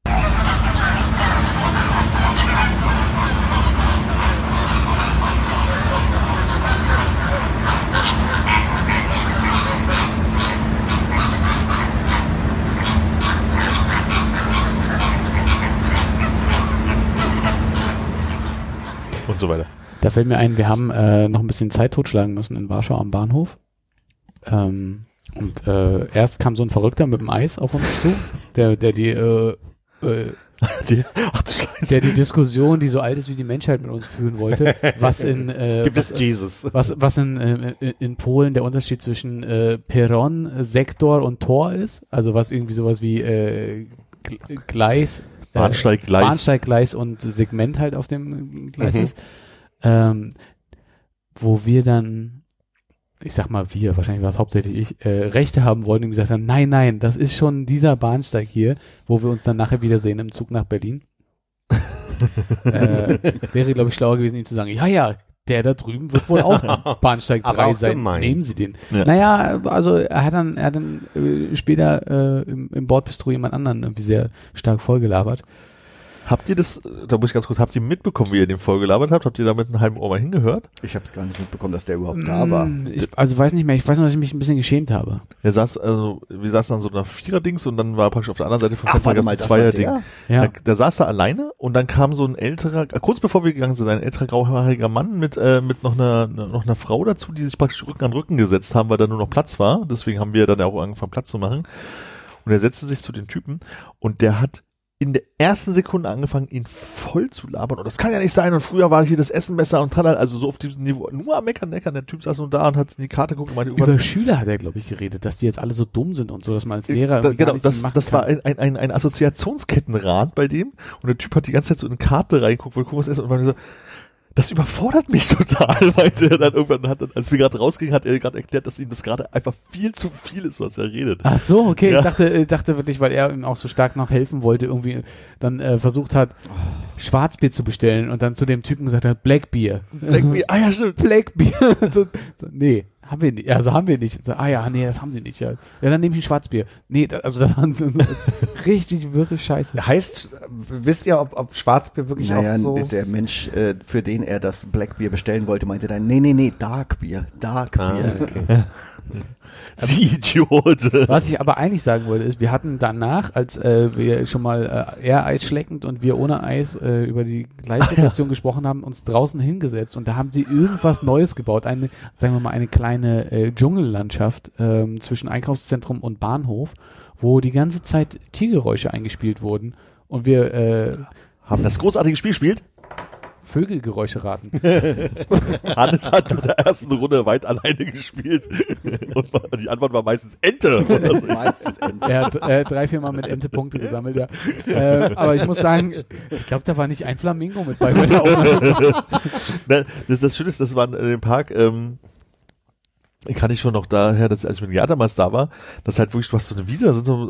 Und so weiter. Da fällt mir ein, wir haben noch ein bisschen Zeit totschlagen müssen in Warschau am Bahnhof. Und erst kam so ein Verrückter mit dem Eis auf uns zu, der die Diskussion, die so alt ist wie die Menschheit, mit uns führen wollte, was in Polen der Unterschied zwischen Peron, Sektor und Tor ist, also was irgendwie sowas wie Bahnsteiggleis und Segment halt auf dem Gleis ist, wo wir dann, ich sag mal wir, wahrscheinlich war es hauptsächlich ich, Rechte haben wollten und gesagt haben, nein, das ist schon dieser Bahnsteig hier, wo wir uns dann nachher wiedersehen im Zug nach Berlin. Wäre, glaube ich, schlauer gewesen, ihm zu sagen, ja, der da drüben wird wohl auch Bahnsteig 3 sein, gemein. Nehmen Sie den. Ja. Naja, also er hat dann später im Bordbistro jemand anderen irgendwie sehr stark vollgelabert. Habt ihr das, da muss ich ganz kurz, habt ihr mitbekommen, wie ihr dem vorgelabert habt? Habt ihr da mit einem halben Ohr mal hingehört? Ich hab's gar nicht mitbekommen, dass der überhaupt da war. Ich weiß nicht mehr, ich weiß nur, dass ich mich ein bisschen geschämt habe. Wir saßen an so einer Vierer-Dings und dann war praktisch auf der anderen Seite vom Fenster ein Zweier-Ding. Ja. Da saß da alleine und dann kam so ein älterer, kurz bevor wir gegangen sind, ein älterer grauhaariger Mann mit noch einer Frau dazu, die sich praktisch Rücken an Rücken gesetzt haben, weil da nur noch Platz war. Deswegen haben wir dann ja auch angefangen, Platz zu machen. Und er setzte sich zu den Typen und der hat in der ersten Sekunde angefangen, ihn voll zu labern. Und das kann ja nicht sein. Und früher war hier das Essen besser und tralala. Also so auf diesem Niveau. Nur am Meckern. Der Typ saß nur da und hat in die Karte geguckt. Und meinte, über Schüler hat er, glaube ich, geredet, dass die jetzt alle so dumm sind und so, dass man als Lehrer genau, das war ein Assoziationskettenrad bei dem. Und der Typ hat die ganze Zeit so in eine Karte reingeguckt, weil gucken, was essen. Und war so, das überfordert mich total, meinte er dann irgendwann, als wir gerade rausgingen, hat er gerade erklärt, dass ihm das gerade einfach viel zu viel ist, was er redet. Ach so, okay, ja. Ich dachte wirklich, weil er ihm auch so stark noch helfen wollte, irgendwie dann versucht hat, Schwarzbier zu bestellen und dann zu dem Typen gesagt hat, Black Beer, ah ja, stimmt, Black Beer, so, nee. Haben wir nicht. So, das haben sie nicht. Ja, dann nehme ich ein Schwarzbier. Nee, das haben sie. Richtig wirre Scheiße. Heißt, wisst ihr, ob Schwarzbier wirklich auch so... Der Mensch, für den er das Blackbier bestellen wollte, meinte dann, nee, Darkbier. Okay. Sie Idiote. Was ich aber eigentlich sagen wollte, ist, wir hatten danach, als wir schon mal er eisschleckend und wir ohne Eis über die Gleissituation gesprochen haben, uns draußen hingesetzt und da haben sie irgendwas Neues gebaut. Sagen wir mal, eine kleine Dschungellandschaft zwischen Einkaufszentrum und Bahnhof, wo die ganze Zeit Tiergeräusche eingespielt wurden und wir haben das großartige Spiel gespielt. Vögelgeräusche raten. Hannes hat in der ersten Runde weit alleine gespielt und die Antwort war meistens Ente. Meistens Ente. Er hat 3-4 Mal mit Ente Punkte gesammelt, ja. Aber ich muss sagen, ich glaube, da war nicht ein Flamingo mit bei meiner Oma. Das Schöne ist, das war in dem Park, kann ich schon noch daher, dass als ich mit dem Jahr damals da war, das halt wirklich, du hast so eine Wiese, da sind so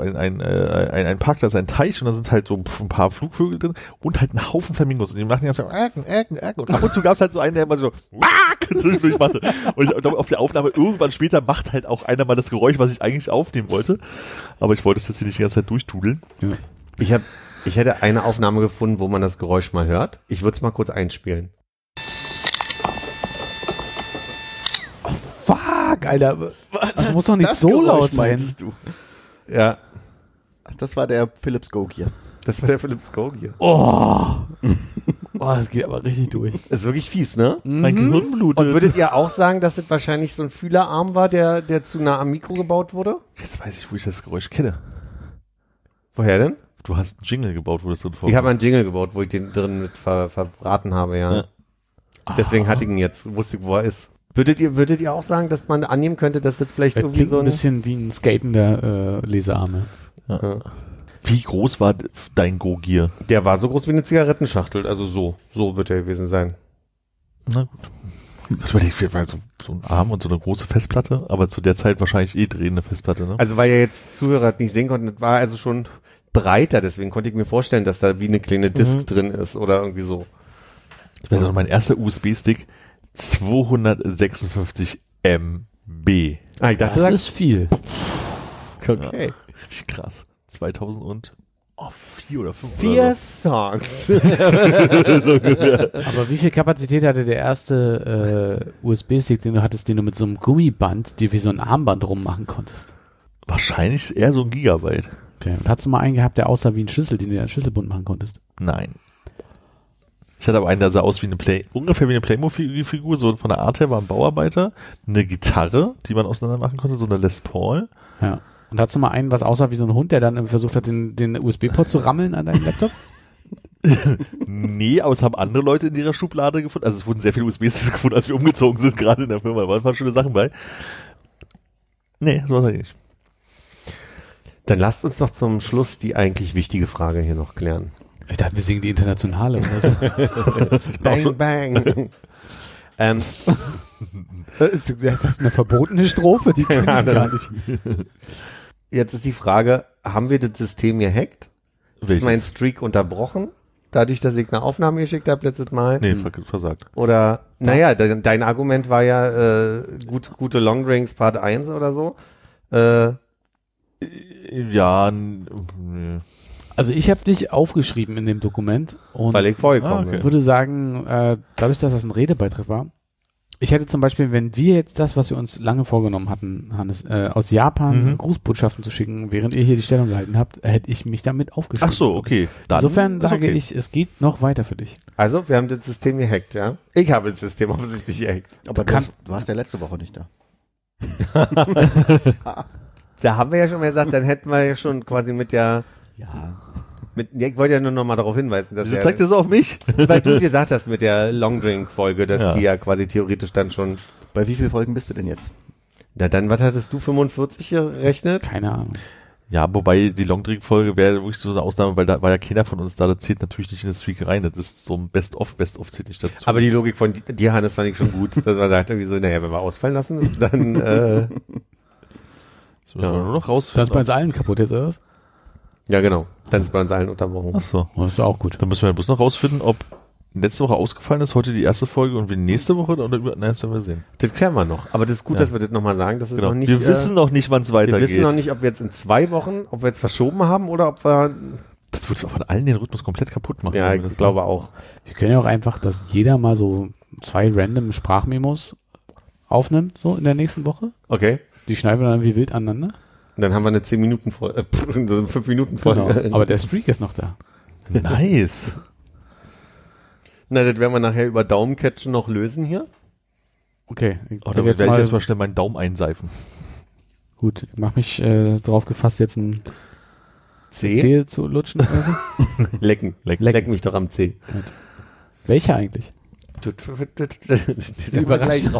ein Park, da ist ein Teich und da sind halt so ein paar Flugvögel drin und halt ein Haufen Flamingos und die machen die ganze Zeit Äcken und ab und zu gab es halt so einen, der immer so zwischendurch machte und ich glaube auf der Aufnahme irgendwann später macht halt auch einer mal das Geräusch, was ich eigentlich aufnehmen wollte, aber ich wollte es jetzt hier nicht die ganze Zeit durchtudeln. Ja. Ich hätte eine Aufnahme gefunden, wo man das Geräusch mal hört. Ich würde es mal kurz einspielen. Fuck, Alter. Das muss doch nicht so Geräusch laut sein. Du? Ja. Das war der Philips GoGear. Oh. Das geht aber richtig durch. Das ist wirklich fies, ne? Mhm. Mein Gehirn blutet. Und würdet ihr auch sagen, dass das wahrscheinlich so ein Fühlerarm war, der zu nah am Mikro gebaut wurde? Jetzt weiß ich, wo ich das Geräusch kenne. Woher denn? Du hast einen Jingle gebaut, wo das drin vorkommt. Ich habe einen Jingle gebaut, wo ich den drin mit verbraten habe, ja. Deswegen hatte ich ihn jetzt, wusste ich, wo er ist. Würdet ihr auch sagen, dass man annehmen könnte, dass das vielleicht das irgendwie so ein bisschen wie ein skatender Lesearme. Ja. Wie groß war dein GoGear? Der war so groß wie eine Zigarettenschachtel, also so wird er gewesen sein. Na gut. Ich überlege, war so ein Arm und so eine große Festplatte, aber zu der Zeit wahrscheinlich eh drehende Festplatte, ne? Also weil ja jetzt Zuhörer nicht sehen konnten, war also schon breiter, deswegen konnte ich mir vorstellen, dass da wie eine kleine Disk drin ist oder irgendwie so. Ich weiß noch, mein erster USB-Stick 256 MB. Ah, das ist viel. Okay. Ja, richtig krass. 2004 oder 2005. 4 Songs. So aber wie viel Kapazität hatte der erste USB-Stick, den du hattest, den du mit so einem Gummiband, dir wie so ein Armband rummachen konntest? Wahrscheinlich eher so ein Gigabyte. Okay. Und hast du mal einen gehabt, der aussah wie ein Schlüssel, den du als Schlüsselbund machen konntest? Nein. Ich hatte aber einen, der sah aus wie eine Playmobil-Figur, so von der Art her war ein Bauarbeiter, eine Gitarre, die man auseinander machen konnte, so eine Les Paul. Ja. Und hattest du mal einen, was aussah wie so ein Hund, der dann versucht hat, den USB-Port zu rammeln an deinem Laptop? Nee, aber es haben andere Leute in ihrer Schublade gefunden. Also es wurden sehr viele USBs gefunden, als wir umgezogen sind, gerade in der Firma. Da waren ein paar schöne Sachen bei. Nee, so war es eigentlich nicht. Dann lasst uns doch zum Schluss die eigentlich wichtige Frage hier noch klären. Ich dachte, wir singen die Internationale oder so. Bang, bang. Das ist eine verbotene Strophe, die kenne ich gar nicht. Jetzt ist die Frage, haben wir das System gehackt? Welches? Ist mein Streak unterbrochen? Dadurch, dass ich eine Aufnahme geschickt habe letztes Mal? Nee, versagt. Oder, naja, dein Argument war ja gute Longdrinks Part 1 oder so. Ja, nee. Also ich habe dich aufgeschrieben in dem Dokument und weil ich vorgekommen bin. Würde sagen, dadurch, dass das ein Redebeitrag war, ich hätte zum Beispiel, wenn wir jetzt das, was wir uns lange vorgenommen hatten, Hannes, aus Japan Grußbotschaften zu schicken, während ihr hier die Stellung gehalten habt, hätte ich mich damit aufgeschrieben. Ach so, okay. Dann insofern sage ich, es geht noch weiter für dich. Also, wir haben das System gehackt, ja? Ich habe das System offensichtlich gehackt. Aber du warst ja letzte Woche nicht da. Da haben wir ja schon mal gesagt, dann hätten wir ja schon quasi mit der... Ja. Ich wollte ja nur noch mal darauf hinweisen, dass du zeigst das auf mich? Weil du gesagt hast mit der Longdrink-Folge, dass die ja quasi theoretisch dann schon... Bei wie vielen Folgen bist du denn jetzt? Na dann, was hattest du, 45 gerechnet? Keine Ahnung. Ja, wobei die Longdrink-Folge wäre wirklich so eine Ausnahme, weil da war ja keiner von uns da, das zählt natürlich nicht in das Streak rein, das ist so ein Best-of zählt nicht dazu. Aber die Logik von dir, Hannes, fand ich schon gut, dass man sagt irgendwie so, naja, wenn wir ausfallen lassen, dann... das müssen wir nur noch rausfinden. Das ist bei uns allen kaputt jetzt, oder was? Ja, genau. Dann ist bei uns allen unterbrochen. Ach so. Das ist auch gut. Dann müssen wir bloß noch rausfinden, ob letzte Woche ausgefallen ist, heute die erste Folge und wir nächste Woche oder das werden wir sehen. Das klären wir noch. Aber das ist gut, dass wir das nochmal sagen. Das ist noch nicht, wir wissen noch nicht, wann es weitergeht. Wir wissen noch nicht, ob wir jetzt in 2 Wochen, ob wir jetzt verschoben haben oder ob wir... Das würde auch von allen den Rhythmus komplett kaputt machen. Ja, ich glaube auch. Wir können ja auch einfach, dass jeder mal so 2 random Sprachmemos aufnimmt, so in der nächsten Woche. Okay. Die schneiden wir dann wie wild aneinander. Und dann haben wir eine 10-Minuten-Folge, 5-Minuten-Folge. Genau, aber der Streak ist noch da. Nice. Na, das werden wir nachher über Daumencatchen noch lösen hier. Okay. Oder werde ich erstmal schnell meinen Daumen einseifen. Gut, ich mache mich drauf gefasst, jetzt ein C zu lutschen. Also. Leck mich doch am C. Gut. Welcher eigentlich? Überraschend.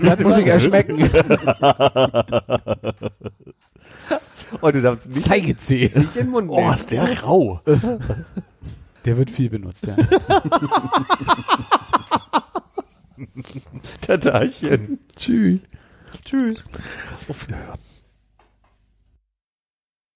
Das muss ich erschmecken. Oh, du darfst nicht, Zeigezeh. Nicht in den Mund nehmen. Oh, ist der rau. Der wird viel benutzt, ja. Tatachen. Tschüss. Tschüss. Auf Wiederhören.